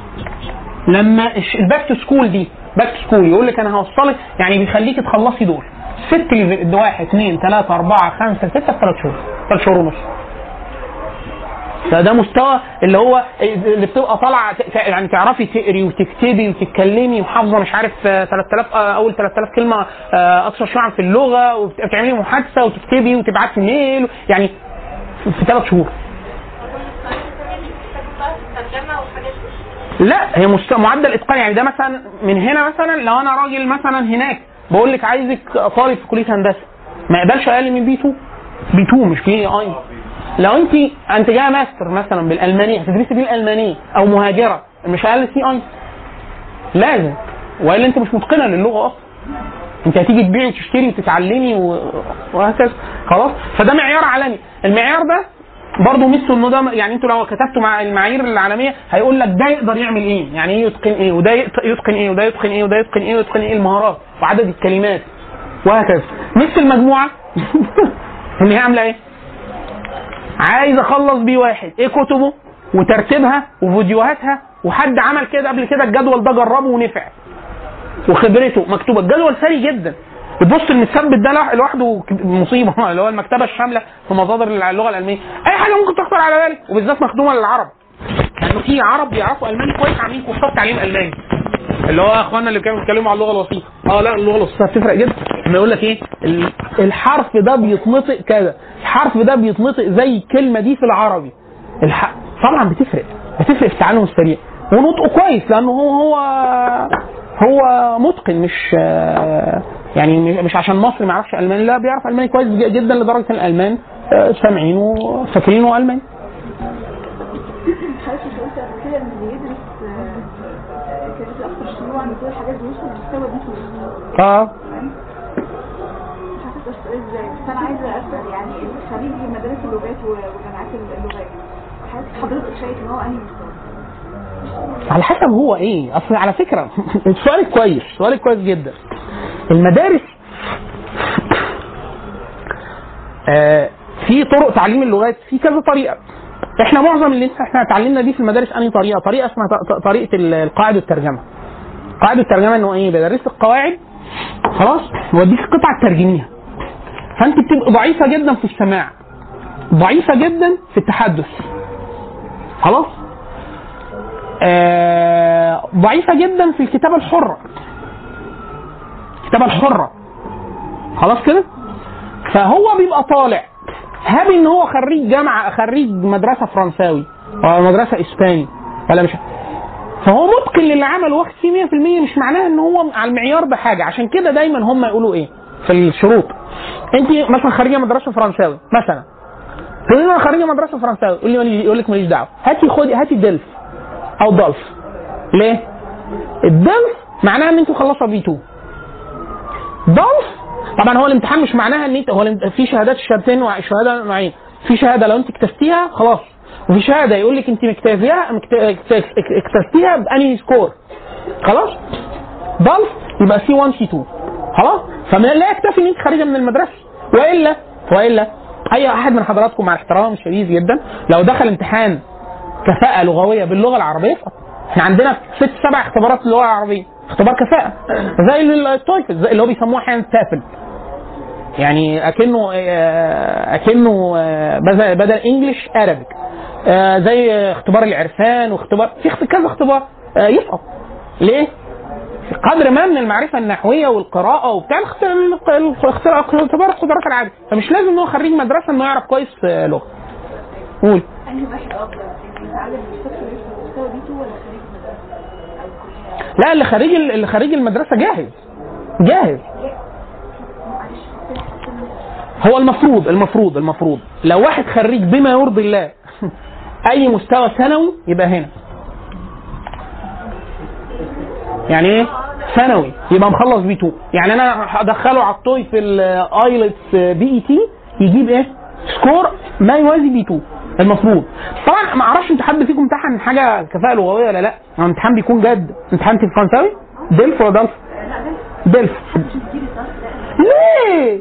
لما الباك سكول دي باك سكول يقول لك انا هوصلك، يعني بيخليك تخلصي دول 6 1 2 3 4 5 6 في 3 شهور ونص. فده مستوى اللي هو اللي بتبقى طالعه يعني تعرفي تقري وتكتبي وتتكلمي وحافظه مش عارف 3000 اول 3000 كلمه اكثر شيوعا في اللغه، وبتعملي محادثه وتكتبي وتبعتي ميل يعني في 3 شهور. لا هي معدل اتقان، يعني ده مثلا من هنا مثلا لو انا راجل مثلا هناك بقول لك عايزك طالب في كليه هندسه ما يقبلش اقل من بي 2 مش بي اي. لو انت جايه ماستر مثلا بالالمانيه هتدرسي بيه الالمانيه او مهاجره مش اقل سي اي لازم، والا انت مش متقنه للغه اصلا. انت هتيجي تبيعي وتشتري وتتعلمي وهكذا خلاص. فده معيار عالمي. المعيار ده برضه مثل انه ده يعني انتوا لو كتبتوا مع المعايير العالميه هيقول لك ده يقدر يعمل ايه، يعني ايه يتقن ايه، وده يتقن ايه، وده يتقن ايه، وده يتقن ايه، ويتقن ايه المهارات وعدد الكلمات وهكذا. مثل المجموعه اللي هي عامله ايه عايز اخلص B1 ايه كتبه وترتيبها وفيديوهاتها، وحد عمل كده قبل كده الجدول ده جربه ونفع وخبرته مكتوبه. الجدول سري جدا. البوست المتثبت ده لوحده مصيبه اللي هو المكتبه الشامله في مصادر اللغه الالمانيه، اي حاجه ممكن تخطر على بالك وبالذات مخدومه للعرب، لانه يعني في عرب بيعرفوا الماني كويس عاملين كورسات تعليم الماني اللي هو اخواننا اللي كانوا بيتكلموا على اللغه الوسيطه. لا اللغه الوسيطه بتفرق جدا. ما يقول لك ايه الحرف ده بيتنطق كذا، الحرف ده بيتنطق زي الكلمه دي في العربي. طبعا بتفرق في التعلم السريع ونطقه كويس، لانه هو متقن، مش يعني مش عشان مصري ما يعرفش الماني، لا بيعرف الماني كويس جدا لدرجه ان الالمان سامعين وفاكرين الماني. بس انا عايزه اسال يعني خريجي مدارس اللغات وجامعات اللغات حضرتك شايف ان هو انهي مستوى؟ على حسب هو ايه. اصل على فكره سؤالك كويس، سؤالك كويس جدا. المدارس في طرق تعليم اللغات، في كذا طريقه. احنا معظم اللي احنا اتعلمنا دي في المدارس انهي طريقه؟ طريقه اسمها طريقه القاعده الترجمه. قاعده الترجمه انه ايه؟ بدرس القواعد خلاص واديك قطعه ترجميها، فانت بتبقى ضعيفه جدا في السماع، ضعيفه جدا في التحدث خلاص، ضعيفه جدا في الكتابه الحره، الكتابه الحره خلاص كده. فهو بيبقى طالع هابي ان هو خريج جامعه، خريج مدرسه فرنساوي او مدرسه اسباني ولا مش، فهو متقن للي عمله واخد فيه 100%. مش معناه ان هو على المعيار بحاجه. عشان كده دايما هم يقولوا ايه في الشروط، انت مثلا خريجه مدرسه فرنساوي مثلا، تقول لي انا خريجه مدرسه فرنساوي، يقول لك ماليش دعوه، هاتي خدي هاتي دلف او دلف. ليه؟ الدلف معناها ان انتوا خلصتوا بي2. دلف طبعا هو الامتحان، مش معناها ان انت، هو في شهادات، شهادتين وشهاده نوعين، في شهاده لو انت اكتسبتيها خلاص، وفي شهاده يقول لك انت اكتسبتيها باني سكور خلاص. دلف يبقى C1 C2 خلاص. فلا يكتفي ان انت خارجه من المدرسه، والا اي احد من حضراتكم مع احترام شديد جدا لو دخل امتحان كفاءه لغويه باللغه العربيه، احنا عندنا 6-7 اختبارات للغه العربيه، اختبار كفاءه زي التويفل، زي اللي هو بيسموه حين تافل، يعني اكنه بدل انجلش ارابيك، زي اختبار العرفان واختبار في كذا اختبار يسقط. ليه؟ قدر ما من المعرفه النحويه والقراءه وبتاع اختبار القدرات العاديه. فمش لازم ان هو خريج مدرسه انه يعرف كويس لغه. قول لا، اللي خريج المدرسه جاهز. هو المفروض لو واحد خريج بما يرضي الله اي مستوى ثانوي يبقى هنا، يعني ايه ثانوي؟ يبقى مخلص بي2. يعني انا ادخله على التويفل ايلتس بي اي تي يجيب ايه؟ سكور ما يوازي بي2 المفروض. طبعا ما اعرفش انت حد فيكم امتحن حاجه كفاءه لغويه ولا لا؟ الامتحان بيكون جد. امتحنت فرنساوي دلف ولا دلف؟ دلف. ليه؟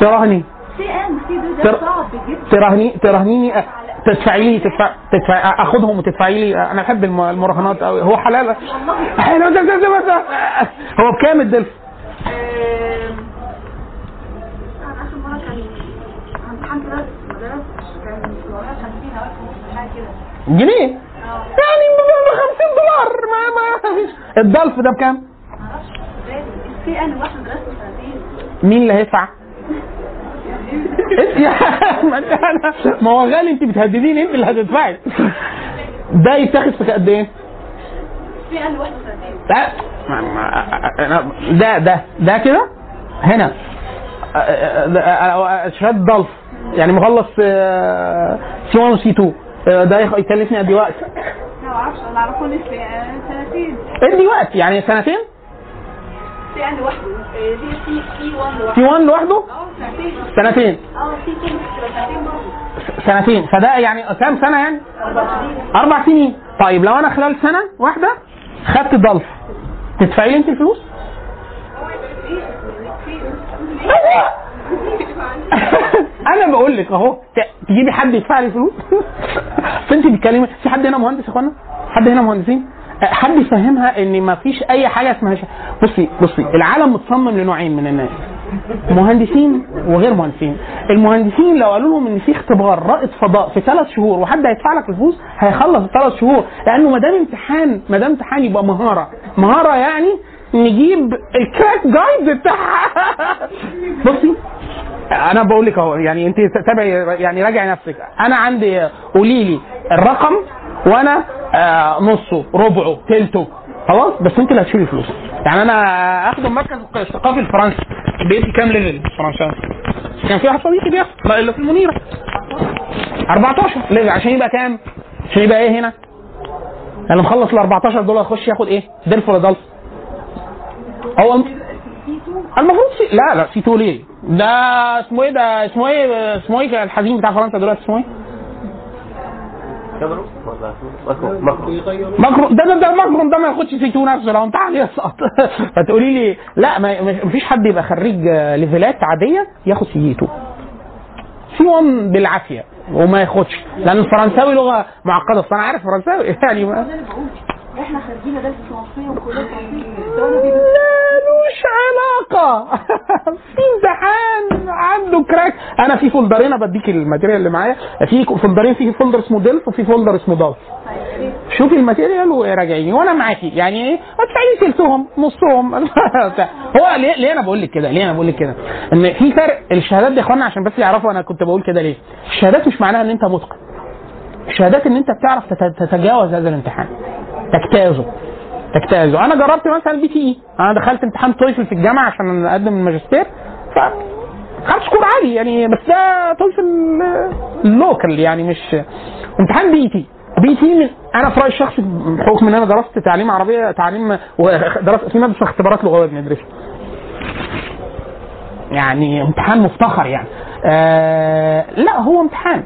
تراهني تراهنيني تدفعي لي اخدهم وتدفعي لي. انا احب المراهنات قوي. هو حلال هو بكام الدلف؟ انا اخر مره كان امتحان دراسه مدرسه كان جنيه، يعني $50 ما الدلف ده بكام؟ السي ان واحد دراسه فرنسيه مين اللي هيدفع؟ ما هو غالي، انت بتهددين انت اللي هتدفعي. ده يتاخد في قد ايه؟ في الوقت ده ده كده هنا شهاد ضلف، يعني مخلص C1 C2 ده يكلفني قد ايه وقت؟ ما اعرفش، انا اعرفه لي سنتين. قد ايه وقت؟ يعني سنتين؟ يعني لوحده في 1 لوحده سنتين. سنتين فده يعني كام سنه؟ يعني 4 سنين. طيب لو انا خلال سنه واحده خدت ضلف تدفعي لي انت الفلوس؟ انا بقول لك اهو، تجيبي حد يدفع لي فلوس؟ فانت بتتكلمي في حد هنا مهندس يا اخوانا؟ حد هنا مهندسين؟ حد يفهمها ان ما فيش اي حاجه اسمها بصي العالم متصمم لنوعين من الناس، مهندسين وغير مهندسين. المهندسين لو قالوا لهم ان في اختبار رائد فضاء في 3 شهور وحد هيدفع لك الفلوس هيخلص 3 شهور، لانه ما دام امتحان يبقى مهاره، يعني نجيب الكراك جايد بتاعها. بصي انا بقول لك اهو، يعني انت تابعي، يعني راجعي نفسك. انا عندي قولي لي الرقم وانا نصه ربعه تلته خلاص، بس انت اللي هتشيلي فلوس. يعني انا اخده مركز الثقافي الفرنسي بيدي كام ليفل فرنساوي؟ كان في واحد صديقي بياخد اللي في المنيره 14 ليفل، عشان يبقى كام؟ عشان يبقى ايه هنا؟ انا مخلص ال $14 اخش ياخد ايه؟ دلف ولا دلف؟ هو المفروض لا سيتو ليه؟ ده اسمه ايه؟ ده اسمه ايه؟ اسمه ايه الحزين بتاع فرنسا دلوقتي اسمه ايه؟ ماكرون. ده ماكرون ده ما ياخدش سيتو نفسه لو انت عليه يسقط. فتقولي لي لا مفيش حد يبقى خريج ليفلات عاديه ياخد سيتو سيوان بالعافيه وما ياخدش، لان الفرنساوي لغه معقده. انا عارف فرنساوي يعني ما احنا خارجين درس فرنسي وكليه فرنسي ملوش علاقه. في امتحان عنده كراك. انا في فولدرين بديك الماتيريال اللي معايا، في فولدرين، في فولدر اسمه دلف وفي فولدر اسمه داف. شوفي الماتيريال وراجعيني وانا معاكي. يعني ايه هتلاقي سلسهم نصهم. هو ليه انا بقول لك كده؟ ان في فرق الشهادات يا اخوانا، عشان بس يعرفوا انا كنت بقول كده ليه. الشهادات مش معناها ان انت متقن، الشهادات ان انت بتعرف تتجاوز هذا الامتحان، تجتازه. انا جربت مثلا BTE، انا دخلت امتحان تويفل في الجامعه عشان اقدم الماجستير، فخدت سكور عالي يعني، بس ده تويفل اللوكال يعني، مش امتحان BTE. من انا في رايي الشخصي، بحكم ان انا درست تعليم عربيه، تعليم ودرست في ماده اختبارات لغويه بندرسها، يعني امتحان مفتخر يعني. لا هو امتحان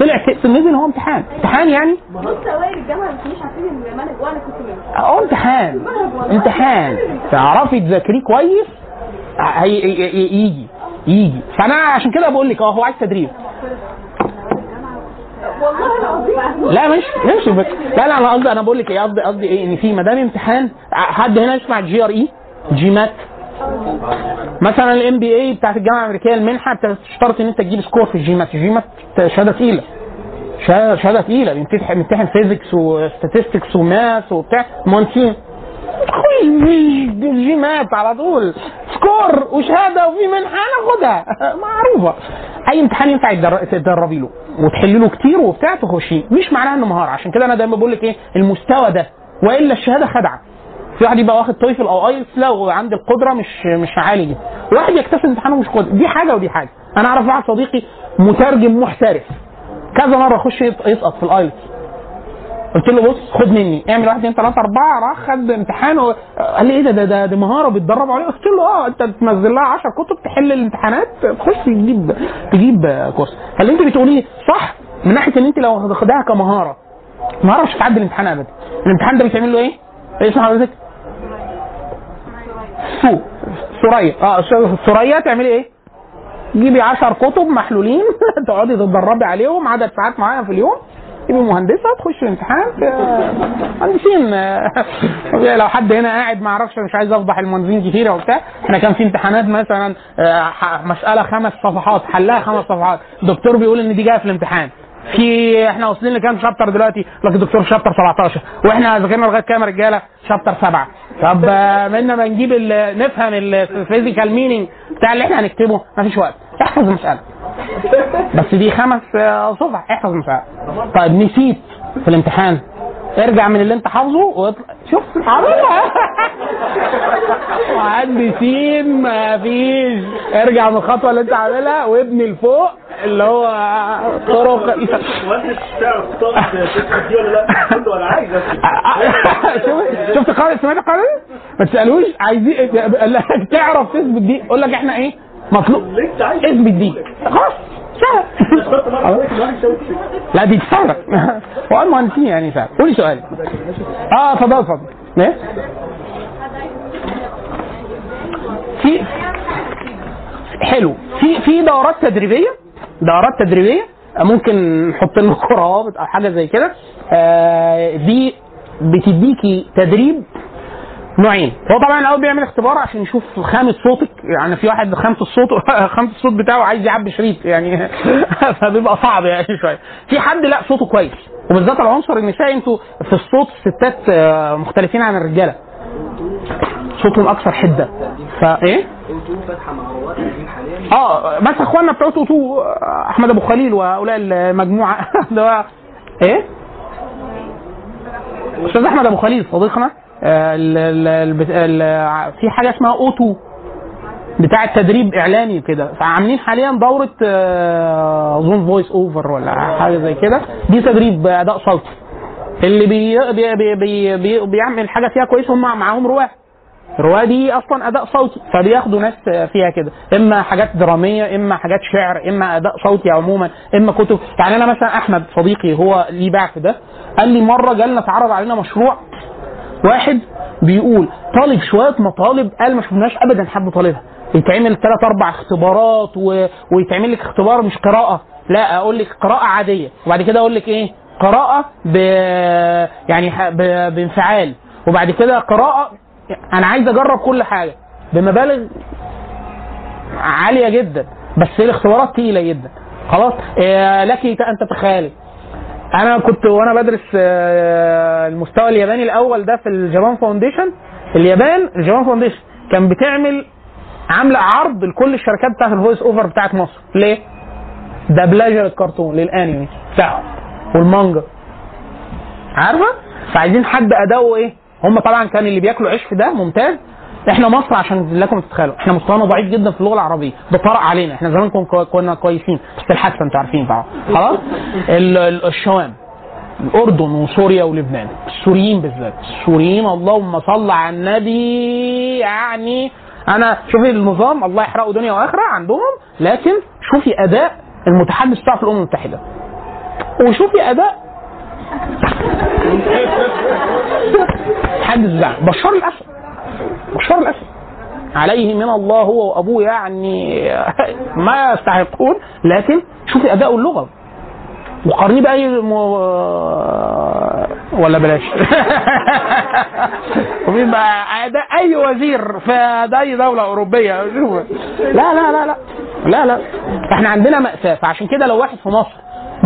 طلع في نزل، هو امتحان يعني. بص اوائل الجامعه مش عارفين المنهج وانا كنت منه. امتحان تعرفي تذاكريه كويس يجي. فانا عشان كده بقول لك هو عايز تدريب. والله لا مش بس. لا انا قصدي، بقول لك قصدي ايه، ان في مدام امتحان. حد هنا يسمع GRE GMAT مثلا، MBA بتاعت الجامعه الامريكيه، المنحه بتشترط ان انت تجيب سكور في الجيمات. شهاده تقيله، بتمتحن فيزيكس وستاتستكس وماث وبتاع مونتين. الجيمات على طول سكور وشهاده وفي منحه ناخدها معروفه. اي امتحان ينفع تدربي له وتحلي له كتير وبتاع تخشيه، مش معناها انه مهاره. عشان كده انا دايما بقول لك المستوى ده، والا الشهاده خدعه. في واحد يبقى واخد تويفل او IELTS لو عنده القدره مش عالي جدا، واحد يكتسب امتحانه مش قادر. دي حاجه ودي حاجه. انا اعرف واحد صديقي مترجم محترف، كذا مره اخش يسقط في IELTS. قلت له بص خد مني اعمل 1 2 3 4، راح خد امتحانه. قال لي ايه ده مهاره بتدرب عليها. قلت له انت بتنزل لها 10 كتب تحل الامتحانات تخش تجيب كورس. فاللي انت بتقوليه صح من ناحيه ان انت لو واخدها كمهاره، مهاره مش هتعدي الامتحان ابدا. الامتحان ده بيتعمل له ايه اسمه حضرتك؟ سورية. سورية تعملي ايه؟ جيبي 10 كتب محلولين تقعدي تتدربي عليهم عدد ساعات معين في اليوم، تبقي مهندسة تخشي الامتحان مهندسين. لو حد هنا قاعد ما اعرفش، مش عايز افضح المهندسين كتير وبتاع، احنا كان في امتحانات مثلا مسألة 5 صفحات حلها 5 صفحات، الدكتور بيقول ان دي جايه في الامتحان. في احنا واصلين لكام شابتر دلوقتي؟ لكن دكتور شابتر 17، واحنا ذاكرنا لغايه كام رجاله؟ شابتر 7. طب منا ما نجيب نفهم الفيزيكال مينينج بتاع اللي احنا هنكتبه، مفيش وقت. احفظ المساله بس، دي 5 صفح، احفظ المساله. طيب نسيت في الامتحان، ارجع من اللي انت حافظه شوف حافظها. مهندسين مفيش، ارجع من الخطوه اللي انت عاملها وابني لفوق اللي هو طرق. واحد تعرف طرق دي ولا لا؟ كله ولا عايز شفت قارئ سمعت قارئ؟ ما تسالوش عايزين تعرف تثبت دي، اقول لك احنا مطلوب اثبت دي خلاص. لا دي تسرق وقال مهندسين يعني فعلا. قولي سؤالك. فضل ايه؟ في حلو، في دورات تدريبية ممكن نحط لكم روابط او حاجة زي كده. دي بتديكي تدريب نوعين. هو طبعا الاول بيعمل اختبار عشان يشوف خامة صوتك، يعني في واحد خامة الصوت بتاعه عايز يعبي شريط يعني، فبيبقى صعب يعني شويه. في حد لا صوته كويس، وبالذات العنصر النسائي. انتوا في الصوت الستات مختلفين عن الرجاله، صوتهم اكثر حده. فايه بس اخواننا بتوع توتو احمد ابو خليل وهؤلاء المجموعه ده استاذ احمد ابو خليل صديقنا، في حاجه اسمها O2 بتاع التدريب اعلاني كده، فعاملين حاليا دوره اظن فويس اوفر ولا حاجه زي كده. دي تدريب اداء صوتي. اللي بي بي بي بي بيعمل حاجه فيها كويس هم معاهم رواه، الرواية دي أصلا أداء صوتي، فبياخدوا ناس فيها كده، إما حاجات درامية، إما حاجات شعر، إما أداء صوتي عموما، إما كتب. يعني أنا مثلا أحمد صديقي هو اللي باع في ده، قال لي مرة جالنا تعرض علينا مشروع واحد بيقول طالب شوية مطالب، قال ما شفناش أبدا حد طالبها، يتعمل 3-4 اختبارات ويتعمل لك اختبار مش قراءة، لا أقول لك قراءة عادية، وبعد كده أقول لك إيه قراءة بانفعال، وبعد كده قراءة، أنا عايز أجرب كل حاجة بمبالغ عالية جدا، بس الاختبارات تقيلة جدا. خلاص لك أن تتخيل، أنا كنت وأنا بدرس المستوى الياباني الأول ده في الجابان فاونديشن، اليابان الجابان فاونديشن كان بتعمل عاملة عرض لكل الشركات بتاعت الفويس أوفر بتاعت مصر، ليه؟ دبلجة للكرتون للأنمي بتاعهم والمانجا، عارفة؟ فعايزين حد أداؤه إيه؟ هم طبعا كان اللي بياكلوا عيش في ده ممتاز. احنا مصر عشان لكم تتخيلوا احنا مستوانا ضعيف جدا في اللغه العربيه، ده طرق علينا، احنا زمان كنا كويسين بس الحادثه انتوا عارفين طبعا. خلاص الشوام، الاردن وسوريا ولبنان، السوريين بالذات، السوريين اللهم صل على النبي، يعني انا شوفي النظام الله يحرقه دنيا واخره عندهم، لكن شوفي اداء المتحدث بتاع في الامم المتحده، وشوفي اداء حدث زعم بشار الأسد عليه من الله هو وأبوه، يعني ما يستحقون، لكن شوفي أداء اللغة وقارني بأي ولا بلاش ومين بقى أي وزير في أي دولة أوروبية، لا لا لا لا لا لا، احنا عندنا مأساة. فعشان كده لو واحد في مصر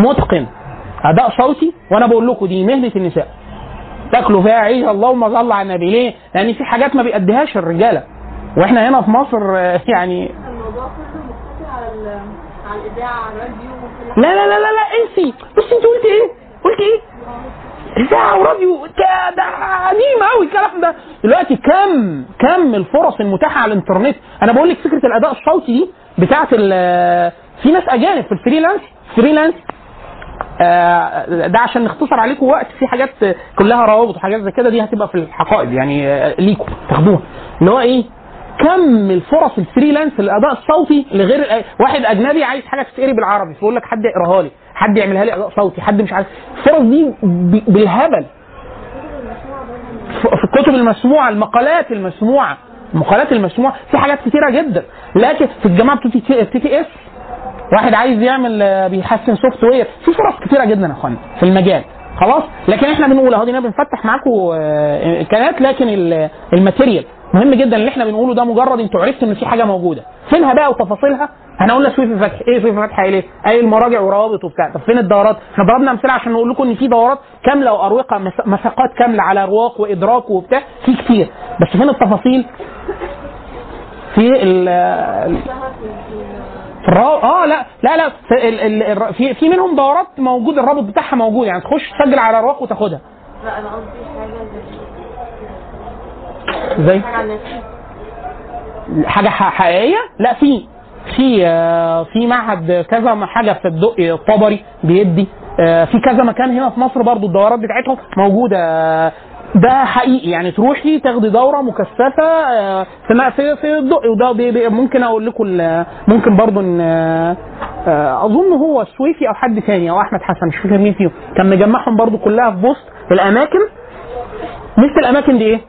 متقن أداء صوتي، وأنا بقول لكم دي مهنة النساء تاكلوا فيها عيش اللهم صل على النبي، ليه؟ لان في حاجات ما بيأديهاش الرجاله، واحنا هنا في مصر يعني الموضوع كله مقتصر على الاذاعه على الراديو. لا لا لا لا لا انسي، بصي انت قلتي ايه اذاعه وراديو ده قديم قوي الكلام ده، دلوقتي كم الفرص المتاحه على الانترنت. انا بقول لك فكره الاداء الصوتي دي بتاعه في ناس اجانب في الفريلانس ده، عشان نختصر عليكم وقت، في حاجات كلها روابط وحاجات زي كده، دي هتبقى في الحقائب يعني ليكم تاخدوها، ان هو ايه كم الفرص الفريلانس الاداء الصوتي لغير واحد اجنبي عايز حاجه تتقري بالعربي فيقول لك حد يقراها لي، حد يعملها لي اداء صوتي، حد مش عارف، الفرص دي بالهبل في الكتب المسموعه، المقالات المسموعه، في حاجات كتيره جدا. لكن في الجامعه بتاعت TTS واحد عايز يعمل بيحسن سوفت وير، في فرص كتيره جدا يا اخوانا في المجال خلاص، لكن احنا بنقول اهو دينا بنفتح معاكم امكانيات، لكن الماتيريال مهم جدا اللي احنا بنقوله ده، مجرد انتوا عرفتوا ان في حاجه موجوده فينها بقى وتفاصيلها. احنا قلنا سويفي فتح ايه، سويفي فتح ايه، اي المراجع وروابط وبتاع، طب فين الدورات؟ احنا ضربنا مثال عشان نقول لكم ان في دورات كامله واروقه، مساقات كامله على رواق وادراك وبتاع، في كتير، بس فين التفاصيل؟ في لا لا لا في منهم دورات موجود، الرابط بتاعها موجود، يعني تخش تسجل على رواق وتاخدها. لا انا قصدي حاجه زي حاجه حقيقيه، لا في معهد كذا حاجه في الدقي الطبري بيدي، في كذا مكان هنا في مصر برضو الدورات بتاعتهم موجوده، ده حقيقي يعني تروحي تاخدي دوره مكثفه في الدقي، وده ممكن اقول لكم، ممكن برضو ان اظن هو سويفي او حد ثاني او احمد حسن مش فاكر مين فيهم كان مجمعهم برضو كلها في بوست. الاماكن مثل الاماكن دي ايه،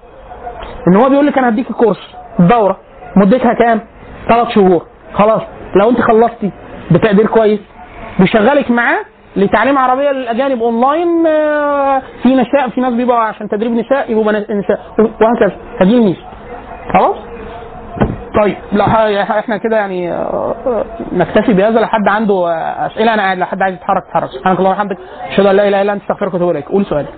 ان هو بيقول لك انا هديك الكورس الدوره مدتها كام 3 شهور، خلاص لو انت خلصتي بتقدير كويس بيشغلك معاه لتعليم عربية للأجانب أونلاين، في نساء، في ناس بيبقى عشان تدريب نساء يبقى نساء وهكذا، هذه الميزة. خلاص طيب احنا كده يعني نكتفي بهذا، لحد عنده أسئلة، أنا قاعد لحد عايز يتحرك. سبحانك اللهم وبحمدك، أشهد أن لا إله إلا أنت، أستغفرك وأتوب إليك. قول سؤالك.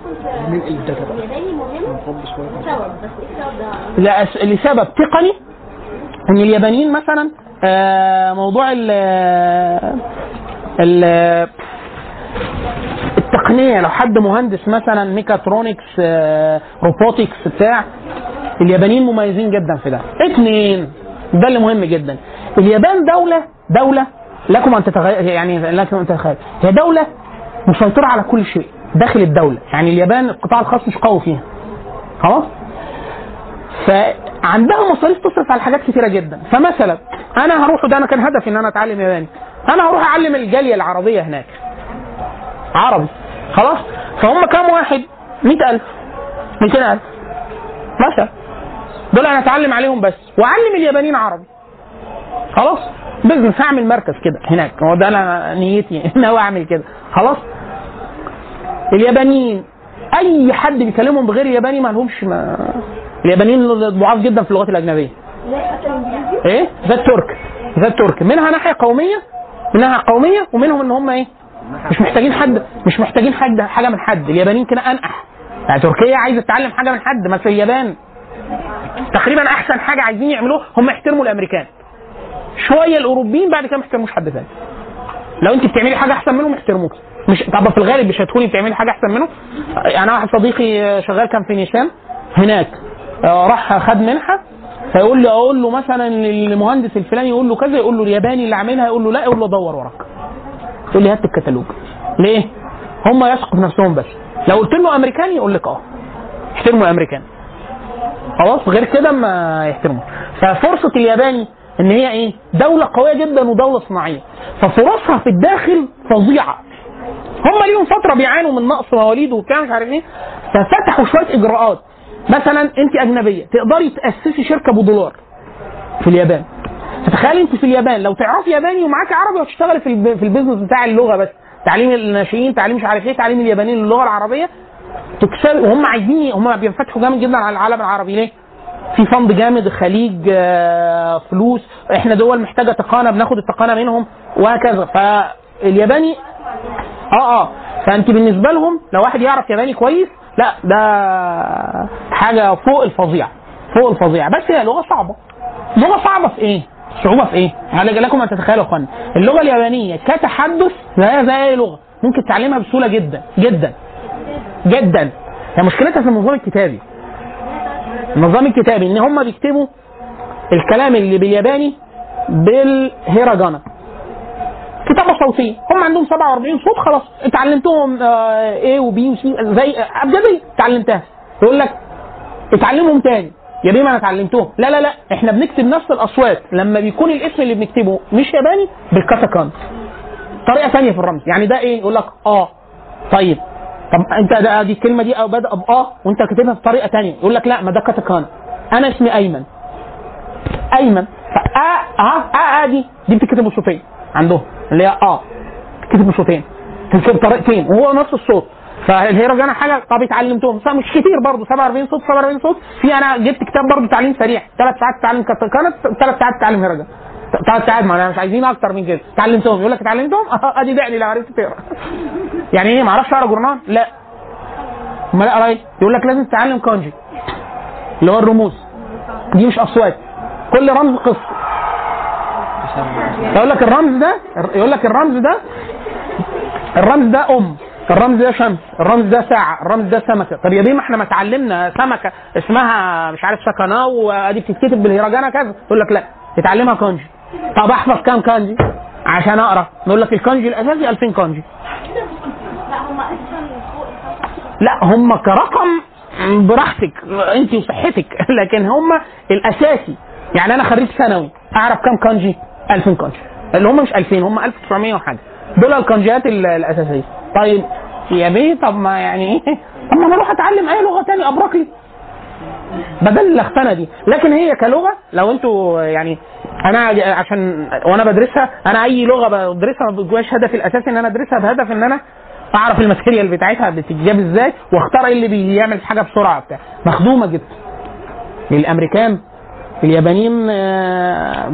لا لسبب تقني، إن اليابانيين مثلا موضوع التقنية، لو حد مهندس مثلا ميكاترونكس روبوتكس بتاع، اليابانيين مميزين جدا في ده. 2 ده اللي مهم جدا، اليابان دولة لكم ان تتخيل، يعني لكم ان تتخيل هي دولة مسيطرة على كل شيء داخل الدولة، يعني اليابان القطاع الخاص مش قوي فيها خلاص، فعندها مصاريف تصرف على حاجات كتيره جدا. فمثلا انا هروح، ده انا كان هدفي ان انا اتعلم ياباني، انا هروح اعلم الجاليه العربيه هناك عربي خلاص. فهم كام واحد؟ 100,000 200,000 مثلا، دول انا اتعلم عليهم بس، واعلم اليابانيين عربي خلاص. بزنس، هعمل مركز كده هناك، هو ده انا نيتي ناوي اعمل كده خلاص. اليابانيين اي حد بيكلمهم بغير ياباني ما لهمش، ما اليابانيين ضعاف جدا في اللغات الاجنبيه. ايه ده الترك، ده الترك منها ناحيه قوميه، منها قوميه، ومنهم ان هم ايه مش محتاجين حد، مش محتاجين حد حاجه من حد. اليابانيين كده انقح يعني، تركيا عايزه تتعلم حاجه من حد، ما في اليابان تقريبا احسن حاجه عايزين يعملوه هم يحترموا الامريكان شويه، الاوروبيين بعد كده ما يحترموش حد ثاني. لو انت بتعملي حاجه احسن منهم يحترموك، مش طبعا في الغالب مش هتكوني بتعملي حاجه احسن منهم. انا واحد صديقي شغال كان في نيشان هناك، راح خد منحه، فيقول لي اقول له مثلا المهندس الفلاني يقول له كذا، يقول له الياباني اللي عاملها، يقول له لا، يقول له دور وراك، يقول لي هات الكتالوج. ليه؟ هم يثقوا بنفسهم بس، لو قلت له امريكاني يقول لك اه احترموا الامريكان خلاص، غير كده ما يحترموا. ففرصه الياباني ان هي ايه، دوله قويه جدا ودوله صناعيه، ففرصها في الداخل فظيعه. هم ليهم فتره بيعانوا من نقص مواليد وبتاع مش عارف ايه، ففتحوا شويه اجراءات. مثلا انت اجنبيه تقدري تاسسي شركه بدولار في اليابان. فتخيلي انت في اليابان لو تعرفي ياباني ومعاكي عربي هتشتغلي في البيزنس بتاع اللغه بس، تعليم الناشئين، تعليم مش عارف ايه، تعليم اليابانيين للغه العربيه، تكسبي. وهم عايزين، هم بينفتحوا جامد جدا على العالم العربي. ليه؟ في فند جامد، خليج، فلوس، احنا دول محتاجه تقانه بناخد التقانه منهم وهكذا. فالياباني فانت بالنسبه لهم لو واحد يعرف ياباني كويس، لا ده حاجه فوق الفظيعه، فوق الفظيعه. بس هي لغه صعبه. لغه صعبه في ايه؟ صعوبه في ايه؟ هرجع لكم ان تتخيلوا يا اخوان. اللغه اليابانيه كتحدث زي اي لغه ممكن تتعلمها بسهوله جدا جدا جدا. هي يعني مشكلتها في النظام الكتابي. النظام الكتابي ان هم بيكتبوا الكلام اللي بالياباني بالهيراجانا، كتابه صوتيه. هم عندهم 47 صوت خلاص، اتعلمتهم A و B و C زي ابجدي اتعلمتها. يقول لك اتعلمهم تاني يا بيه، ما انا اتعلمتهم. لا لا لا، احنا بنكتب نفس الاصوات لما بيكون الاسم اللي بنكتبه مش ياباني بالكاتاكان، طريقه ثانيه في الرمز. يعني ده ايه؟ يقول لك طيب انت ده دي الكلمه دي او بدا باه وانت كاتبها بطريقه ثانيه، يقول لك لا ما ده كاتاكانا، انا اسمي ايمن، ايمن دي بتتكتب بصوتين عندهم اللي هي بتتكتب بصوتين، بتتكتب طريقتين وهو نفس الصوت. فالهيراجانا حاجه طب اتعلمتهم مش كتير برضه، 47 صوت. في انا جبت كتاب برضه تعليم سريع 3 ساعات تعلم كاتاكانا، 3 ساعات تعلم هيراجانا، 3 ساعات، ما انا مش عايزين اكتر من كده. اتعلمتهم، يقول لك اتعلمتهم ادي دعني لو عرفت تقرا. يعني ايه ما اعرفش اقرا جورنال؟ لا ما لا قرايه. يقول لك لازم تتعلم كانجي اللي هو الرموز، دي مش اصوات، كل رمز قصه. يقول لك الرمز ده، يقول لك الرمز ده الرمز ده شمس، الرمز ده ساعه، الرمز ده سمكه. طب يا بيه ما احنا ما اتعلمنا سمكه اسمها مش عارف سكاناو وادي بتتكتب بالهيراجانا كذا، يقول لك لا اتعلمها كانجي. طب احفظ كام كانجي عشان اقرا؟ نقول لك الكانجي الاساسي 2000 كانجي. لا هم كرقم براحتك انت وصحتك، لكن هم الاساسي. يعني انا خريج ثانوي اعرف كام كانجي؟ 2000 كانجي، اللي هم مش 2000، هم 1900 وحاجه، دول الكانجيات الاساسيه. طيب يا بيه طب ما يعني ايه، طب ما انا اروح اتعلم اي لغه ثانيه ابرك لي بدل اللخفنه دي. لكن هي كلغه لو انتوا يعني انا عشان وانا بدرسها، انا اي لغه بدرسها ما بيبقاش هدفي الاساسي ان انا ادرسها، بهدف ان انا اعرف الماتيريال بتاعتها بتتجاب ازاي واختار ايه اللي بيعمل حاجه بسرعه بتاع. مخدومه جدا للامريكان، اليابانيين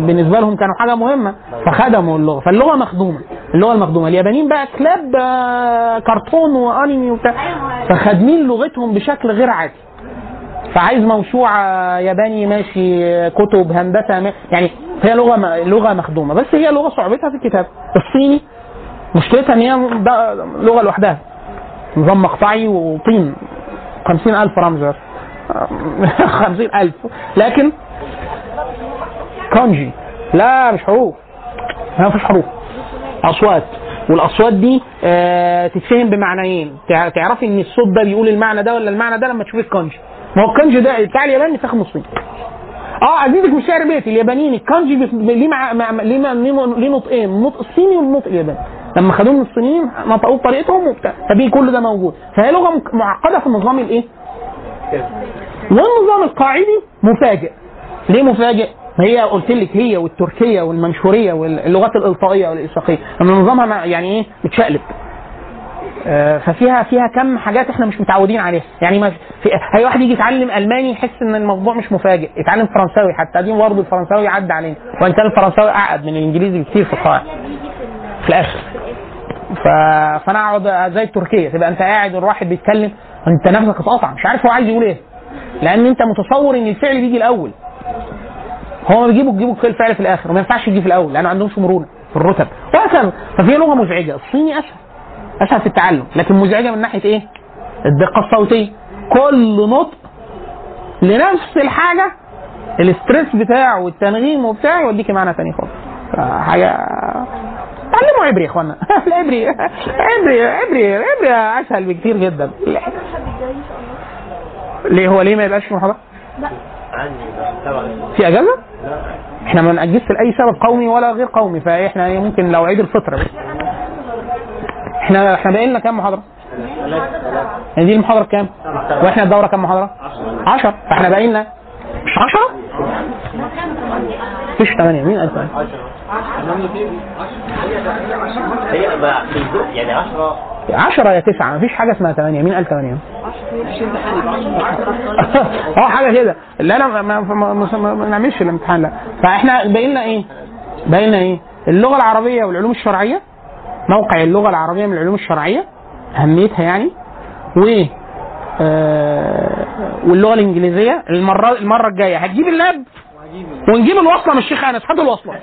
بالنسبه لهم كانوا حاجه مهمه فخدموا اللغه، فاللغه مخدومه، اللغه المخدومه. اليابانيين بقى كلاب كرتون وانمي وبتاع، فخدمين لغتهم بشكل غير عادي. فعايز موسوعه ياباني ماشي، كتب هندسه يعني هي لغه مخدومه، بس هي لغه صعوبتها في الكتاب. الصيني مشكلتها ان هي لغه لوحدها، نظام مقطعي وطين 50,000 رمز 50,000، لكن كانجي لا مش حروف، ما فيش حروف، اصوات. والاصوات دي تتفهم بمعنيين، تعرفي ان الصوت ده بيقول المعنى ده ولا المعنى ده لما تشوفي الكانجي. ما هو الكانجي ده بتاع اليابان نسخ مصري. عزيزك مش شعر بيتي اليابانيين الكانجي ليه ليه نطقين، النطق الصيني والنطق الياباني، لما خدوه من الصينيين نطقوه بطريقتهم وبتاع، فبيه كل ده موجود. فهي لغه معقده في النظام الايه؟ والنظام القاعدي مفاجئ. ليه مفاجئ؟ هي قلت لك هي والتركيه والمنشوريه واللغات الالطائيه والإساقية نظامها يعني ايه متشقلب، ففيها كم حاجات احنا مش متعودين عليها. يعني ما هي واحد يجي يتعلم الماني يحس ان الموضوع مش مفاجئ، يتعلم فرنساوي حتى دي برضه الفرنساوي يعدي عليه، وان كان الفرنساوي اعقد من الانجليزي بكتير في القاعده في الاخر. فانا اقعد زي التركيه تبقى انت قاعد والواحد بيتكلم انت نفسك اتقطع مش عارف هو عايز يقول ايه، لان انت متصور ان الفعل بيجي الاول، هو بيجيبوا كل فعل في الاخر وما ينفعش يجي في الاول لانه عندهمش مرونه في الرتب وهكذا. ففي لغه مزعجه. الصيني اسهل في التعلم لكن مزعجه من ناحيه ايه؟ الدقه الصوتيه، كل نطق لنفس الحاجه الاسترس بتاعه والتنغيم وبتاعه يوديكي معنا ثاني خالص. حاجه تعلموا عبري يا اخوانا. العبري عبري عبري عبري اسهل بكتير جدا. ليه هو ليه ما يبقاش في محاضره؟ لا في اجازه؟ احنا ما بنأجزش لاي سبب قومي ولا غير قومي، فاحنا ممكن لو عيد الفطر بس. احنا بقى لنا كام محاضره؟ يعني دي المحاضره كام؟ واحنا الدوره كام محاضره؟ 10. فاحنا بقى لنا 10 مش 8. مين قال 10؟ هي بقى يعني 10 يا 9، مفيش حاجه اسمها 8. مين قال 8؟ 10 حاجه كده اللي انا ما نعملش الامتحان. لا فاحنا بقينا ايه؟ بقينا ايه؟ اللغه العربيه والعلوم الشرعيه، موقع اللغه العربيه من العلوم الشرعيه اهميتها يعني، و واللغه الانجليزيه. المره الجايه هتجيب اللاب ونجيب الوصله من الشيخ انس. هات الوصله.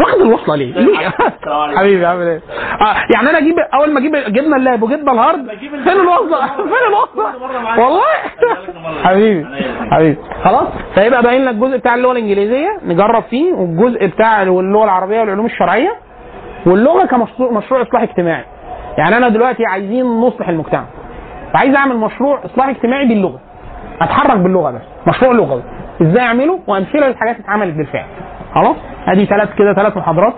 واخد الوصله ليه؟ حبيبي عامل ايه؟ يعني انا اجيب اول ما اجيب جبنا اللاب وجبنا الهارد، فين الوصله؟ فين الوصله؟ والله حبيبي خلاص. فيبقى باين لك الجزء بتاع اللغه الانجليزيه نجرب فيه، والجزء بتاع اللغه العربيه والعلوم الشرعيه، واللغه كمشروع اصلاح اجتماعي. يعني انا دلوقتي عايزين نصلح المجتمع، عايز اعمل مشروع اصلاح اجتماعي باللغه، اتحرك باللغه، بس مشروع لغوي ازاي اعمله وامثله للحاجات اللي اتعملت بالفعل. خلاص ادي ثلاث محاضرات.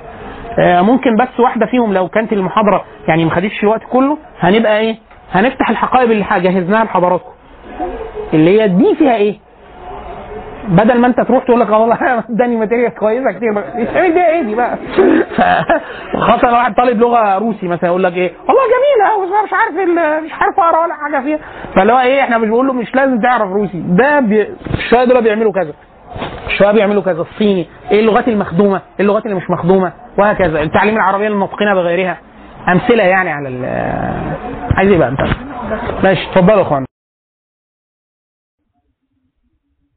ممكن بس واحده فيهم لو كانت المحاضره يعني ما خدتش الوقت كله، هنبقى ايه هنفتح الحقائب اللي جهزناها لحضراتكم، اللي هي دي فيها ايه بدل ما انت تروح تقول لك والله اداني ماتيريال كويسه كتير بتعمل بيها ايه دي بقى. خاصه لو واحد طالب لغه روسي مثلا يقول لك ايه والله جميله قوي مش عارف مش عارف اقرا ولا حاجه فيها، فاللي هو ايه احنا مش بنقول له مش لازم تعرف روسي، ده الشباب دول بيعملوا كذا، الشباب بيعملوا كذا، الصيني ايه، اللغات المخدومه، اللغات اللي مش مخدومه، وهكذا. التعليم العربيه المتقنه بغيرها امثله يعني على عايز ايه بقى انت. ماشي اتفضلوا يا اخوان.